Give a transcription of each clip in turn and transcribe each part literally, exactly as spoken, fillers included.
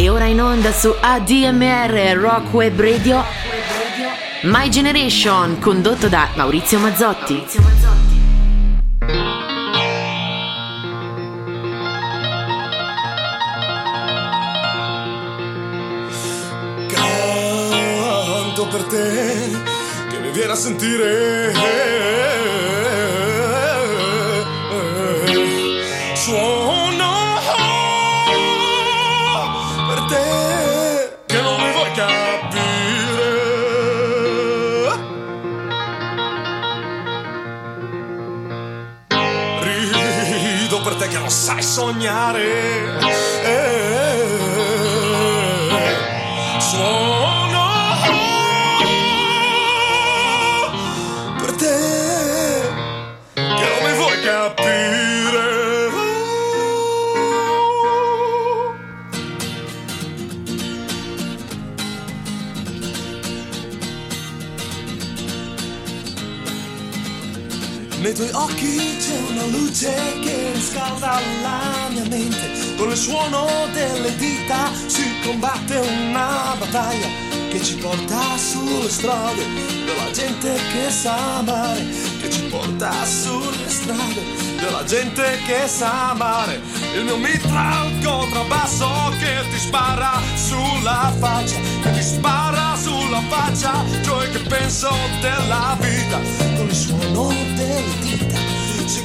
E ora in onda su A D M R Rock Web Radio, My Generation, condotto da Maurizio Mazzotti. Maurizio Mazzotti. Canto per te, che mi viene a sentire. Suono che non sai sognare, eh, suono per te che non mi vuoi capire. Nei tuoi occhi c'è una luce che scalda la mia mente, con il suono delle dita si combatte una battaglia che ci porta sulle strade della gente che sa amare, che ci porta sulle strade della gente che sa amare. Il mio mitra, un contrabbasso che ti spara sulla faccia, che ti spara sulla faccia, cioè che penso della vita, con il suono delle dita si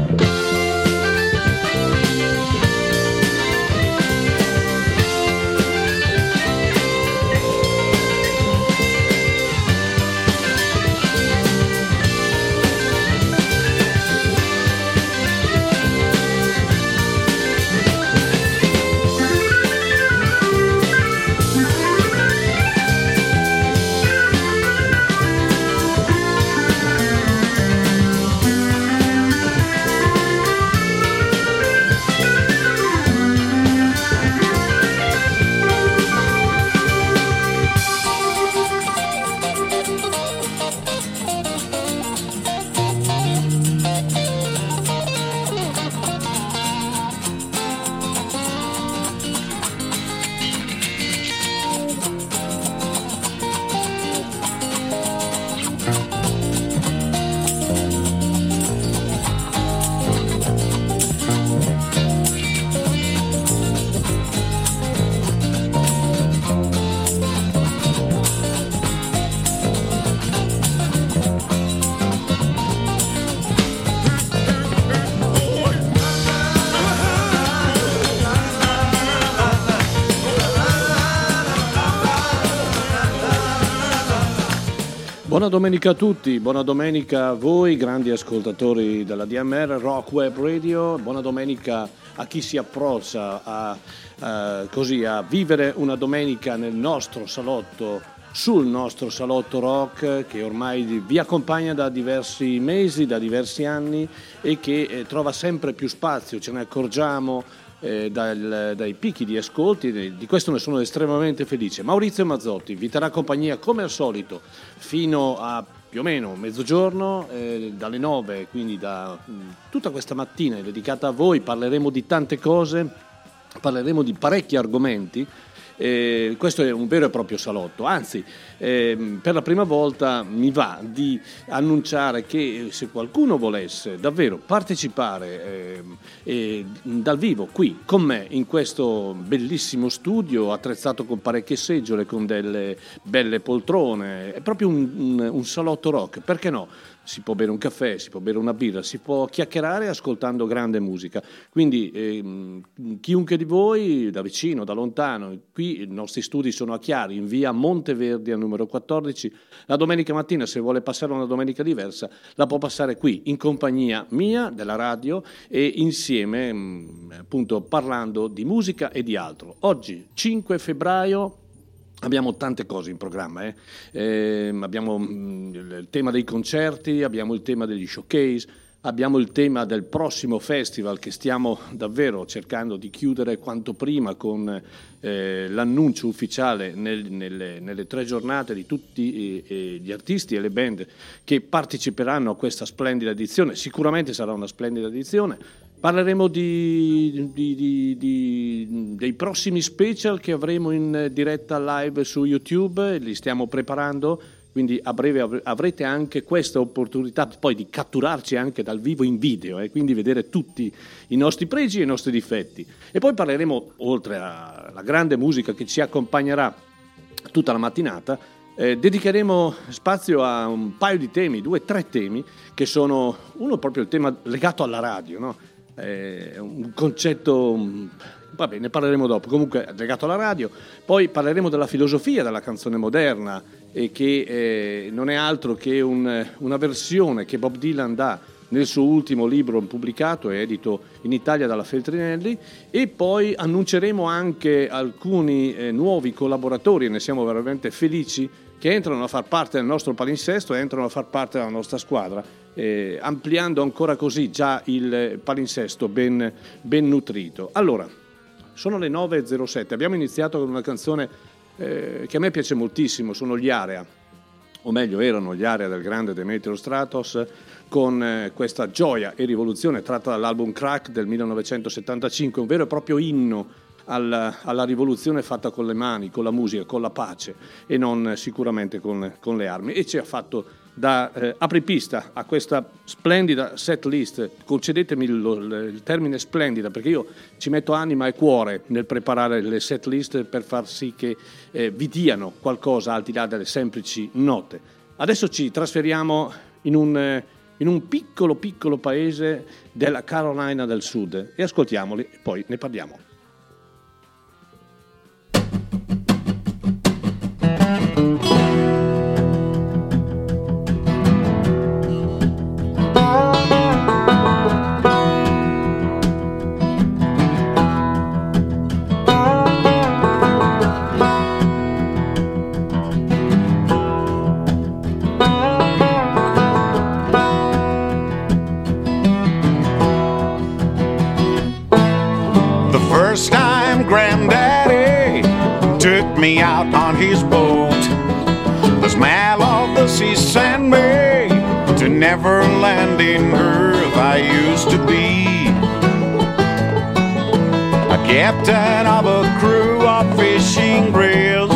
Buona domenica a tutti, buona domenica a voi grandi ascoltatori della D M R Rock Web Radio, buona domenica a chi si approccia a, a, così, a vivere una domenica nel nostro salotto, sul nostro salotto rock, che ormai vi accompagna da diversi mesi, da diversi anni e che eh, trova sempre più spazio, ce ne accorgiamo eh, dal, dai picchi di ascolti, di questo ne sono estremamente felice. Maurizio Mazzotti vi terrà compagnia come al solito fino a più o meno mezzogiorno, eh, dalle nove, quindi da mh, tutta questa mattina è dedicata a voi. Parleremo di tante cose, parleremo di parecchi argomenti. Eh, questo è un vero e proprio salotto, anzi eh, per la prima volta mi va di annunciare che se qualcuno volesse davvero partecipare eh, eh, dal vivo qui con me in questo bellissimo studio attrezzato con parecchie seggiole, con delle belle poltrone, è proprio un, un, un salotto rock, perché no? Si può bere un caffè, si può bere una birra, si può chiacchierare ascoltando grande musica. Quindi eh, chiunque di voi, da vicino, da lontano, qui i nostri studi sono a Chiari, in via Monteverdi al numero quattordici. La domenica mattina, se vuole passare una domenica diversa, la può passare qui, in compagnia mia, della radio, e insieme mh, appunto parlando di musica e di altro. Oggi, cinque febbraio, Abbiamo tante cose in programma, eh? Eh, abbiamo il tema dei concerti, abbiamo il tema degli showcase, abbiamo il tema del prossimo festival che stiamo davvero cercando di chiudere quanto prima con eh, l'annuncio ufficiale nel, nelle, nelle tre giornate di tutti eh, gli artisti e le band che parteciperanno a questa splendida edizione. Sicuramente sarà una splendida edizione. Parleremo di, di, di, di, dei prossimi special che avremo in diretta live su YouTube, li stiamo preparando, quindi a breve avrete anche questa opportunità poi di catturarci anche dal vivo in video e eh, quindi vedere tutti i nostri pregi e i nostri difetti. E poi parleremo, oltre alla grande musica che ci accompagnerà tutta la mattinata, Eh, dedicheremo spazio a un paio di temi, due o tre temi, che sono uno proprio il tema legato alla radio, no? Eh, un concetto, va bene, ne parleremo dopo, comunque legato alla radio. Poi parleremo della filosofia della canzone moderna, e che eh, non è altro che un, una versione che Bob Dylan dà nel suo ultimo libro pubblicato e edito in Italia dalla Feltrinelli. E poi annunceremo anche alcuni eh, nuovi collaboratori, e ne siamo veramente felici, che entrano a far parte del nostro palinsesto e entrano a far parte della nostra squadra, eh, ampliando ancora così già il palinsesto ben, ben nutrito. Allora, sono le nove e zero sette, abbiamo iniziato con una canzone eh, che a me piace moltissimo, sono gli Area, o meglio erano gli Area del grande Demetrio Stratos, con questa Gioia e rivoluzione tratta dall'album Crack del millenovecentosettantacinque, un vero e proprio inno alla, alla rivoluzione fatta con le mani, con la musica, con la pace e non sicuramente con, con le armi, e ci ha fatto da eh, apripista a questa splendida set list. Concedetemi il, il termine splendida, perché io ci metto anima e cuore nel preparare le set list per far sì che eh, vi diano qualcosa al di là delle semplici note. Adesso ci trasferiamo in un, eh, in un piccolo piccolo paese della Carolina del Sud e ascoltiamoli e poi ne parliamo. Me out on his boat. The smell of the sea sent me to Neverland in Earth I used to be. A captain of a crew of fishing reels.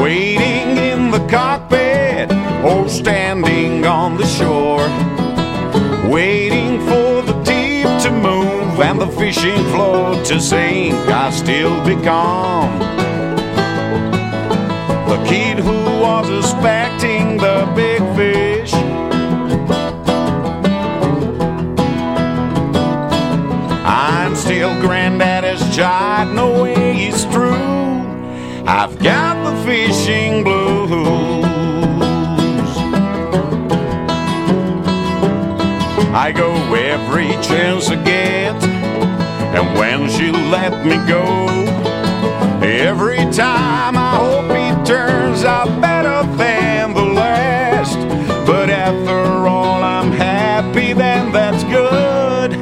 Waiting in the cockpit or standing on the shore. Waiting for the tip to move and the fishing float to sink, I still become the kid who was expecting the big fish. I'm still granddaddy's child, no way it's true, I've got the fishing blues. I go every chance I get, and when she let me go, every time I hope it turns out better than the last. But after all I'm happy, then that's good,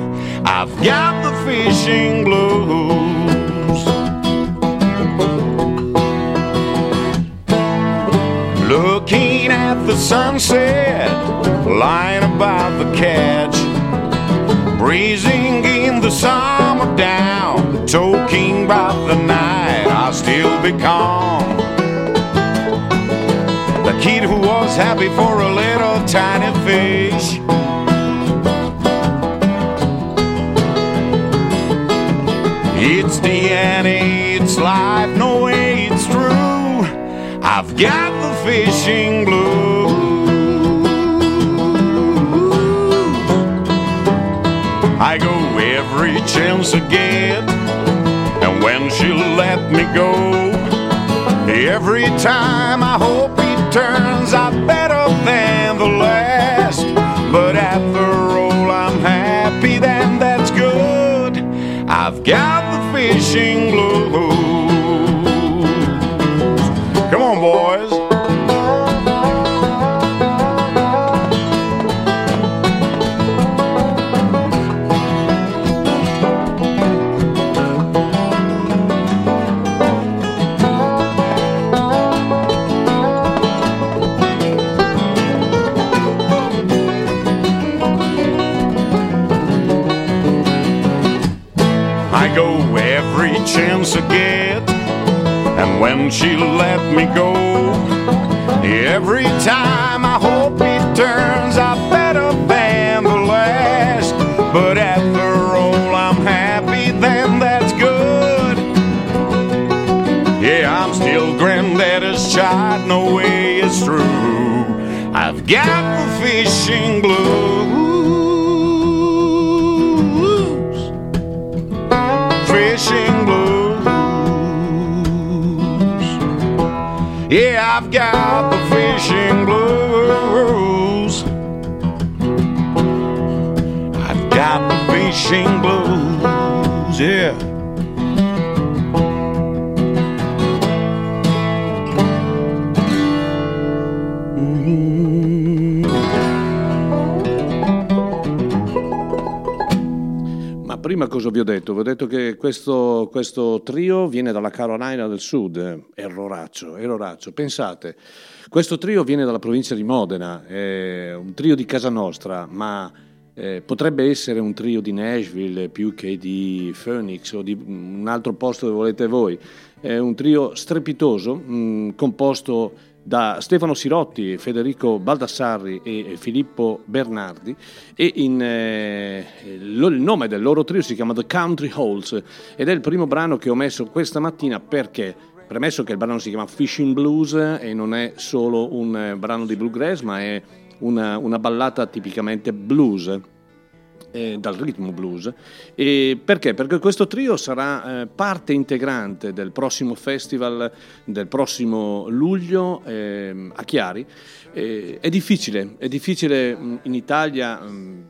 I've got the fishing blues. Looking at the sunset, lying about the catch, breezing in the summer down, talking about the night, I still become the kid who was happy for a little tiny fish. It's D N A, it's life, no way it's true, I've got the fishing blues. I go every chance I get, and when she let me go, every time I hope it turns out better than the last. But after all I'm happy, then that's good, I've any chance I get. And when she let me go, every time I hope it turns out better than the last. But after all, I'm happy, then that's good. Yeah, I'm still granddaddy's child, no way it's true. I've got the fishing blues, fishing blues. Yeah, I've got the fishing blues. I've got the fishing blues, yeah. Prima cosa vi ho detto? Vi ho detto che questo, questo trio viene dalla Carolina del Sud, erroraccio, erroraccio. Pensate, questo trio viene dalla provincia di Modena, è un trio di casa nostra, ma eh, potrebbe essere un trio di Nashville più che di Phoenix o di un altro posto che volete voi. È un trio strepitoso, mh, composto da Stefano Sirotti, Federico Baldassarri e Filippo Bernardi, e in, eh, lo, il nome del loro trio si chiama The Country Holes ed è il primo brano che ho messo questa mattina perché, premesso che il brano si chiama Fishing Blues e non è solo un eh, brano di bluegrass ma è una, una ballata tipicamente blues, Eh, dal ritmo blues, e perché? Perché questo trio sarà eh, parte integrante del prossimo festival del prossimo luglio eh, a Chiari. Eh, è difficile, è difficile mh, in Italia, mh,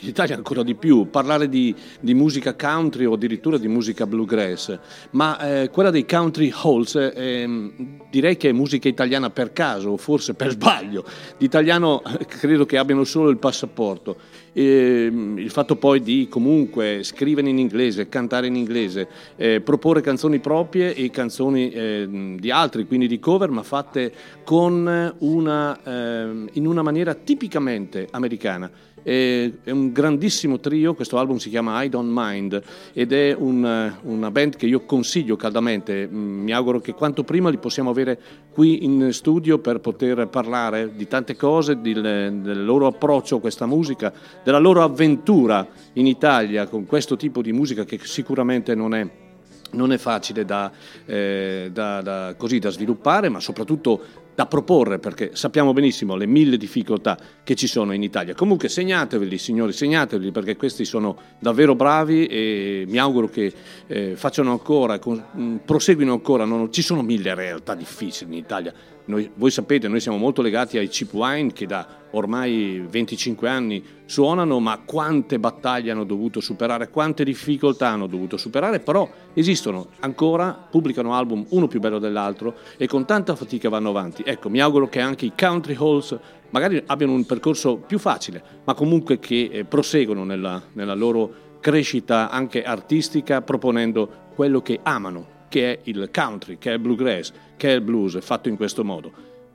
in Italia ancora di più, parlare di, di musica country o addirittura di musica bluegrass, ma eh, quella dei Country Holes eh, direi che è musica italiana per caso, o forse per sbaglio. Di italiano credo che abbiano solo il passaporto. E il fatto poi di comunque scrivere in inglese, cantare in inglese, eh, proporre canzoni proprie e canzoni eh, di altri, quindi di cover, ma fatte con una, eh, in una maniera tipicamente americana. E, è un grandissimo trio, questo album si chiama I Don't Mind ed è un, una band che io consiglio caldamente. Mi auguro che quanto prima li possiamo avere qui in studio per poter parlare di tante cose, di, del loro approccio a questa musica, della loro avventura in Italia con questo tipo di musica che sicuramente non è, non è facile da, eh, da, da, così, da sviluppare, ma soprattutto da proporre, perché sappiamo benissimo le mille difficoltà che ci sono in Italia. Comunque segnateveli, signori, segnateveli, perché questi sono davvero bravi e mi auguro che eh, facciano ancora, con, mh, proseguino ancora. Non, ci sono mille realtà difficili in Italia. Noi, voi sapete, noi siamo molto legati ai Cheap Wine che da ormai venticinque anni suonano, ma quante battaglie hanno dovuto superare, quante difficoltà hanno dovuto superare, però esistono ancora, pubblicano album uno più bello dell'altro e con tanta fatica vanno avanti. Ecco, mi auguro che anche i Country Holes magari abbiano un percorso più facile, ma comunque che proseguono nella, nella loro crescita anche artistica proponendo quello che amano, che è il country, che è il bluegrass, che è il blues fatto in questo modo.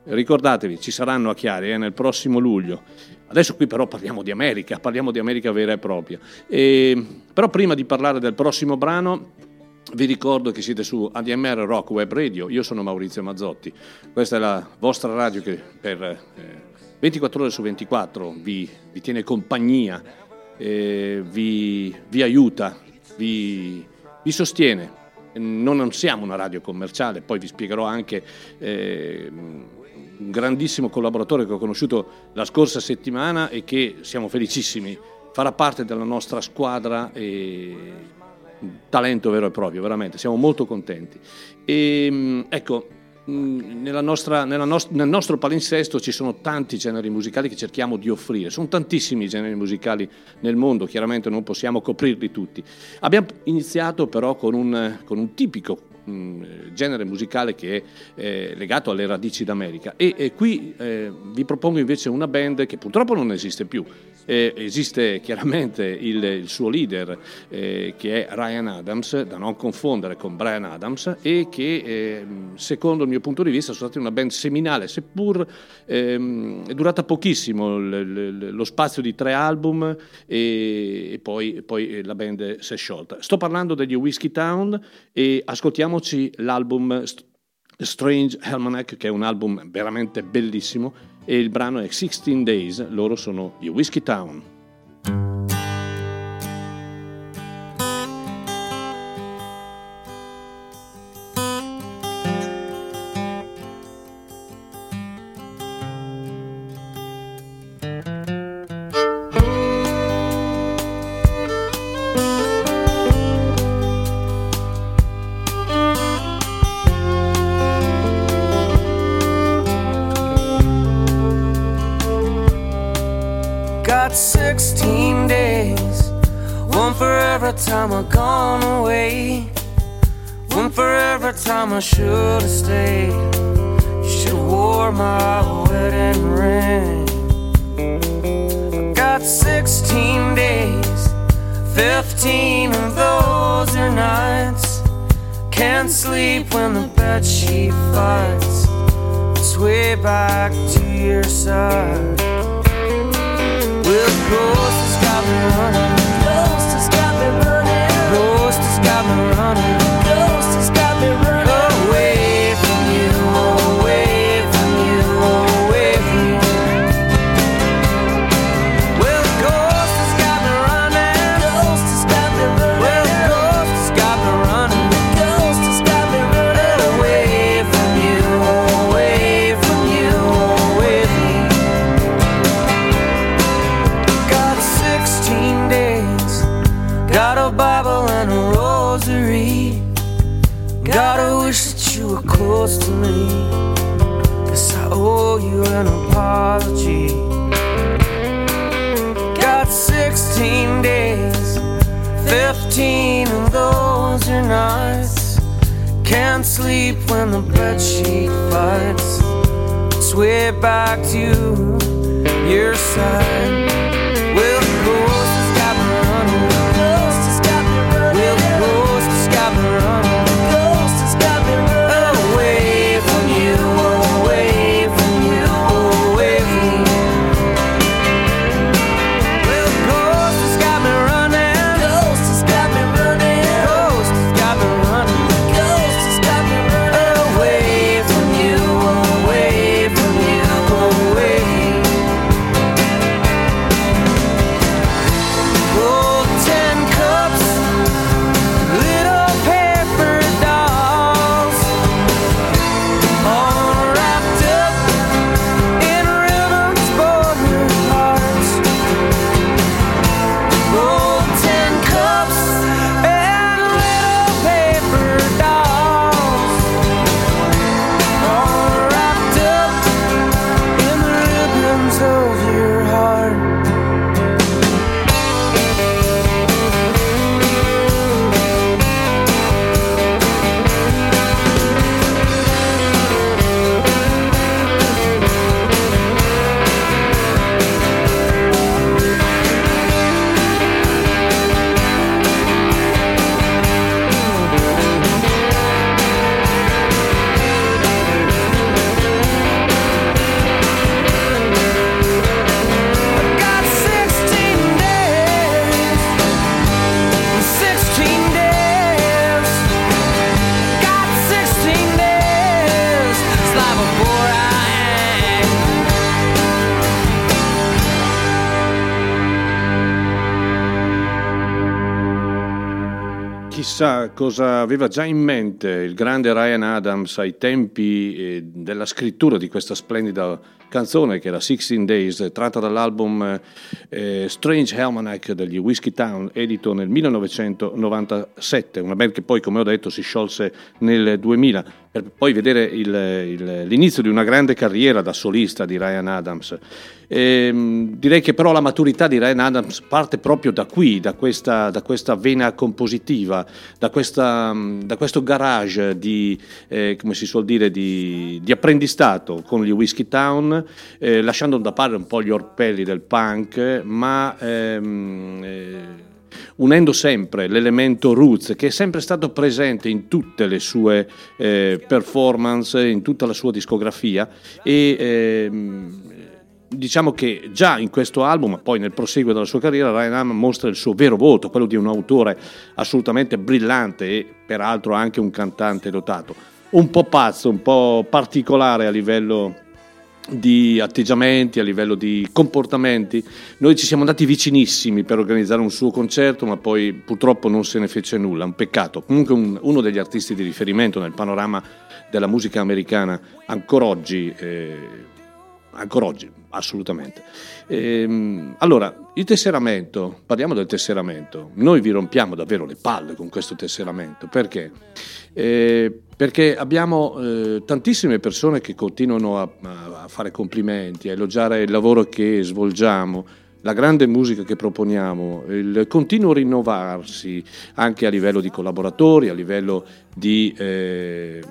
Ricordatevi, ci saranno a Chiari eh, nel prossimo luglio. Adesso qui però parliamo di America, parliamo di America vera e propria. E, però prima di parlare del prossimo brano vi ricordo che siete su A D M R Rock Web Radio, io sono Maurizio Mazzotti, questa è la vostra radio che per eh, ventiquattro ore su ventiquattro vi, vi tiene compagnia, eh, vi, vi aiuta, vi, vi sostiene. Non siamo una radio commerciale, poi vi spiegherò anche eh, un grandissimo collaboratore che ho conosciuto la scorsa settimana e che siamo felicissimi, farà parte della nostra squadra e talento vero e proprio, veramente, siamo molto contenti. E, ecco, nella nostra, nella nost- nel nostro palinsesto ci sono tanti generi musicali che cerchiamo di offrire, sono tantissimi generi musicali nel mondo, chiaramente non possiamo coprirli tutti. Abbiamo iniziato però con un, con un tipico mh, genere musicale che è eh, legato alle radici d'America. E, e qui eh, vi propongo invece una band che purtroppo non esiste più. Eh, esiste chiaramente il, il suo leader eh, che è Ryan Adams, da non confondere con Bryan Adams, e che eh, secondo il mio punto di vista sono stati una band seminale, seppur ehm, è durata pochissimo l, l, lo spazio di tre album e, e poi, poi la band si è sciolta. Sto parlando degli Whiskeytown e ascoltiamoci l'album St- Strange Almanac, che è un album veramente bellissimo, e il brano è sixteen Days. Loro sono gli Whiskeytown. Time I've gone away, one for every time I should have stayed. You should have wore my wedding ring. I got sixteen days, fifteen of those are nights. Can't sleep when the bedsheet fights its way back to your side. Well, the ghost has got me running. Ghost has got me running. Ghost has got me running away from you, away from you, away from you. Well, the ghost has got me running. Ghost has got me running. Well, the ghost has got me running. Ghost has got me running away from you, away from you, away from you. Got sixteen days. Got a Bible. Gotta wish that you were close to me. Guess I owe you an apology. Got sixteen days, fifteen of those are nights. Can't sleep when the bedsheet fights its way back to your side. Will the ghost has got me running. Will the ghost has got me running. Chissà cosa aveva già in mente il grande Ryan Adams ai tempi della scrittura di questa splendida canzone che era sixteen Days, tratta dall'album eh, Strange Almanac degli Whiskeytown, edito nel millenovecentonovantasette, una band che poi, come ho detto, si sciolse nel duemila. per poi vedere il, il, l'inizio di una grande carriera da solista di Ryan Adams. E, direi che però la maturità di Ryan Adams parte proprio da qui, da questa, da questa vena compositiva, da, questa, da questo garage di, eh, come si suol dire, di, di apprendistato con gli Whiskeytown, eh, lasciando da parte un po' gli orpelli del punk, ma ehm, eh, unendo sempre l'elemento roots, che è sempre stato presente in tutte le sue eh, performance, in tutta la sua discografia, e ehm, diciamo che già in questo album, ma poi nel proseguo della sua carriera, Ryan Adams mostra il suo vero volto, quello di un autore assolutamente brillante e peraltro anche un cantante dotato, un po' pazzo, un po' particolare a livello di atteggiamenti, a livello di comportamenti. Noi ci siamo andati vicinissimi per organizzare un suo concerto, ma poi purtroppo non se ne fece nulla, un peccato. Comunque un, uno degli artisti di riferimento nel panorama della musica americana ancora oggi, eh, ancora oggi assolutamente. Ehm, allora, il tesseramento, parliamo del tesseramento. Noi vi rompiamo davvero le palle con questo tesseramento, perché eh, perché abbiamo eh, tantissime persone che continuano a, a fare complimenti, a elogiare il lavoro che svolgiamo, la grande musica che proponiamo, il continuo rinnovarsi anche a livello di collaboratori, a livello di, eh,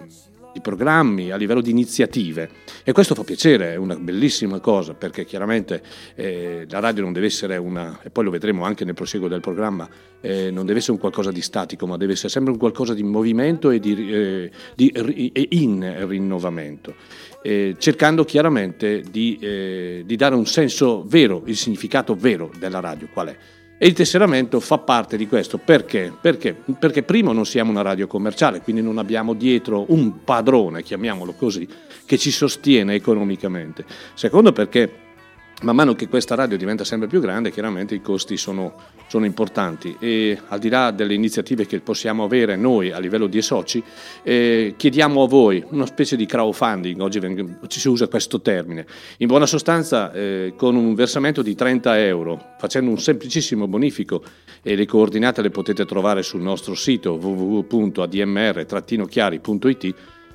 di programmi, a livello di iniziative. E questo fa piacere, è una bellissima cosa, perché chiaramente eh, la radio non deve essere una, e poi lo vedremo anche nel proseguo del programma, Eh, non deve essere un qualcosa di statico, ma deve essere sempre un qualcosa di movimento e di, eh, di, eh, in rinnovamento, eh, cercando chiaramente di, eh, di dare un senso vero, il significato vero della radio qual è. E il tesseramento fa parte di questo. Perché? Perché? Perché primo non siamo una radio commerciale, quindi non abbiamo dietro un padrone, chiamiamolo così, che ci sostiene economicamente. Secondo, perché man mano che questa radio diventa sempre più grande, chiaramente i costi sono, sono importanti, e al di là delle iniziative che possiamo avere noi a livello di soci, eh, chiediamo a voi una specie di crowdfunding, oggi veng- ci si usa questo termine, in buona sostanza eh, con un versamento di trenta euro, facendo un semplicissimo bonifico, e le coordinate le potete trovare sul nostro sito w w w punto a d m r trattino chiari punto i t.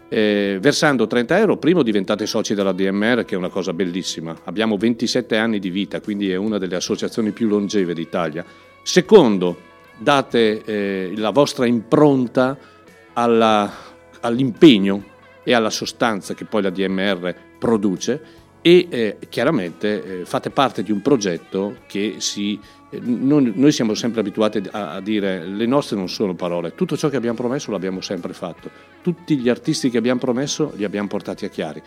Eh, versando trenta euro, primo diventate soci della A D M R, che è una cosa bellissima. Abbiamo ventisette anni di vita, quindi è una delle associazioni più longeve d'Italia. Secondo, date eh, la vostra impronta alla, all'impegno e alla sostanza che poi la A D M R produce, e eh, chiaramente eh, fate parte di un progetto che si... Noi, noi siamo sempre abituati a, a dire, le nostre non sono parole, tutto ciò che abbiamo promesso l'abbiamo sempre fatto, tutti gli artisti che abbiamo promesso li abbiamo portati a Chiari,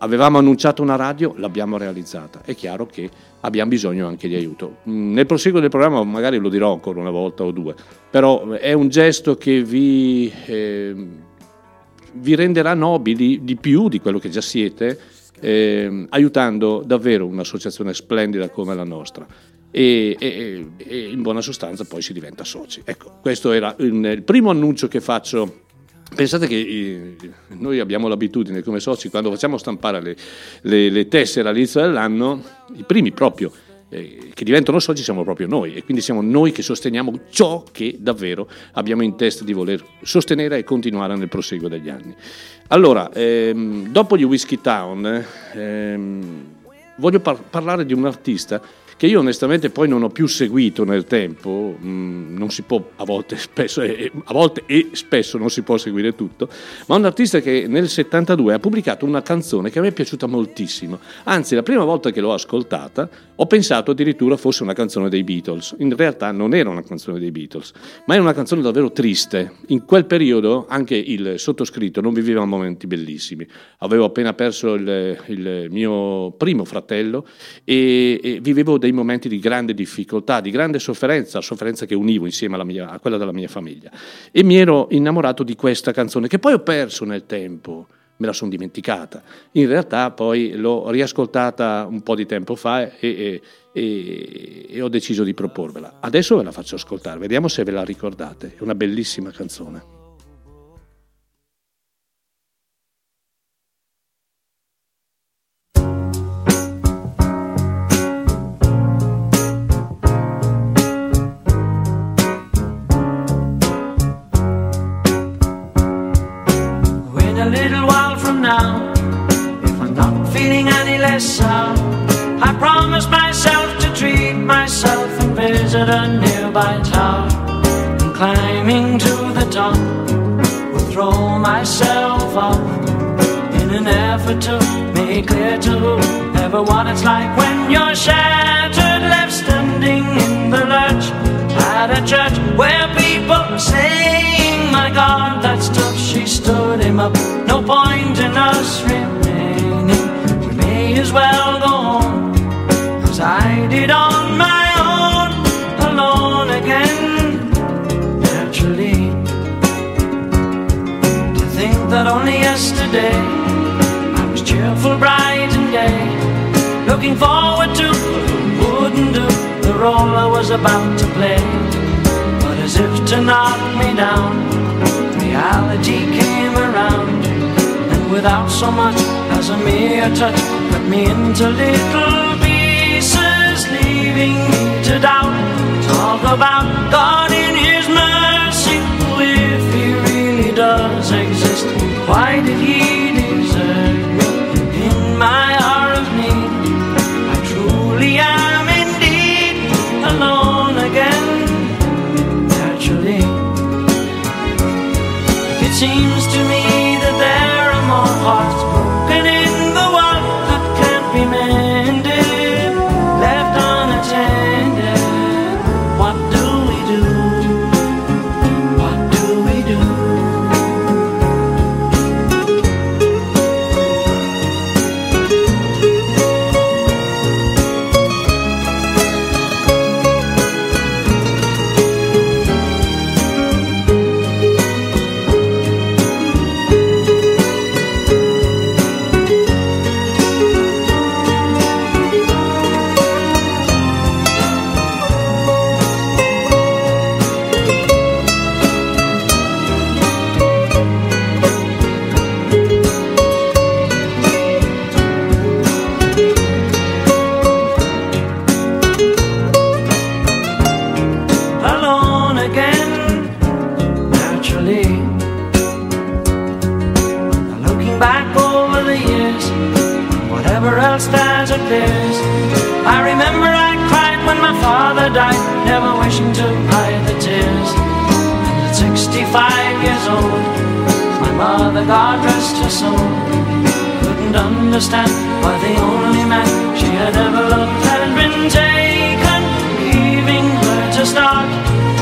avevamo annunciato una radio, l'abbiamo realizzata, è chiaro che abbiamo bisogno anche di aiuto. Nel proseguo del programma magari lo dirò ancora una volta o due, però è un gesto che vi, eh, vi renderà nobili di più di quello che già siete, eh, aiutando davvero un'associazione splendida come la nostra. E, e, e in buona sostanza poi si diventa soci. Ecco, questo era il, il primo annuncio che faccio. Pensate che eh, noi abbiamo l'abitudine come soci, quando facciamo stampare le, le, le tessere all'inizio dell'anno, i primi proprio eh, che diventano soci siamo proprio noi, e quindi siamo noi che sosteniamo ciò che davvero abbiamo in testa di voler sostenere e continuare nel proseguo degli anni. Allora, ehm, dopo gli Whiskeytown ehm, voglio par- parlare di un artista che io onestamente poi non ho più seguito nel tempo, mh, non si può a volte, spesso, eh, a volte e spesso non si può seguire tutto, ma un artista che nel settantadue ha pubblicato una canzone che a me è piaciuta moltissimo, anzi la prima volta che l'ho ascoltata ho pensato addirittura fosse una canzone dei Beatles, in realtà non era una canzone dei Beatles, ma era una canzone davvero triste. In quel periodo anche il sottoscritto non viveva momenti bellissimi, avevo appena perso il, il mio primo fratello e, e vivevo dei momenti di grande difficoltà, di grande sofferenza, sofferenza che univo insieme alla mia, a quella della mia famiglia, e mi ero innamorato di questa canzone che poi ho perso nel tempo, me la sono dimenticata, in realtà poi l'ho riascoltata un po' di tempo fa e, e, e, e ho deciso di proporvela. Adesso ve la faccio ascoltare, vediamo se ve la ricordate, è una bellissima canzone. a little while from now, if I'm not feeling any less sour, I promise myself to treat myself and visit a nearby tower. And climbing to the top, will throw myself off in an effort to make clear to everyone it's like when you're shattered, left standing in the lurch at a church where people are saying, my God, that's tough, she stood him up. No point in us remaining, we may as well go on, as I did on my own, alone again, naturally. To think that only yesterday I was cheerful, bright and gay, looking forward to what wouldn't do, the role I was about to play. But as if to knock me down, reality came around, and without so much as a mere touch, cut me into little pieces, leaving me to doubt. Talk about God in His mercy, if He really does exist, why did He desert me in my hour of need? I truly am alone again, naturally. It seems to me that there are more hearts broken in the world that can't be mended, left unattended. What do we do? What do we do? I remember I cried when my father died, never wishing to hide the tears. And at sixty-five years old, my mother, God rest her soul, couldn't understand why the only man she had ever loved had been taken, leaving her to start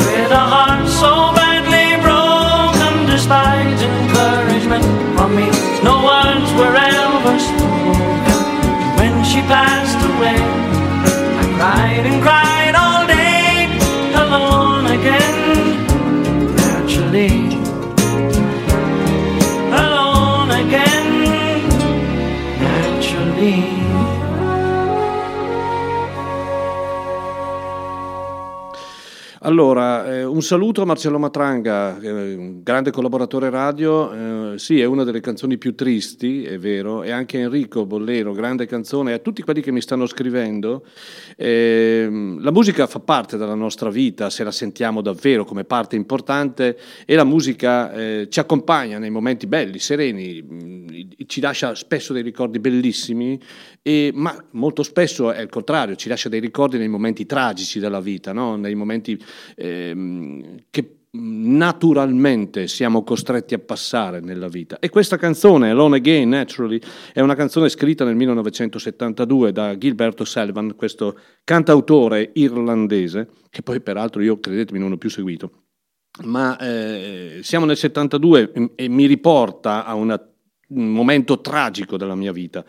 with a heart so badly broken. Despite encouragement from me, no words were ever spoken. When she passed away, I cried and cried all day, alone again, naturally. Alone again, naturally. Allora, eh, un saluto a Marcello Matranga, eh, grande collaboratore radio, eh, sì, è una delle canzoni più tristi, è vero, e anche Enrico Bollero, grande canzone, a tutti quelli che mi stanno scrivendo. Eh, la musica fa parte della nostra vita, se la sentiamo davvero come parte importante, e la musica eh, ci accompagna nei momenti belli, sereni, ci lascia spesso dei ricordi bellissimi, e, ma molto spesso è il contrario, ci lascia dei ricordi nei momenti tragici della vita, no? Nei momenti Ehm, che naturalmente siamo costretti a passare nella vita. E questa canzone, Alone Again, Naturally, è una canzone scritta nel millenovecentosettantadue da Gilberto Sullivan, questo cantautore irlandese, che poi peraltro io, credetemi, non ho più seguito, ma eh, siamo nel settantadue e, e mi riporta a una, un momento tragico della mia vita.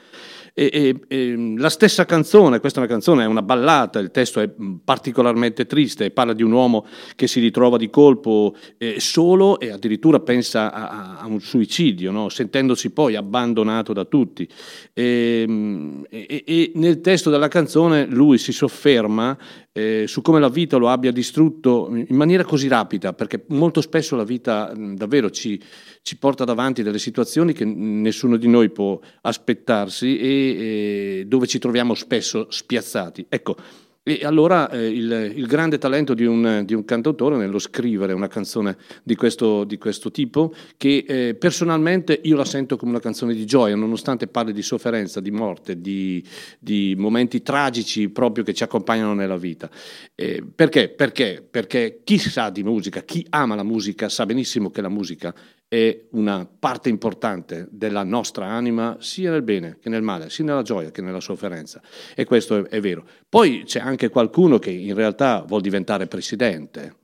E, e, e, la stessa canzone, questa è una canzone, è una ballata, il testo è particolarmente triste e parla di un uomo che si ritrova di colpo eh, solo e addirittura pensa a, a un suicidio, no? Sentendosi poi abbandonato da tutti, e, e, e nel testo della canzone lui si sofferma Eh, su come la vita lo abbia distrutto in maniera così rapida, perché molto spesso la vita mh, davvero ci, ci porta davanti delle situazioni che nessuno di noi può aspettarsi e, e dove ci troviamo spesso spiazzati. Ecco, E allora eh, il, il grande talento di un, di un cantautore nello scrivere una canzone di questo, di questo tipo, che eh, personalmente io la sento come una canzone di gioia, nonostante parli di sofferenza, di morte, di, di momenti tragici proprio che ci accompagnano nella vita. Eh, perché? Perché? Perché chi sa di musica, chi ama la musica, sa benissimo che la musica è una parte importante della nostra anima, sia nel bene che nel male, sia nella gioia che nella sofferenza, e questo è, è vero. Poi c'è anche qualcuno che in realtà vuol diventare presidente.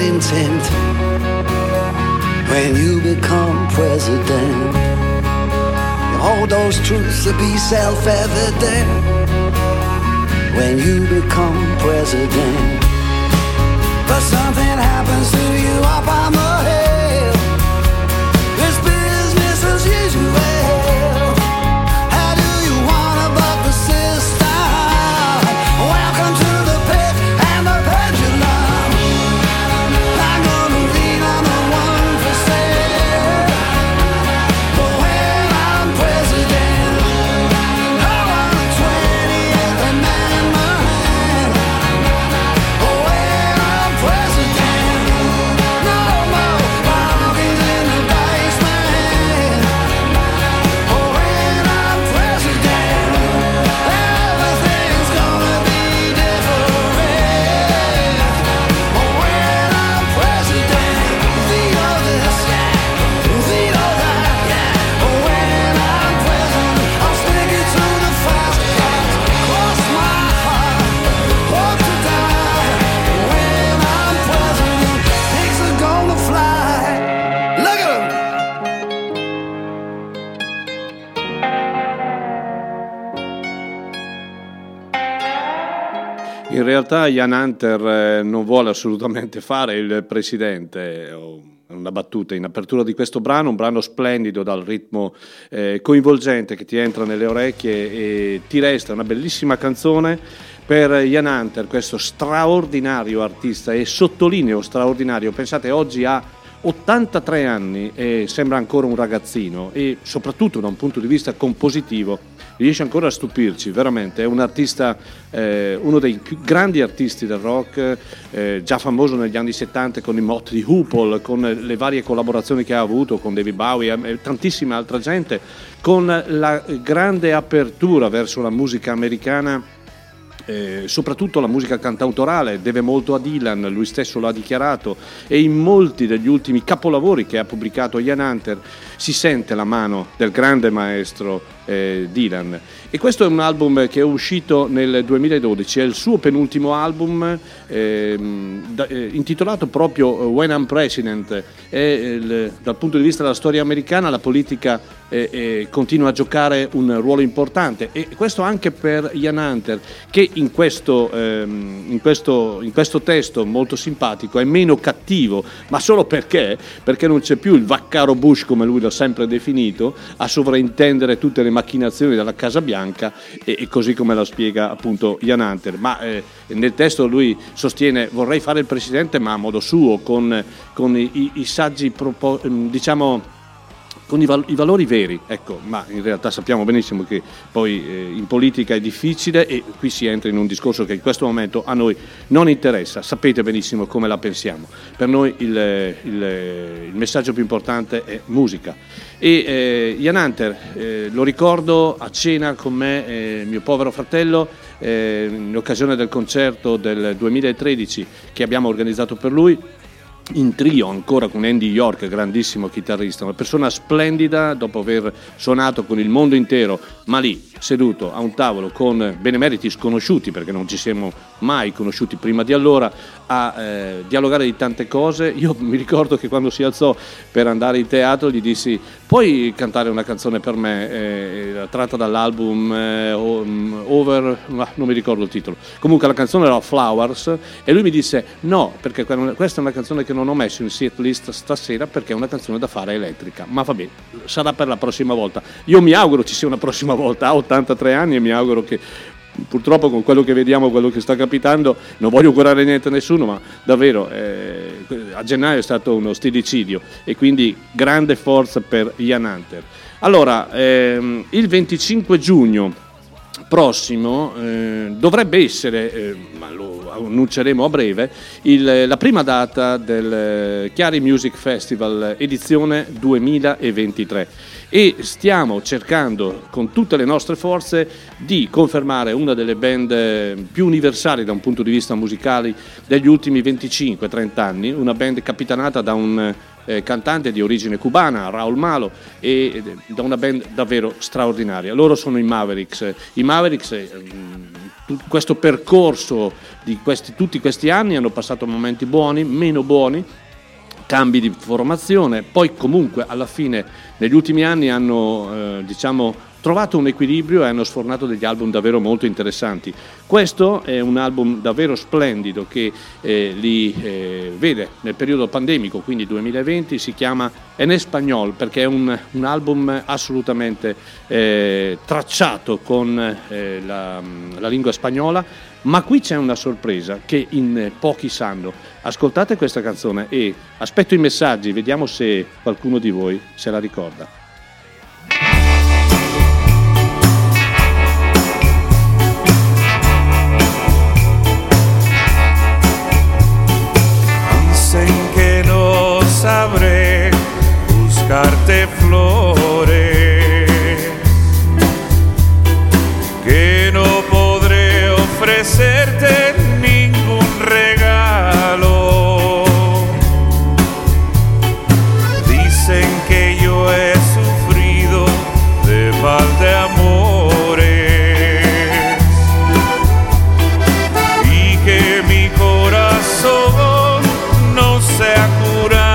Intent when you become president, all those truths will be self-evident when you become president. But something happens to you up on the hill. It's business as usual. How do you want to buck the system? Welcome to the pit and the pendulum. In realtà Ian Hunter non vuole assolutamente fare il presidente, una battuta in apertura di questo brano, un brano splendido dal ritmo coinvolgente che ti entra nelle orecchie e ti resta una bellissima canzone. per Ian Hunter, questo straordinario artista, e sottolineo straordinario, pensate, oggi ha ottantatré anni e sembra ancora un ragazzino, e soprattutto da un punto di vista compositivo riesce ancora a stupirci, veramente è un artista, eh, uno dei più grandi artisti del rock, eh, già famoso negli anni settanta con i Motley Hoople, con le varie collaborazioni che ha avuto con David Bowie e tantissima altra gente, con la grande apertura verso la musica americana, Eh, soprattutto la musica cantautorale, deve molto a Dylan, lui stesso lo ha dichiarato, e in molti degli ultimi capolavori che ha pubblicato Ian Hunter si sente la mano del grande maestro eh, Dylan. E questo è un album che è uscito nel duemiladodici, è il suo penultimo album, eh, da, eh, intitolato proprio When I'm President, e il, dal punto di vista della storia americana la politica eh, eh, continua a giocare un ruolo importante, e questo anche per Ian Hunter, che in questo, ehm, in questo, in questo testo molto simpatico è meno cattivo, ma solo perché perché non c'è più il vaccaro Bush, come lui l'ha sempre definito, a sovraintendere tutte le macchinazioni della Casa Bianca, E, e così come la spiega appunto Ian Hunter. Ma eh, nel testo lui sostiene: vorrei fare il presidente ma a modo suo, con, con i, i saggi propo, diciamo con i, val- i valori veri, ecco, ma in realtà sappiamo benissimo che poi eh, in politica è difficile, e qui si entra in un discorso che in questo momento a noi non interessa, sapete benissimo come la pensiamo, per noi il, il, il messaggio più importante è musica. E eh, Ian Hunter, eh, lo ricordo a cena con me, eh, mio povero fratello, eh, in occasione del concerto del duemilatredici che abbiamo organizzato per lui, in trio ancora con Andy York, grandissimo chitarrista, una persona splendida, dopo aver suonato con il mondo intero, ma lì seduto a un tavolo con benemeriti sconosciuti, perché non ci siamo mai conosciuti prima di allora, a eh, dialogare di tante cose. Io mi ricordo che quando si alzò per andare in teatro gli dissi: puoi cantare una canzone per me, eh, tratta dall'album eh, Over, ah, non mi ricordo il titolo, comunque la canzone era Flowers, e lui mi disse no, perché questa è una canzone che non ho messo in set list stasera perché è una canzone da fare elettrica, ma va bene, sarà per la prossima volta. Io mi auguro ci sia una prossima volta, ottantatré anni, e mi auguro che, purtroppo con quello che vediamo, quello che sta capitando, non voglio curare niente a nessuno, ma davvero eh, a gennaio è stato uno stilicidio, e quindi grande forza per Ian Hunter. Allora, ehm, il venticinque giugno prossimo eh, dovrebbe essere, eh, ma lo annunceremo a breve, il, la prima data del Chiari Music Festival edizione duemilaventitré, e stiamo cercando con tutte le nostre forze di confermare una delle band più universali da un punto di vista musicale degli ultimi venticinque trenta anni, una band capitanata da un Eh, cantante di origine cubana, Raul Malo, e eh, da una band davvero straordinaria. Loro sono i Mavericks. I Mavericks, eh, tut- questo percorso di questi, tutti questi anni, hanno passato momenti buoni, meno buoni, cambi di formazione, poi comunque alla fine negli ultimi anni hanno eh, diciamo trovato un equilibrio e hanno sfornato degli album davvero molto interessanti. Questo è un album davvero splendido che eh, li eh, vede nel periodo pandemico, quindi duemilaventi, si chiama En Español, perché è un, un album assolutamente eh, tracciato con eh, la, la lingua spagnola, ma qui c'è una sorpresa che in eh, pochi sanno. Ascoltate questa canzone e aspetto i messaggi, vediamo se qualcuno di voi se la ricorda. Sabré buscarte flores que no podré ofrecerte ningún regalo. Dicen que yo he sufrido de falta de amores y que mi corazón no se ha curado.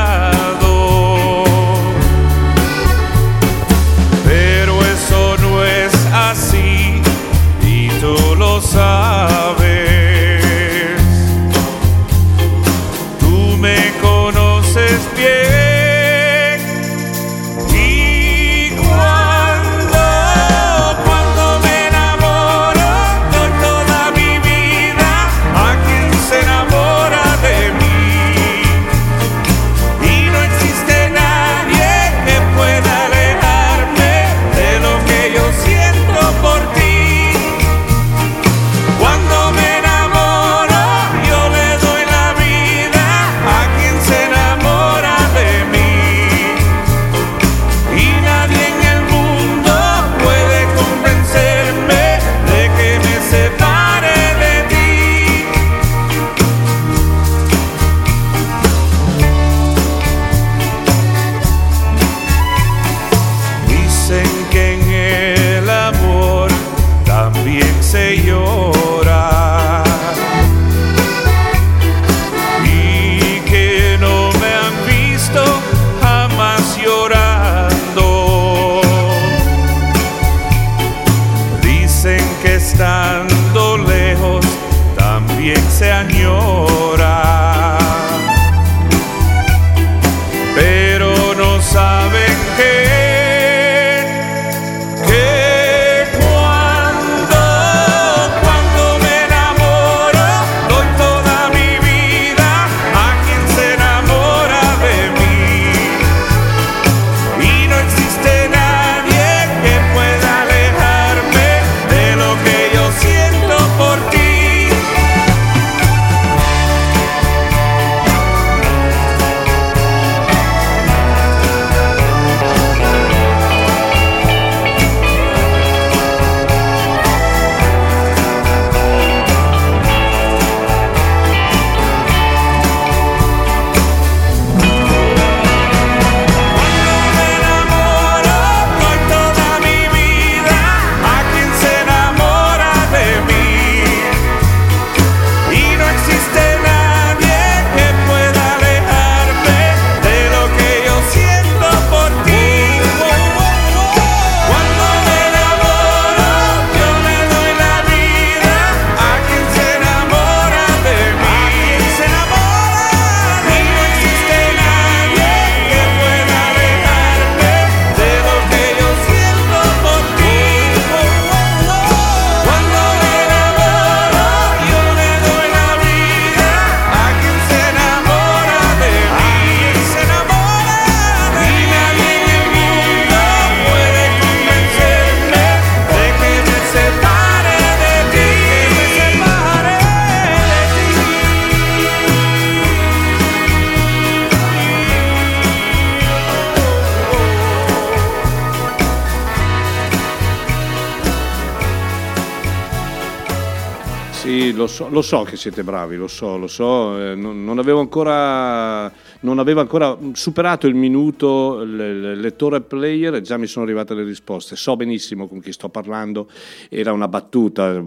Sì, lo so, lo so che siete bravi, lo so, lo so. Eh, non, non avevo ancora, non avevo ancora superato il minuto il lettore player e già mi sono arrivate le risposte. So benissimo con chi sto parlando, era una battuta.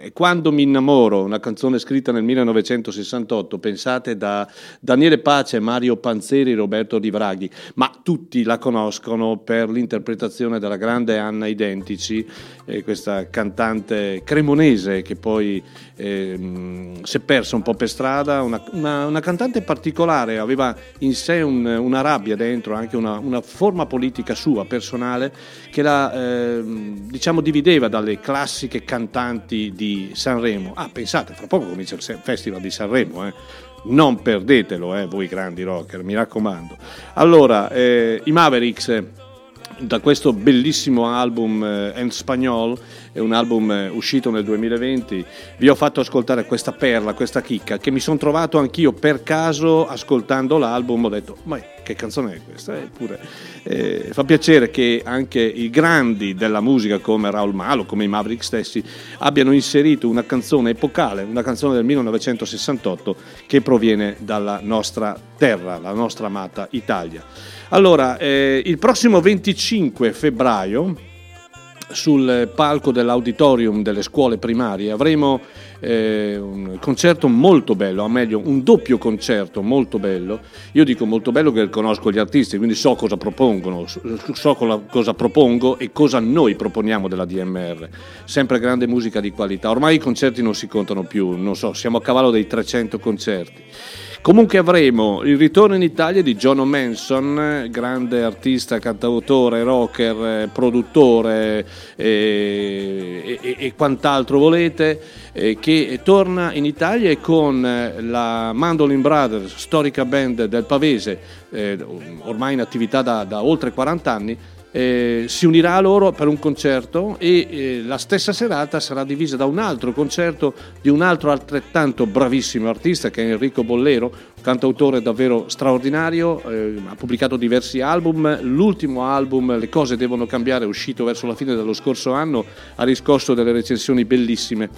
E quando mi innamoro, una canzone scritta nel millenovecentosessantotto, pensate, da Daniele Pace, Mario Panzeri, Roberto Di Vraghi, ma tutti la conoscono per l'interpretazione della grande Anna Identici, eh, questa cantante cremonese che poi eh, si è persa un po' per strada, una, una, una cantante particolare, aveva in sé un, una rabbia dentro, anche una, una forma politica sua, personale, che la eh, diciamo divideva dalle classiche cantanti di Sanremo. Ah, pensate, fra poco comincia il Festival di Sanremo, eh. Non perdetelo, eh, voi grandi rocker, mi raccomando. Allora, eh, i Mavericks, da questo bellissimo album eh, En Español, è un album eh, uscito nel duemilaventi, vi ho fatto ascoltare questa perla, questa chicca, che mi sono trovato anch'io per caso ascoltando l'album, ho detto, ma che canzone è questa? Eppure eh, fa piacere che anche i grandi della musica come Raul Malo, come i Mavericks stessi, abbiano inserito una canzone epocale, una canzone del millenovecentosessantotto che proviene dalla nostra terra, la nostra amata Italia. Allora, eh, il prossimo venticinque febbraio sul palco dell'auditorium delle scuole primarie avremo eh, un concerto molto bello, o meglio un doppio concerto molto bello. Io dico molto bello perché conosco gli artisti, quindi so cosa propongono, so cosa propongo e cosa noi proponiamo della D M R. Sempre grande musica di qualità, ormai i concerti non si contano più, non so, siamo a cavallo dei trecento concerti. Comunque avremo il ritorno in Italia di Jono Manson, grande artista, cantautore, rocker, produttore e, e, e quant'altro volete, eh, che torna in Italia e con la Mandolin Brothers, storica band del Pavese, eh, ormai in attività da, da oltre quaranta anni, Eh, si unirà a loro per un concerto e eh, la stessa serata sarà divisa da un altro concerto di un altro altrettanto bravissimo artista che è Enrico Bollero, cantautore davvero straordinario, eh, ha pubblicato diversi album, l'ultimo album Le cose devono cambiare, uscito verso la fine dello scorso anno, ha riscosso delle recensioni bellissime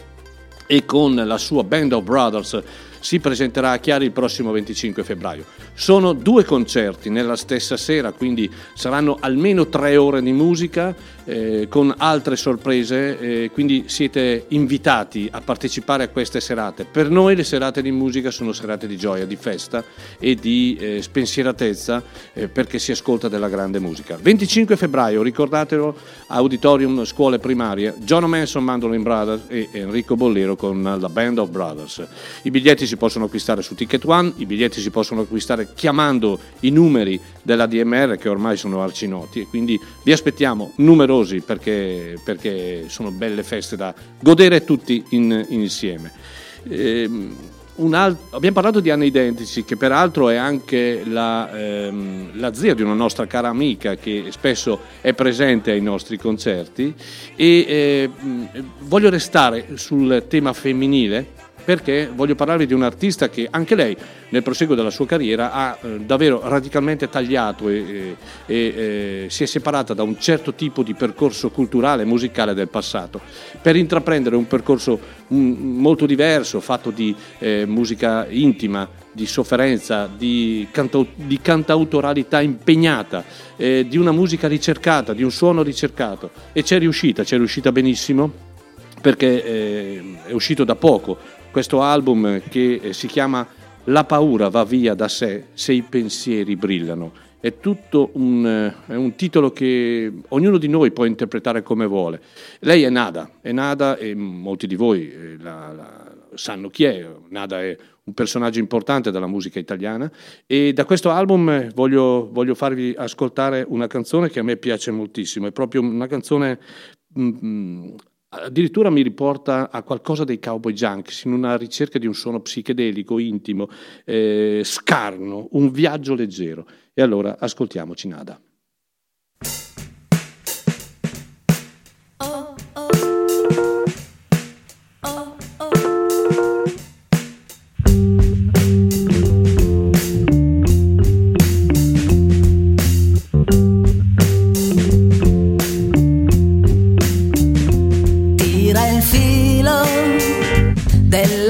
e con la sua Band of Brothers si presenterà a Chiari il prossimo venticinque febbraio. Sono due concerti nella stessa sera, quindi saranno almeno tre ore di musica eh, con altre sorprese, eh, quindi siete invitati a partecipare a queste serate. Per noi le serate di musica sono serate di gioia, di festa e di eh, spensieratezza eh, perché si ascolta della grande musica. venticinque febbraio, ricordatelo, Auditorium Scuole Primarie, Jono Manson, Mandolin Brothers e Enrico Bollero con la Band of Brothers. I biglietti si possono acquistare su Ticket One, i biglietti si possono acquistare chiamando i numeri della D M R che ormai sono arcinoti e quindi vi aspettiamo numerosi perché, perché sono belle feste da godere tutti in, insieme. Ehm, un alt- abbiamo parlato di Anna Identici, che peraltro è anche la, ehm, la zia di una nostra cara amica che spesso è presente ai nostri concerti e ehm, voglio restare sul tema femminile perché voglio parlarvi di un'artista che anche lei nel proseguo della sua carriera ha eh, davvero radicalmente tagliato e, e, e si è separata da un certo tipo di percorso culturale e musicale del passato per intraprendere un percorso m- molto diverso, fatto di eh, musica intima, di sofferenza, di, canto, di cantautoralità impegnata, eh, di una musica ricercata, di un suono ricercato, e c'è riuscita, c'è riuscita benissimo perché eh, è uscito da poco questo album che si chiama La paura va via da sé se i pensieri brillano. È tutto un, è un titolo che ognuno di noi può interpretare come vuole. Lei è Nada, è Nada e molti di voi la, la, sanno chi è. Nada è un personaggio importante della musica italiana e da questo album voglio, voglio farvi ascoltare una canzone che a me piace moltissimo. È proprio una canzone... Mm, addirittura mi riporta a qualcosa dei Cowboy Junkies, in una ricerca di un suono psichedelico, intimo, eh, scarno, un viaggio leggero. E allora ascoltiamoci Nada.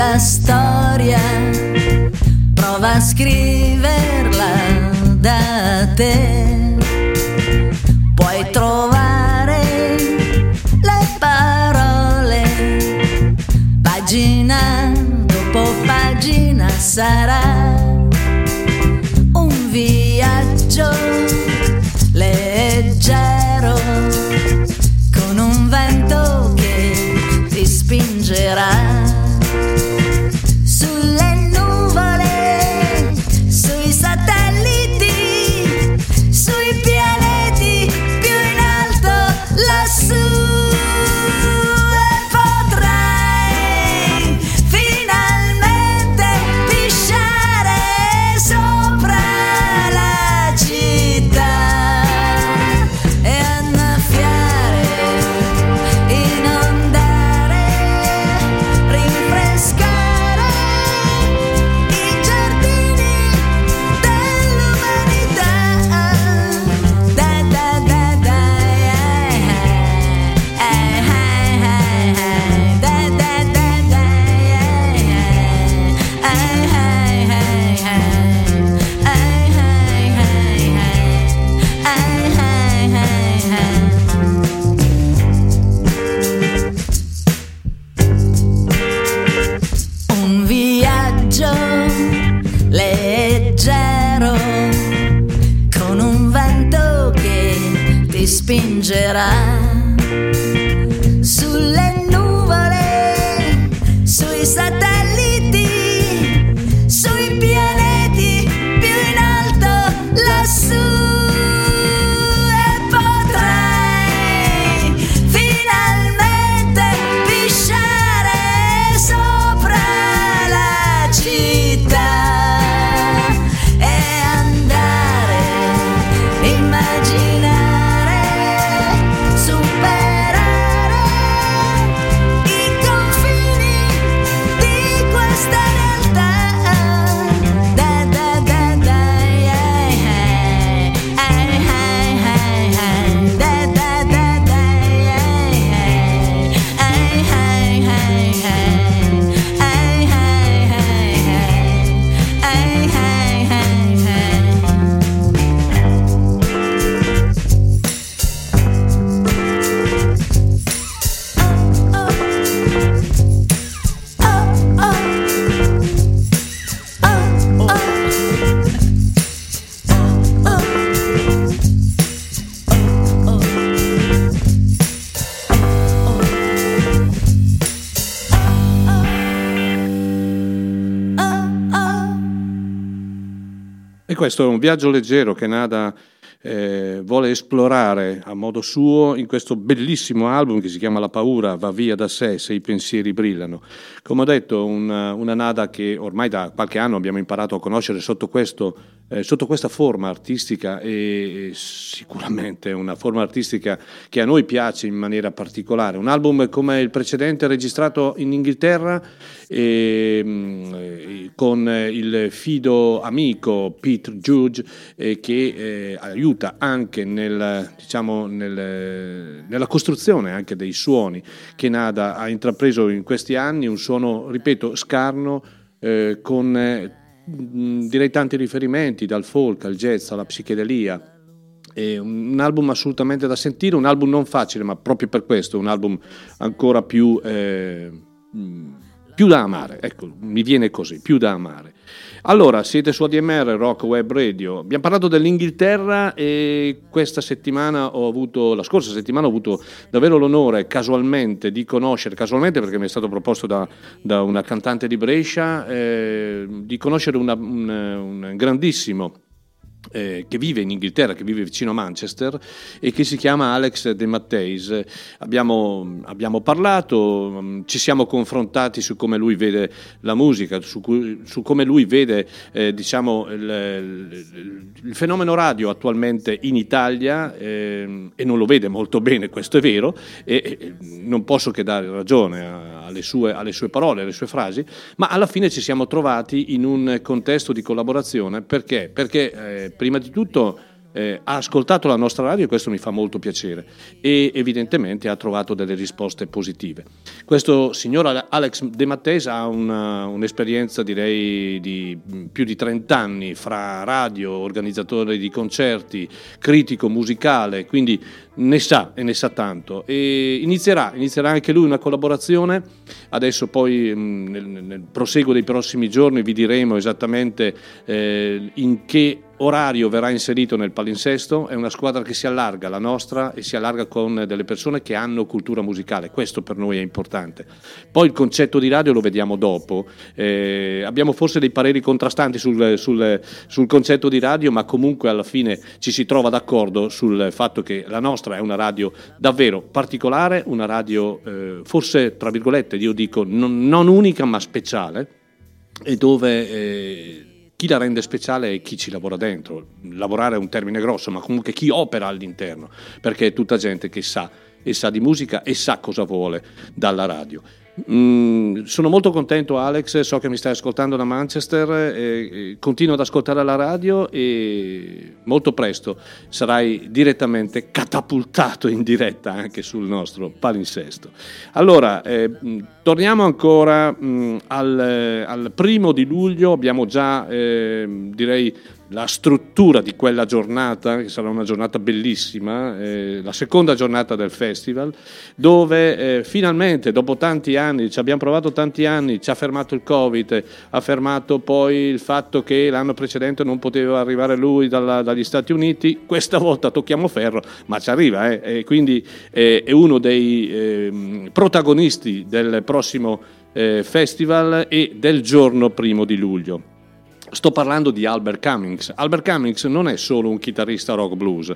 la storia, prova a scriverla da te, puoi trovare le parole, pagina dopo pagina sarà un viaggio leggero con un vento che ti spingerà. Questo è un viaggio leggero che Nada eh, vuole esplorare a modo suo in questo bellissimo album che si chiama La paura va via da sé se i pensieri brillano. Come ho detto, una, una Nada che ormai da qualche anno abbiamo imparato a conoscere sotto, questo, eh, sotto questa forma artistica, e sicuramente una forma artistica che a noi piace in maniera particolare. Un album come il precedente registrato in Inghilterra e con il fido amico Pete Judge eh, che eh, aiuta anche nel, diciamo, nel, nella costruzione anche dei suoni che Nada ha intrapreso in questi anni, un suono, ripeto, scarno eh, con eh, direi tanti riferimenti dal folk al jazz alla psichedelia. È un album assolutamente da sentire, un album non facile, ma proprio per questo un album ancora più eh, più da amare, ecco, mi viene così, più da amare. Allora, siete su A D M R Rock Web Radio, abbiamo parlato dell'Inghilterra e questa settimana ho avuto, la scorsa settimana ho avuto davvero l'onore casualmente di conoscere, casualmente perché mi è stato proposto da, da una cantante di Brescia, eh, di conoscere una, un, un grandissimo Eh, che vive in Inghilterra, che vive vicino a Manchester e che si chiama Alex De Matteis. Abbiamo, abbiamo parlato, ci siamo confrontati su come lui vede la musica, su, cui, su come lui vede eh, diciamo il, il, il fenomeno radio attualmente in Italia eh, e non lo vede molto bene, questo è vero, e, e non posso che dare ragione alle sue, alle sue parole, alle sue frasi, ma alla fine ci siamo trovati in un contesto di collaborazione perché, perché eh, prima di tutto eh, ha ascoltato la nostra radio, e questo mi fa molto piacere, e evidentemente ha trovato delle risposte positive. Questo signor Alex De Matteis ha una, un'esperienza, direi, di più di trent'anni fra radio, organizzatore di concerti, critico musicale, quindi ne sa e ne sa tanto, e inizierà, inizierà anche lui una collaborazione. Adesso poi mh, nel, nel proseguo dei prossimi giorni vi diremo esattamente eh, in che orario verrà inserito nel palinsesto. È una squadra che si allarga, la nostra, e si allarga con delle persone che hanno cultura musicale, questo per noi è importante. Poi il concetto di radio lo vediamo dopo, eh, abbiamo forse dei pareri contrastanti sul, sul, sul concetto di radio, ma comunque alla fine ci si trova d'accordo sul fatto che la nostra è una radio davvero particolare, una radio eh, forse, tra virgolette, io dico non, non unica ma speciale, e dove... Eh, chi la rende speciale è chi ci lavora dentro. Lavorare è un termine grosso, ma comunque chi opera all'interno, perché è tutta gente che sa, e sa di musica e sa cosa vuole dalla radio. Mm, sono molto contento, Alex, so che mi stai ascoltando da Manchester, eh, continuo ad ascoltare la radio e molto presto sarai direttamente catapultato in diretta anche sul nostro palinsesto. Allora, eh, torniamo ancora mh, al, al primo di luglio, abbiamo già eh, direi la struttura di quella giornata, che sarà una giornata bellissima, eh, la seconda giornata del festival, dove eh, finalmente, dopo tanti anni, ci abbiamo provato tanti anni, ci ha fermato il Covid, ha fermato poi il fatto che l'anno precedente non poteva arrivare lui dalla, dagli Stati Uniti, questa volta tocchiamo ferro, ma ci arriva, eh, e quindi eh, è uno dei eh, protagonisti del prossimo eh, festival e del giorno primo di luglio. Sto parlando di Albert Cummings. Albert Cummings non è solo un chitarrista rock blues,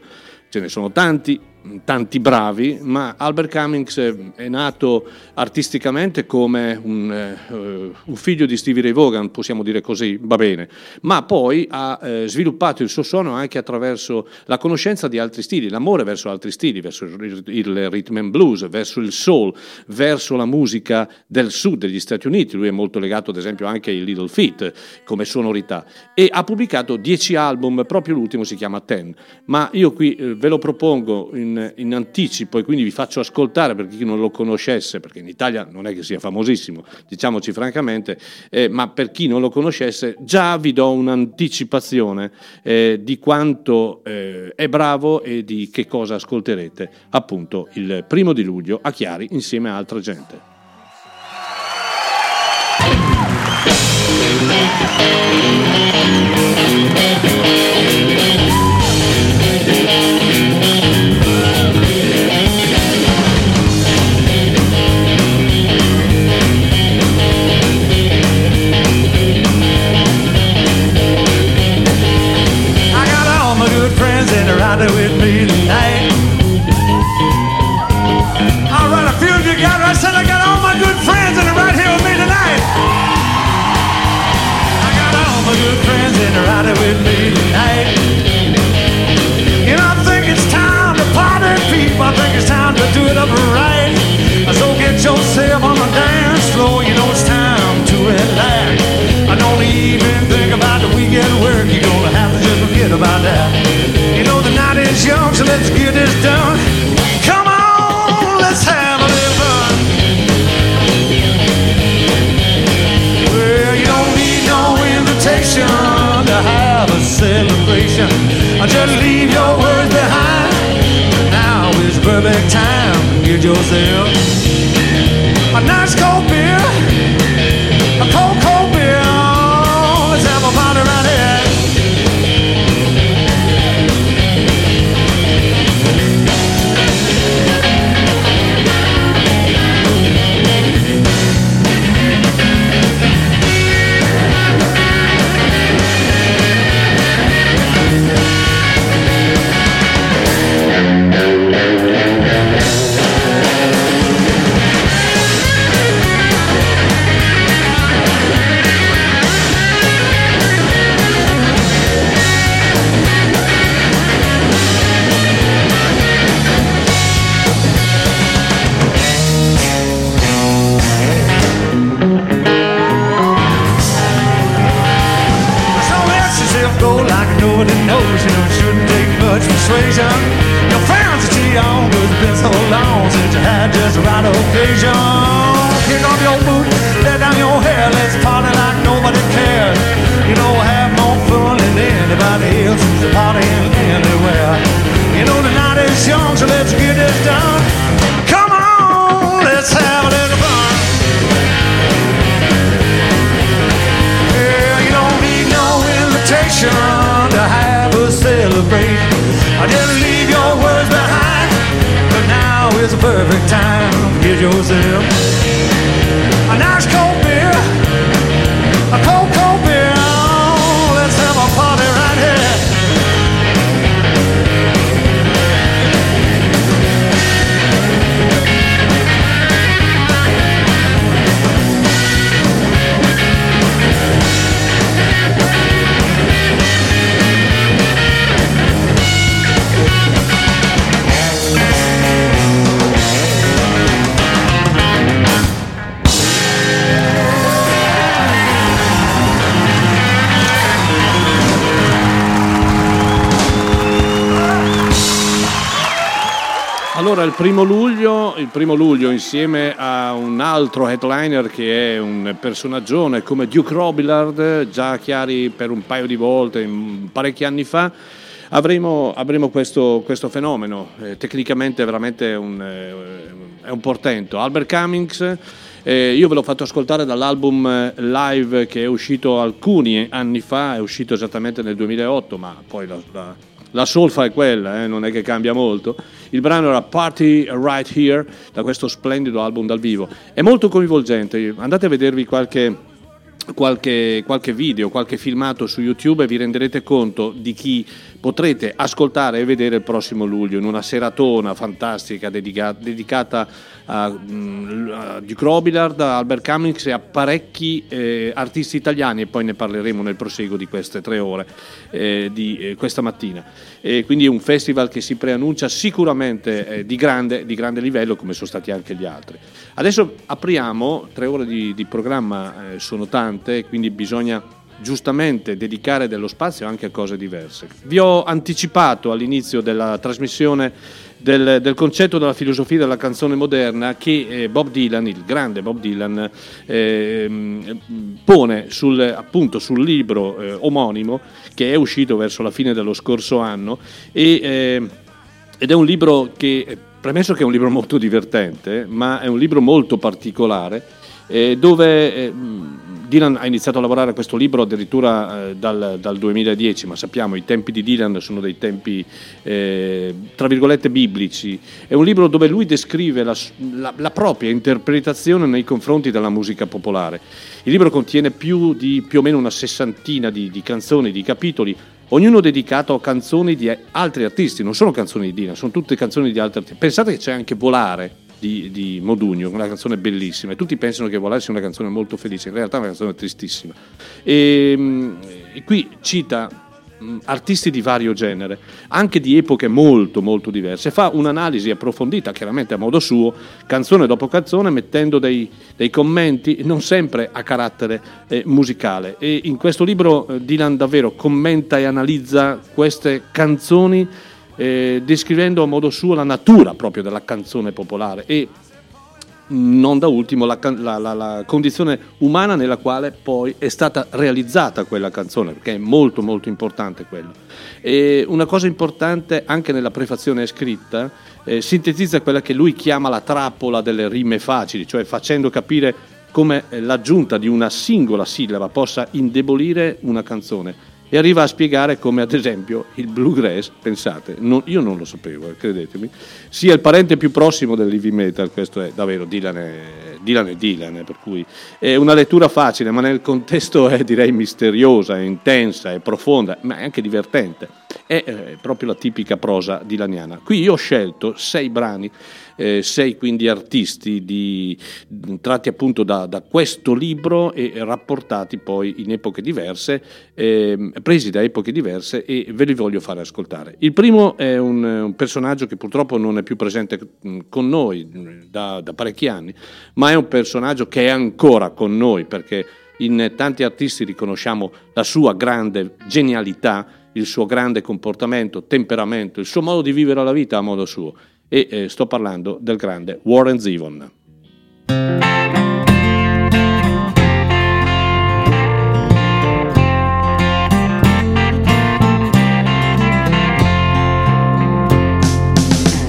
ce ne sono tanti, tanti bravi, ma Albert Cummings è nato artisticamente come un, eh, un figlio di Stevie Ray Vaughan, possiamo dire così, va bene, ma poi ha eh, sviluppato il suo suono anche attraverso la conoscenza di altri stili, l'amore verso altri stili, verso il, il rhythm and blues, verso il soul, verso la musica del sud degli Stati Uniti. Lui è molto legato ad esempio anche ai Little Feat come sonorità, e ha pubblicato dieci album, proprio l'ultimo si chiama Ten, ma io qui eh, ve lo propongo in in anticipo e quindi vi faccio ascoltare, per chi non lo conoscesse, perché in Italia non è che sia famosissimo, diciamoci francamente, eh, ma per chi non lo conoscesse già vi do un'anticipazione eh, di quanto eh, è bravo e di che cosa ascolterete appunto il primo di luglio a Chiari insieme a altra gente. With me tonight, I run a field you got. I said I got all my good friends and they're right here with me tonight. I got all my good friends and they're right here with me tonight. And I think it's time to party, people. I think it's time to do it up right. So get yourself on the dance floor. You know it's time to relax. I don't even think about the weekend work. You're gonna have to just forget about that. You know the night is young, so let's get this done. Come on, let's have a little fun. Well, you don't need no invitation to have a celebration. Just leave your worries behind. Now is perfect time. Get yourself a nice cold beer, a cold, cold beer. Let's have a party right here. been so long since you had just the right occasion. Kick off your boots, let down your hair, let's party like nobody cares. You know, have more fun than anybody else who's partying anywhere. You know, the night is young, so let's get this done. Come on, let's have a little fun. Yeah, you don't need no invitation to have a celebration. I just leave your words behind, but now is the perfect time. Get yourself a nice cold beer, a cold, cold beer. Oh, let's have a party right here. Allora il primo luglio, il primo luglio insieme a un altro headliner che è un personaggione come Duke Robillard, già chiari per un paio di volte parecchi anni fa, avremo, avremo questo, questo fenomeno, eh, tecnicamente veramente un, eh, è un portento. Albert Cummings, eh, io ve l'ho fatto ascoltare dall'album live che è uscito alcuni anni fa, è uscito esattamente nel duemilaotto, ma poi la... la La solfa è quella, eh, non è che cambia molto. Il brano era Party Right Here, da questo splendido album dal vivo. È molto coinvolgente, andate a vedervi qualche, qualche, qualche video, qualche filmato su YouTube e vi renderete conto di chi potrete ascoltare e vedere il prossimo luglio in una seratona fantastica dedica, dedicata a, a Duke Robillard, a Albert Cummings e a parecchi eh, artisti italiani, e poi ne parleremo nel proseguo di queste tre ore eh, di eh, questa mattina. E quindi è un festival che si preannuncia sicuramente eh, di, grande, di grande livello, come sono stati anche gli altri. Adesso apriamo, tre ore di, di programma eh, sono tante, quindi bisogna giustamente dedicare dello spazio anche a cose diverse. Vi ho anticipato all'inizio della trasmissione del, del concetto della filosofia della canzone moderna che eh, Bob Dylan, il grande Bob Dylan, eh, pone sul, appunto sul libro eh, omonimo che è uscito verso la fine dello scorso anno e, eh, ed è un libro che, premesso che è un libro molto divertente, ma è un libro molto particolare eh, dove... Eh, Dylan ha iniziato a lavorare a questo libro addirittura eh, dal, dal duemiladieci, ma sappiamo i tempi di Dylan sono dei tempi eh, tra virgolette biblici. È un libro dove lui descrive la, la, la propria interpretazione nei confronti della musica popolare. Il libro contiene più di più o meno una sessantina di, di canzoni, di capitoli, ognuno dedicato a canzoni di altri artisti. Non sono canzoni di Dylan, sono tutte canzoni di altri artisti. Pensate che c'è anche Volare Di, di Modugno, una canzone bellissima, e tutti pensano che Volare sia una canzone molto felice, in realtà è una canzone tristissima. E, e qui cita artisti di vario genere, anche di epoche molto molto diverse, fa un'analisi approfondita, chiaramente a modo suo, canzone dopo canzone, mettendo dei, dei commenti non sempre a carattere eh, musicale. E in questo libro eh, Dylan davvero commenta e analizza queste canzoni Eh, descrivendo a modo suo la natura proprio della canzone popolare e non da ultimo la, la, la, la condizione umana nella quale poi è stata realizzata quella canzone, perché è molto molto importante quello. E una cosa importante anche nella prefazione scritta, eh, sintetizza quella che lui chiama la trappola delle rime facili, cioè facendo capire come l'aggiunta di una singola sillaba possa indebolire una canzone. E arriva a spiegare come ad esempio il bluegrass, pensate, non, io non lo sapevo, credetemi, sia il parente più prossimo dell'heavy metal. Questo è davvero Dylan e Dylan, e Dylan, per cui è una lettura facile, ma nel contesto è direi misteriosa, è intensa, è profonda, ma è anche divertente. È eh, proprio la tipica prosa dilaniana. Qui io ho scelto sei brani, eh, sei quindi artisti di, tratti appunto da, da questo libro e rapportati poi in epoche diverse, eh, presi da epoche diverse, e ve li voglio fare ascoltare. Il primo è un, un personaggio che purtroppo non è più presente con noi da, da parecchi anni, ma è un personaggio che è ancora con noi, perché in tanti artisti riconosciamo la sua grande genialità, il suo grande comportamento, temperamento, il suo modo di vivere la vita a modo suo. e eh, sto parlando del grande Warren Zevon.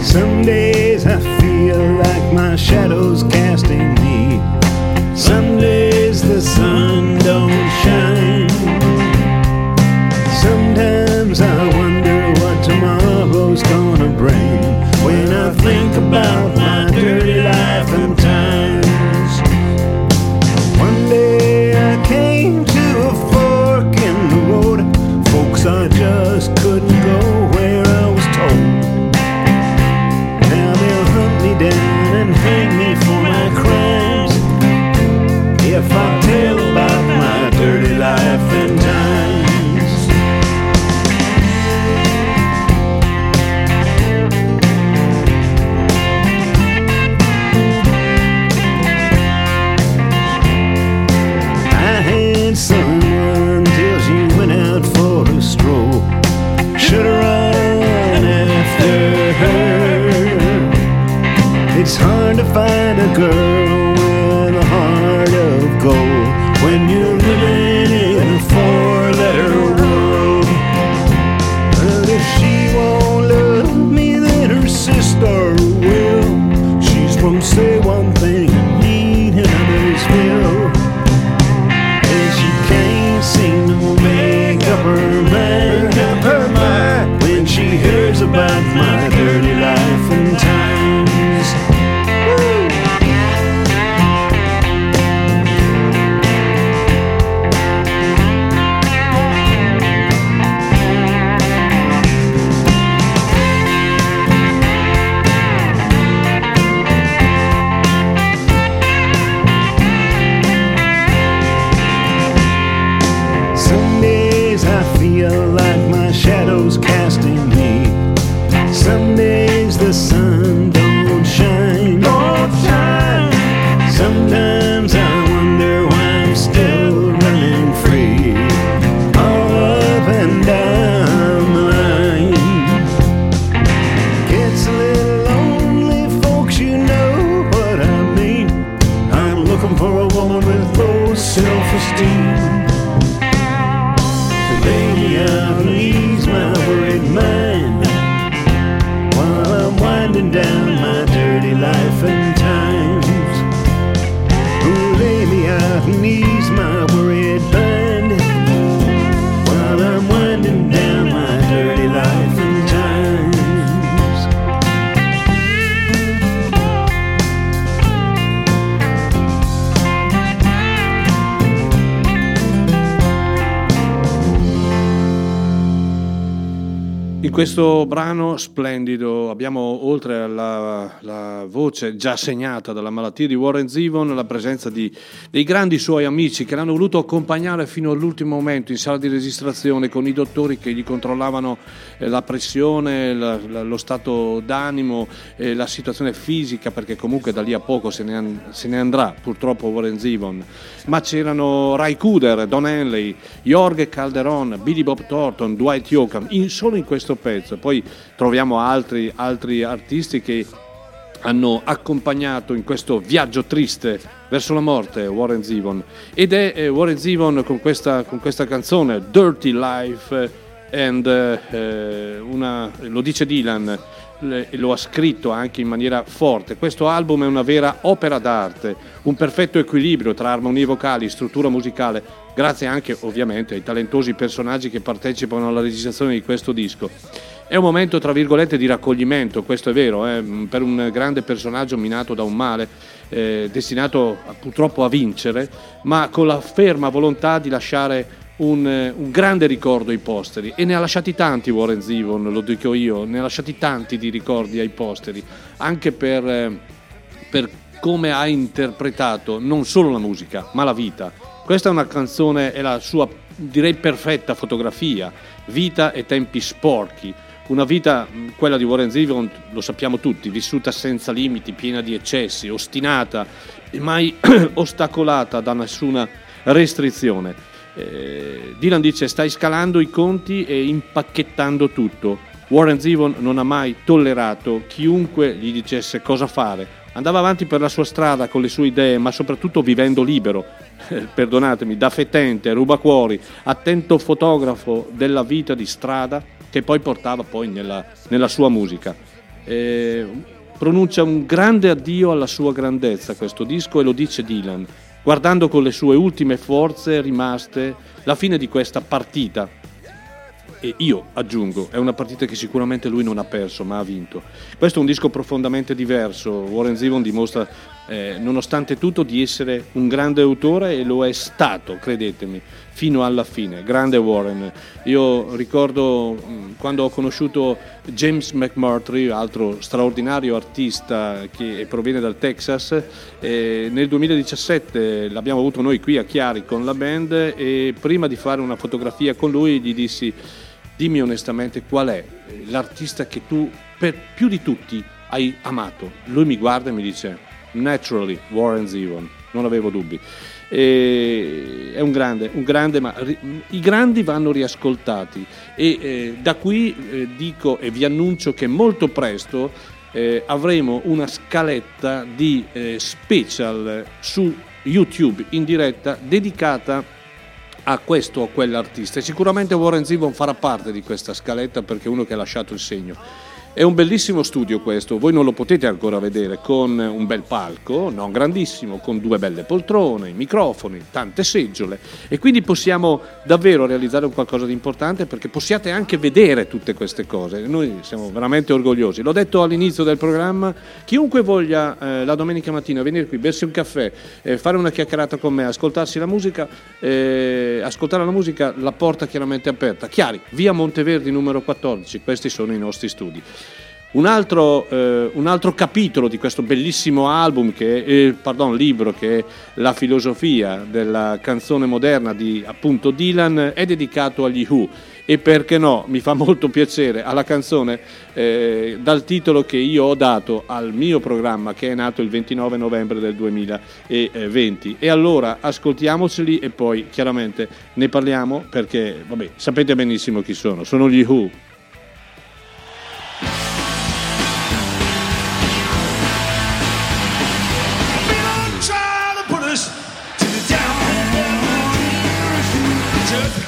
Some days I feel like my shadow's casting me. Some days the sun don't shine. Sometimes I wonder what tomorrow's gonna bring. When I think about my dirty life and times, one day I came to a fork in the road. Folks, I just couldn't go where I was told. Now they'll hunt me down and hang me for my crimes if I tell about my dirty life and times. Someone till she went out for a stroll. Should've run after her. It's hard to find a girl with a heart of gold when you're living in a four-letter world. But if she won't love me, then her sister will. She's gonna say one thing and need another's will. Seem to make up her mind, make up her mind when she hears about my dirty life and times. Questo brano splendido, abbiamo oltre alla la voce già segnata dalla malattia di Warren Zevon la presenza di, dei grandi suoi amici che l'hanno voluto accompagnare fino all'ultimo momento in sala di registrazione con i dottori che gli controllavano eh, la pressione, la, la, lo stato d'animo, eh, la situazione fisica, perché comunque da lì a poco se ne, an- se ne andrà purtroppo Warren Zevon, ma c'erano Ry Cooder, Don Henley, Jorge Calderon, Billy Bob Thornton, Dwight Yoakam, in, solo in questo pezzo. Poi troviamo altri, altri artisti che hanno accompagnato in questo viaggio triste verso la morte Warren Zevon, ed è Warren Zevon con questa, con questa canzone Dirty Life and eh, una, lo dice Dylan, lo ha scritto anche in maniera forte. Questo album è una vera opera d'arte, un perfetto equilibrio tra armonie vocali, struttura musicale, grazie anche ovviamente ai talentuosi personaggi che partecipano alla registrazione di questo disco. È un momento tra virgolette di raccoglimento, questo è vero, eh, per un grande personaggio minato da un male, eh, destinato purtroppo a vincere, ma con la ferma volontà di lasciare Un, un grande ricordo ai posteri. E ne ha lasciati tanti Warren Zevon, lo dico io, ne ha lasciati tanti di ricordi ai posteri, anche per, per come ha interpretato non solo la musica ma la vita. Questa è una canzone, è la sua direi perfetta fotografia, vita e tempi sporchi. Una vita, quella di Warren Zevon, lo sappiamo tutti, vissuta senza limiti, piena di eccessi, ostinata e mai ostacolata da nessuna restrizione. Eh, Dylan dice: stai scalando i conti e impacchettando tutto, Warren Zevon non ha mai tollerato chiunque gli dicesse cosa fare. Andava avanti per la sua strada con le sue idee, ma soprattutto vivendo libero, eh, perdonatemi, da fetente, rubacuori, attento fotografo della vita di strada che poi portava poi nella, nella sua musica. Eh, pronuncia un grande addio alla sua grandezza questo disco, e lo dice Dylan, guardando con le sue ultime forze rimaste la fine di questa partita. E io aggiungo, è una partita che sicuramente lui non ha perso, ma ha vinto. Questo è un disco profondamente diverso. Warren Zevon dimostra, eh, nonostante tutto, di essere un grande autore, e lo è stato, credetemi, fino alla fine. Grande Warren. Io ricordo mh, quando ho conosciuto James McMurtry, altro straordinario artista che proviene dal Texas, eh, nel duemiladiciassette l'abbiamo avuto noi qui a Chiari con la band, e prima di fare una fotografia con lui gli dissi: dimmi onestamente qual è l'artista che tu per più di tutti hai amato. Lui mi guarda e mi dice: naturally, Warren Zevon. Non avevo dubbi. E è un grande, un grande, ma i grandi vanno riascoltati. E eh, da qui eh, dico e vi annuncio che molto presto eh, avremo una scaletta di eh, special su YouTube in diretta dedicata a questo o quell'artista, e sicuramente Warren Zevon farà parte di questa scaletta, perché è uno che ha lasciato il segno. È un bellissimo studio questo, voi non lo potete ancora vedere, con un bel palco, non grandissimo, con due belle poltrone, microfoni, tante seggiole, e quindi possiamo davvero realizzare un qualcosa di importante, perché possiate anche vedere tutte queste cose. Noi siamo veramente orgogliosi, l'ho detto all'inizio del programma, chiunque voglia eh, la domenica mattina venire qui, bersi un caffè, eh, fare una chiacchierata con me, ascoltarsi la musica, eh, ascoltare la musica, la porta chiaramente aperta. Chiari, via Monteverdi numero quattordici, questi sono i nostri studi. Un altro, eh, un altro capitolo di questo bellissimo album, che, eh, pardon, libro, che è La filosofia della canzone moderna di appunto Dylan, è dedicato agli Who. E perché no, mi fa molto piacere, alla canzone eh, dal titolo che io ho dato al mio programma, che è nato il ventinove novembre del duemilaventi. E allora ascoltiamoceli e poi chiaramente ne parliamo, perché vabbè, sapete benissimo chi sono, sono gli Who.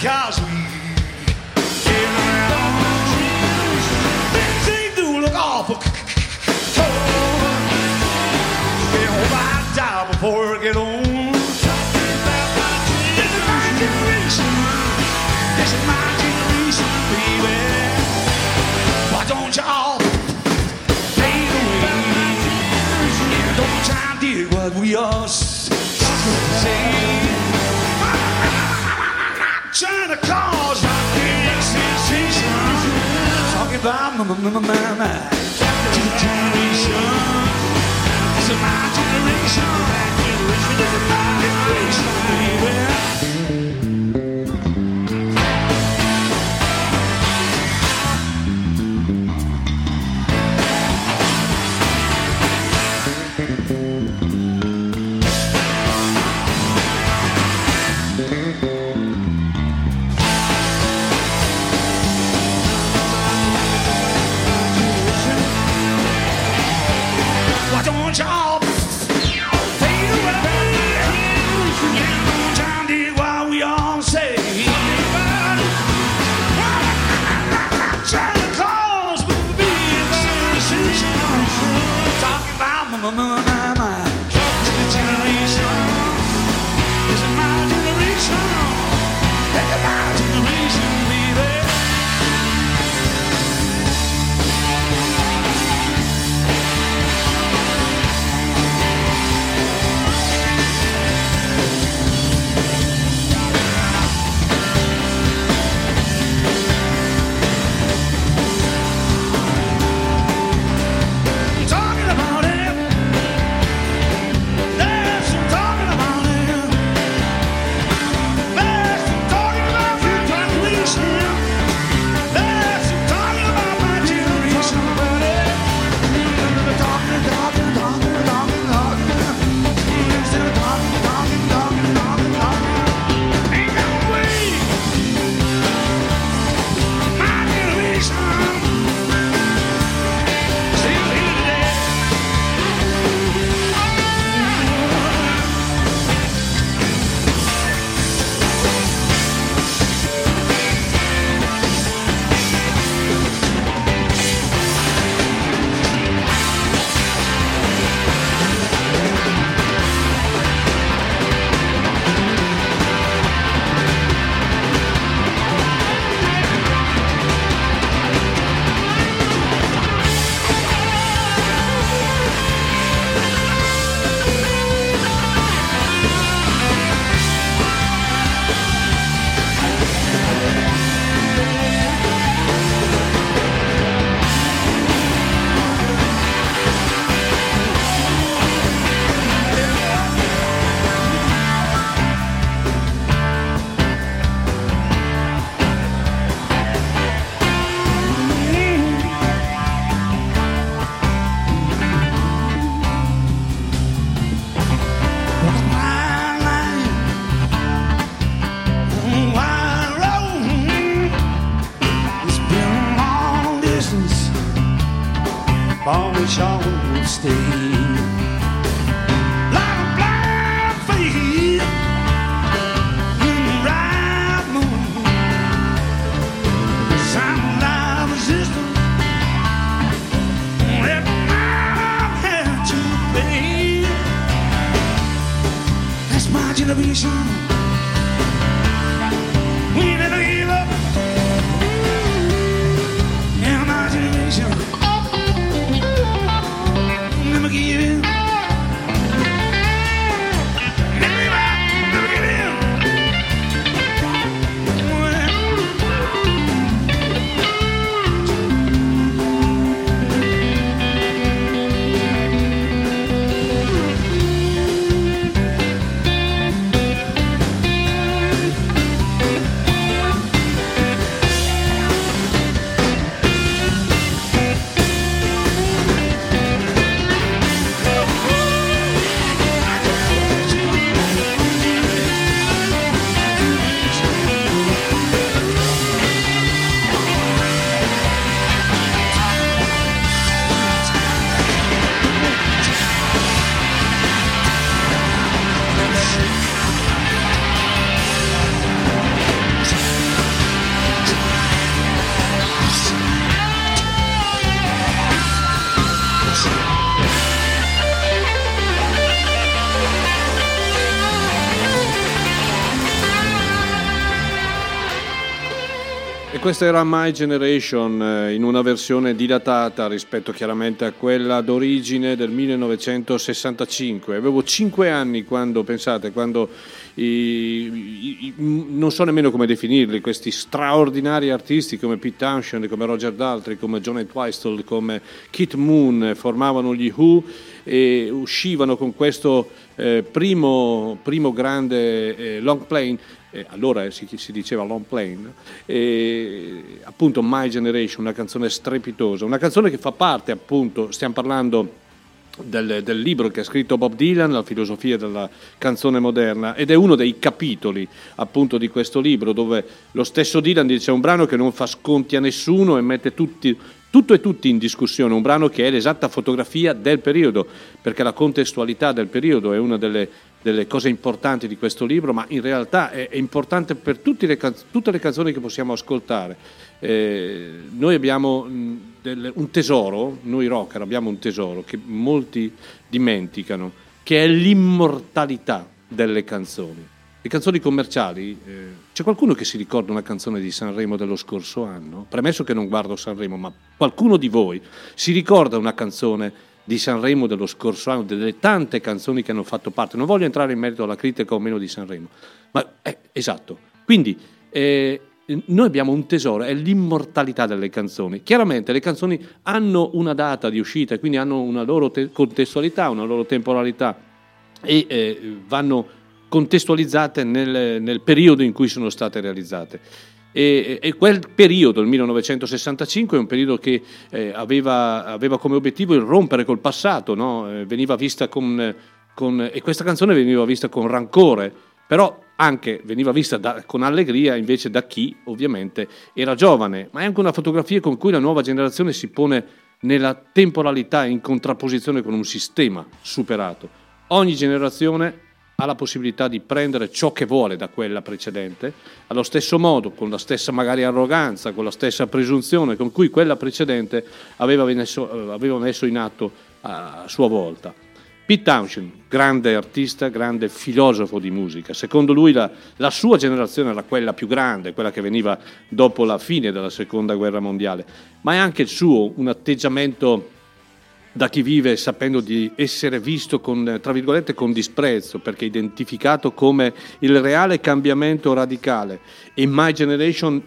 Because we get around, things they do look awful cold. They hope I die before I get old. Talking about my generation, this is my generation, this is my generation, baby. Why don't you all fade away? Yeah, don't try and do what we all say. Trying to cause rocket sensation. Talking about my, my, my, my, my generation. This is my generation. This is my generation, y'all. Fade away. No time to hear what we all say. Try to cause me to be a sensation. Talking about my, my, my, my generation. This is my generation. This is my generation, baby. wish I would stay. Generation, we never give up. Now my generation, never give in. Never give up, never give in. Questa era My Generation in una versione dilatata rispetto chiaramente a quella d'origine del millenovecentosessantacinque. Avevo cinque anni quando, pensate, quando i, i, non so nemmeno come definirli, questi straordinari artisti come Pete Townshend, come Roger Daltrey, come John Entwistle, come Kit Moon formavano gli Who e uscivano con questo eh, primo, primo grande eh, long playing. Eh, allora eh, si, si diceva Long Plain, eh, appunto My Generation, una canzone strepitosa, una canzone che fa parte, appunto, stiamo parlando del, del libro che ha scritto Bob Dylan, La filosofia della canzone moderna, ed è uno dei capitoli appunto di questo libro dove lo stesso Dylan dice un brano che non fa sconti a nessuno e mette tutti, tutto e tutti in discussione, un brano che è l'esatta fotografia del periodo, perché la contestualità del periodo è una delle delle cose importanti di questo libro, ma in realtà è, è importante per tutte le, canz- tutte le canzoni che possiamo ascoltare. Eh, noi abbiamo mh, del, un tesoro, noi rocker abbiamo un tesoro che molti dimenticano, che è l'immortalità delle canzoni. Le canzoni commerciali, eh, c'è qualcuno che si ricorda una canzone di Sanremo dello scorso anno? Premesso che non guardo Sanremo, ma qualcuno di voi si ricorda una canzone di Sanremo dello scorso anno, delle tante canzoni che hanno fatto parte? Non voglio entrare in merito alla critica o meno di Sanremo, ma eh, esatto, quindi eh, noi abbiamo un tesoro, è l'immortalità delle canzoni. Chiaramente le canzoni hanno una data di uscita, quindi hanno una loro te- contestualità, una loro temporalità e eh, vanno contestualizzate nel, nel periodo in cui sono state realizzate. E, e quel periodo, il millenovecentosessantacinque, è un periodo che eh, aveva, aveva come obiettivo il rompere col passato, no? eh, veniva vista con, con e questa canzone veniva vista con rancore, però anche veniva vista da, con allegria invece da chi ovviamente era giovane, ma è anche una fotografia con cui la nuova generazione si pone nella temporalità in contrapposizione con un sistema superato. Ogni generazione ha la possibilità di prendere ciò che vuole da quella precedente, allo stesso modo, con la stessa magari arroganza, con la stessa presunzione con cui quella precedente aveva messo, aveva messo in atto a sua volta. Pete Townshend, grande artista, grande filosofo di musica, secondo lui la, la sua generazione era quella più grande, quella che veniva dopo la fine della Seconda Guerra Mondiale, ma è anche il suo un atteggiamento da chi vive sapendo di essere visto con, tra virgolette, con disprezzo, perché identificato come il reale cambiamento radicale. E My Generation,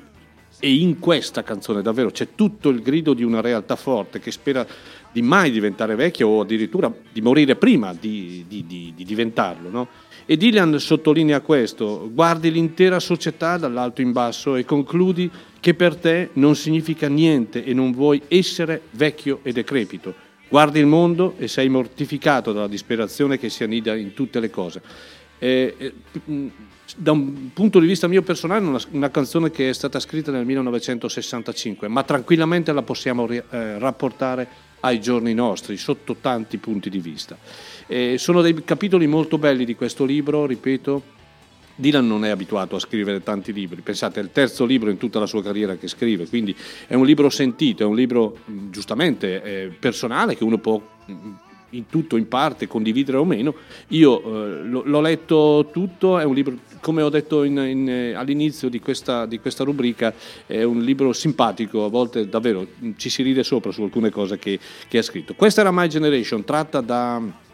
e in questa canzone davvero c'è tutto il grido di una realtà forte che spera di mai diventare vecchia o addirittura di morire prima di, di, di, di diventarlo, no? E Dylan sottolinea questo: guardi l'intera società dall'alto in basso e concludi che per te non significa niente e non vuoi essere vecchio e decrepito. Guardi il mondo e sei mortificato dalla disperazione che si annida in tutte le cose. eh, eh, da un punto di vista mio personale una, una canzone che è stata scritta nel millenovecentosessantacinque, ma tranquillamente la possiamo ri, eh, rapportare ai giorni nostri sotto tanti punti di vista. Eh, sono dei capitoli molto belli di questo libro, ripeto. Dylan non è abituato a scrivere tanti libri, pensate, è il terzo libro in tutta la sua carriera che scrive, quindi è un libro sentito, è un libro giustamente eh, personale che uno può in tutto, in parte, condividere o meno. Io eh, lo, l'ho letto tutto, è un libro, come ho detto in, in, all'inizio di questa, di questa rubrica, è un libro simpatico, a volte davvero ci si ride sopra su alcune cose che, che ha scritto. Questa era My Generation, tratta da...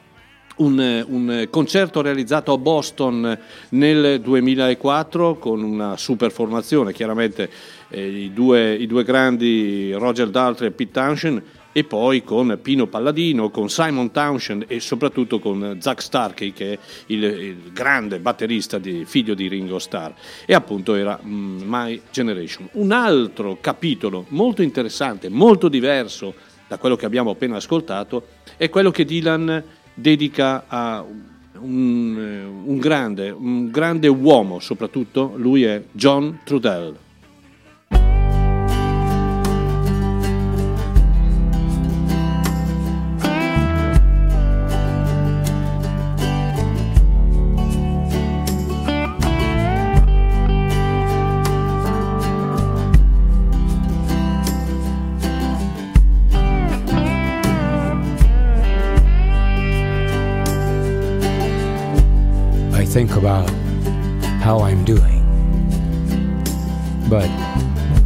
Un, un concerto realizzato a Boston nel duemilaquattro con una super formazione, chiaramente eh, i, due, i due grandi Roger Daltrey e Pete Townshend, e poi con Pino Palladino, con Simon Townshend e soprattutto con Zach Starkey, che è il, il grande batterista di, figlio di Ringo Starr, e appunto era mm, My Generation. Un altro capitolo molto interessante, molto diverso da quello che abbiamo appena ascoltato, è quello che Dylan dedica a un, un grande, un grande uomo soprattutto, lui è John Trudell. Think about how I'm doing, but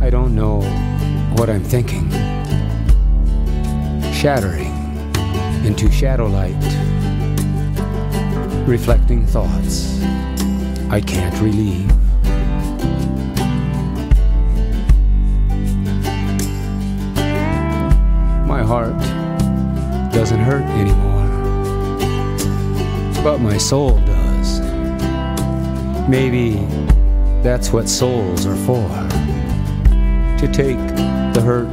I don't know what I'm thinking. Shattering into shadow light, reflecting thoughts I can't relieve. My heart doesn't hurt anymore, but my soul does. Maybe that's what souls are for, to take the hurt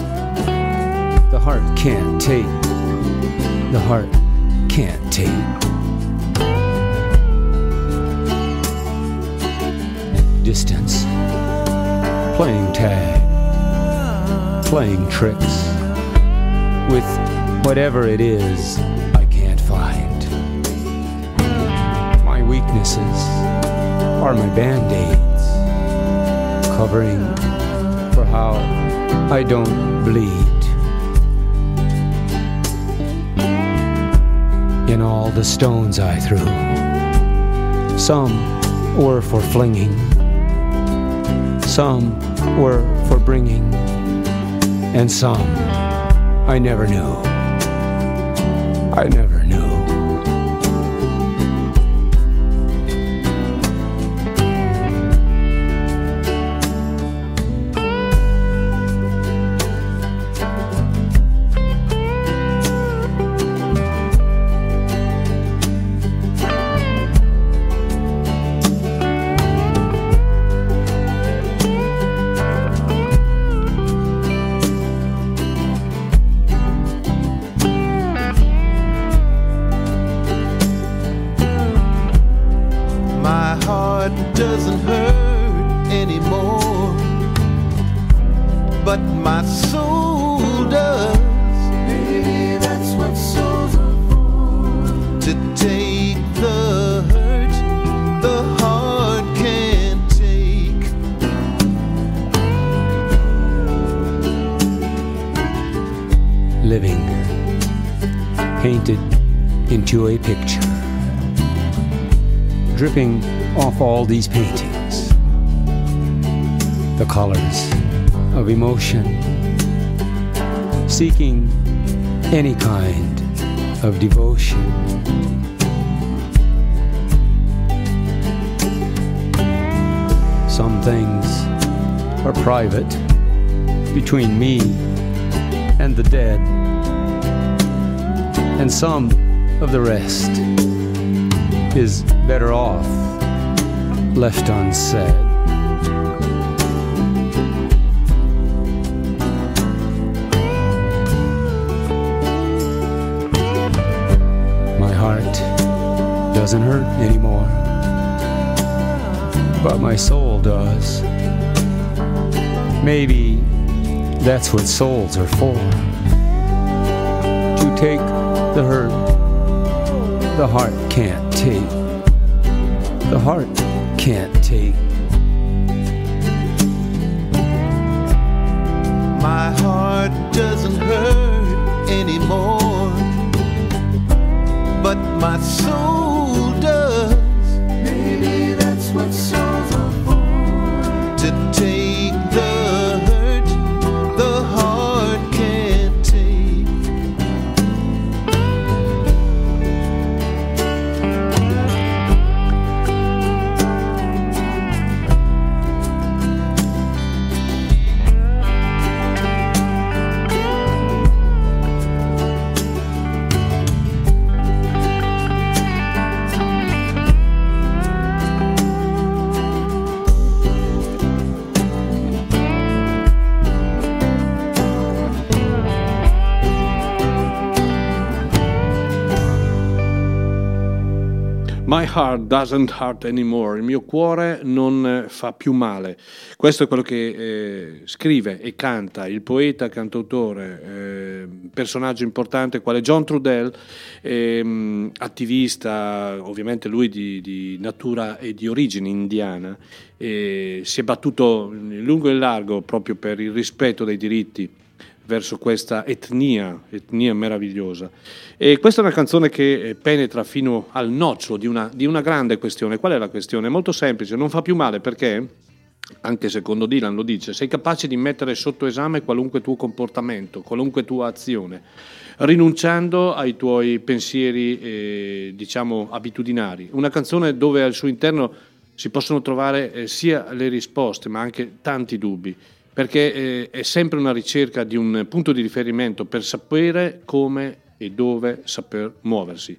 the heart can't take, the heart can't take. Distance, playing tag, playing tricks, with whatever it is I can't find. My weaknesses are my band-aids, covering for how I don't bleed. In all the stones I threw, some were for flinging, some were for bringing, and some I never knew, I never knew. Dripping off all these paintings, the colors of emotion, seeking any kind of devotion. Some things are private between me and the dead, and some of the rest is better off left unsaid. My heart doesn't hurt anymore, but my soul does. Maybe that's what souls are for, to take the hurt the heart can't take, the heart can't take. My heart doesn't hurt anymore, but my soul does. Maybe that's what souls are for, to take the hurt the heart can't My heart doesn't hurt anymore, il mio cuore non fa più male. Questo è quello che eh, scrive e canta il poeta, cantautore, eh, personaggio importante quale John Trudell, eh, attivista, ovviamente lui di, di natura e di origine indiana, eh, si è battuto in lungo e in largo proprio per il rispetto dei diritti verso questa etnia, etnia meravigliosa. E questa è una canzone che penetra fino al nocciolo di una, di una grande questione. Qual è la questione? È molto semplice, non fa più male perché, anche secondo Dylan lo dice, sei capace di mettere sotto esame qualunque tuo comportamento, qualunque tua azione, rinunciando ai tuoi pensieri, eh, diciamo, abitudinari. Una canzone dove al suo interno si possono trovare eh, sia le risposte ma anche tanti dubbi, perché è sempre una ricerca di un punto di riferimento per sapere come e dove saper muoversi.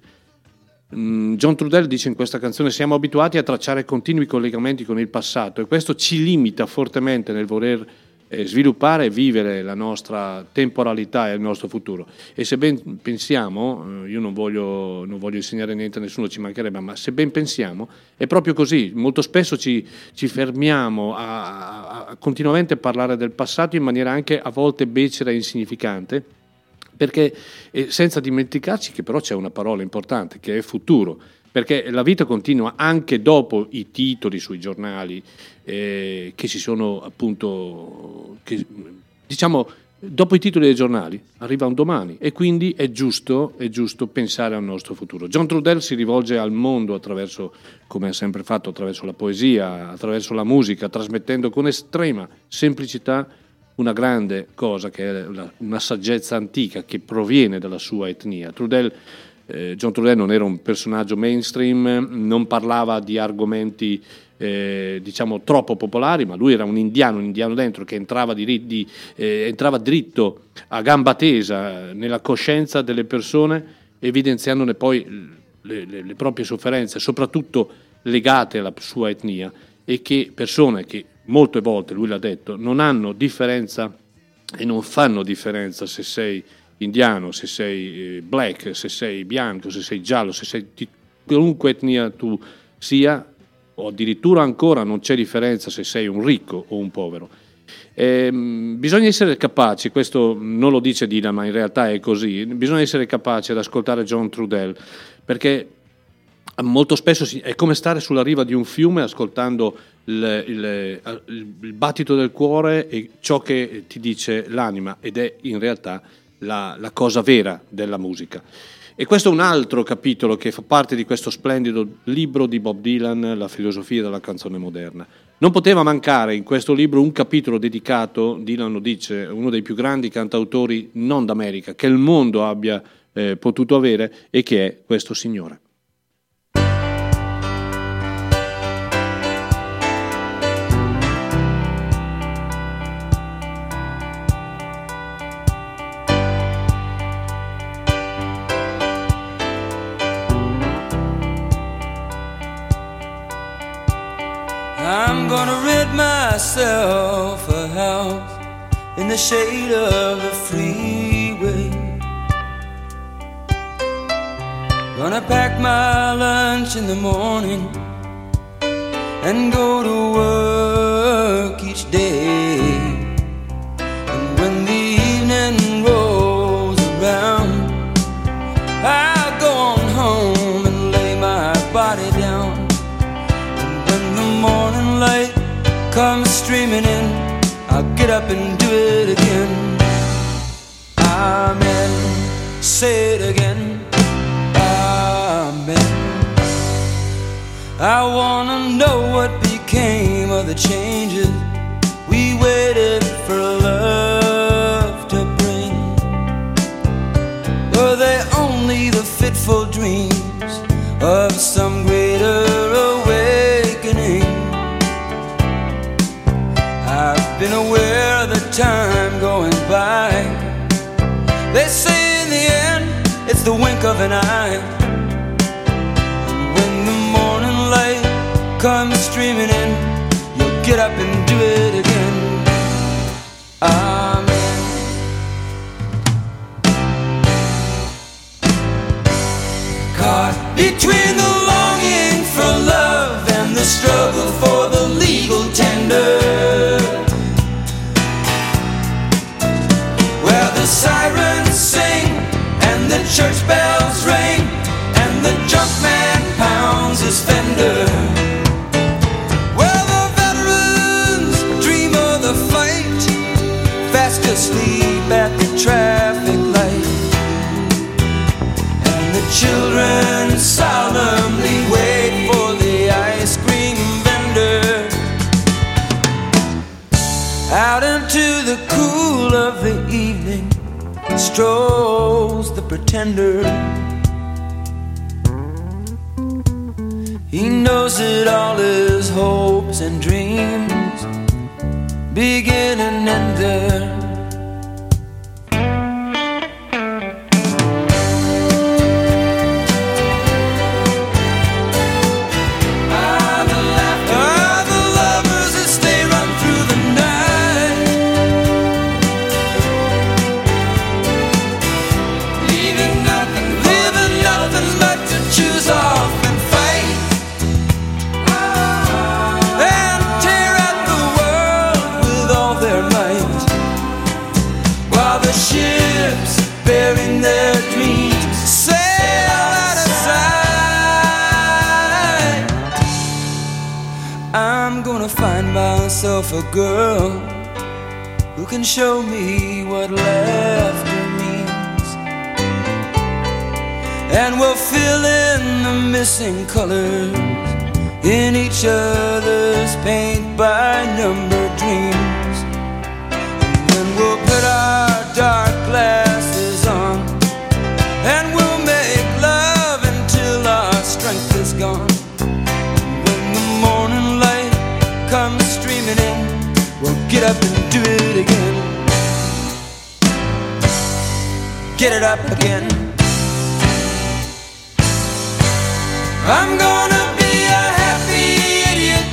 John Trudell dice in questa canzone: siamo abituati a tracciare continui collegamenti con il passato e questo ci limita fortemente nel voler sviluppare e vivere la nostra temporalità e il nostro futuro. E se ben pensiamo, io non voglio, non voglio insegnare niente a nessuno, ci mancherebbe, ma se ben pensiamo è proprio così. Molto spesso ci, ci fermiamo a, a, a continuamente parlare del passato in maniera anche a volte becera e insignificante, perché senza dimenticarci che però c'è una parola importante che è futuro, perché la vita continua anche dopo i titoli sui giornali eh, che si sono appunto, che, diciamo, dopo i titoli dei giornali arriva un domani e quindi è giusto, è giusto pensare al nostro futuro. John Trudell si rivolge al mondo attraverso, come ha sempre fatto, attraverso la poesia, attraverso la musica, trasmettendo con estrema semplicità una grande cosa che è una saggezza antica che proviene dalla sua etnia. Trudell, eh, John Trudell non era un personaggio mainstream, non parlava di argomenti eh, diciamo troppo popolari, ma lui era un indiano, un indiano dentro che entrava, di, di, eh, entrava dritto a gamba tesa nella coscienza delle persone, evidenziandone poi le, le, le proprie sofferenze, soprattutto legate alla sua etnia, e che persone che molte volte, lui l'ha detto, non hanno differenza e non fanno differenza se sei indiano, se sei black, se sei bianco, se sei giallo, se sei di qualunque etnia tu sia, o addirittura ancora non c'è differenza se sei un ricco o un povero. Eh, bisogna essere capaci, questo non lo dice Dylan ma in realtà è così, bisogna essere capaci ad ascoltare John Trudell, perché molto spesso è come stare sulla riva di un fiume ascoltando il, il, il battito del cuore e ciò che ti dice l'anima, ed è in realtà la, la cosa vera della musica. E questo è un altro capitolo che fa parte di questo splendido libro di Bob Dylan, La filosofia della canzone moderna. Non poteva mancare in questo libro un capitolo dedicato, Dylan lo dice, uno dei più grandi cantautori non d'America che il mondo abbia eh, potuto avere, e che è questo signore. Gonna rid myself a house in the shade of the freeway. Gonna pack my lunch in the morning and go to work each day. And when the evening rolls around, I'll go on home and lay my body down. And when the morning light comes streaming in, I'll get up and do it again. Amen. Say it again. Amen. I wanna know what became of the changes we waited for love to bring. Were they only the fitful dreams of some greater awakening? I've been aware of the time going by. They say in the end it's the wink of an eye. Come streaming in, you'll get up and do it again. Amen. Caught between the longing for love and the struggle for the legal tender, where the sirens sing and the church bells ring and the junk man pounds his fender. Sleep at the traffic light, and the children solemnly wait for the ice cream vendor. Out into the cool of the evening strolls the pretender. He knows that all his hopes and dreams begin and end there. Myself a girl who can show me what laughter means, and we'll fill in the missing colors in each other's paint by number dreams. And then we'll put our dark glasses on, and we'll make love until our strength is gone. And when the morning light comes streaming in, we'll get up and do it again. Get it up again. I'm gonna be a happy idiot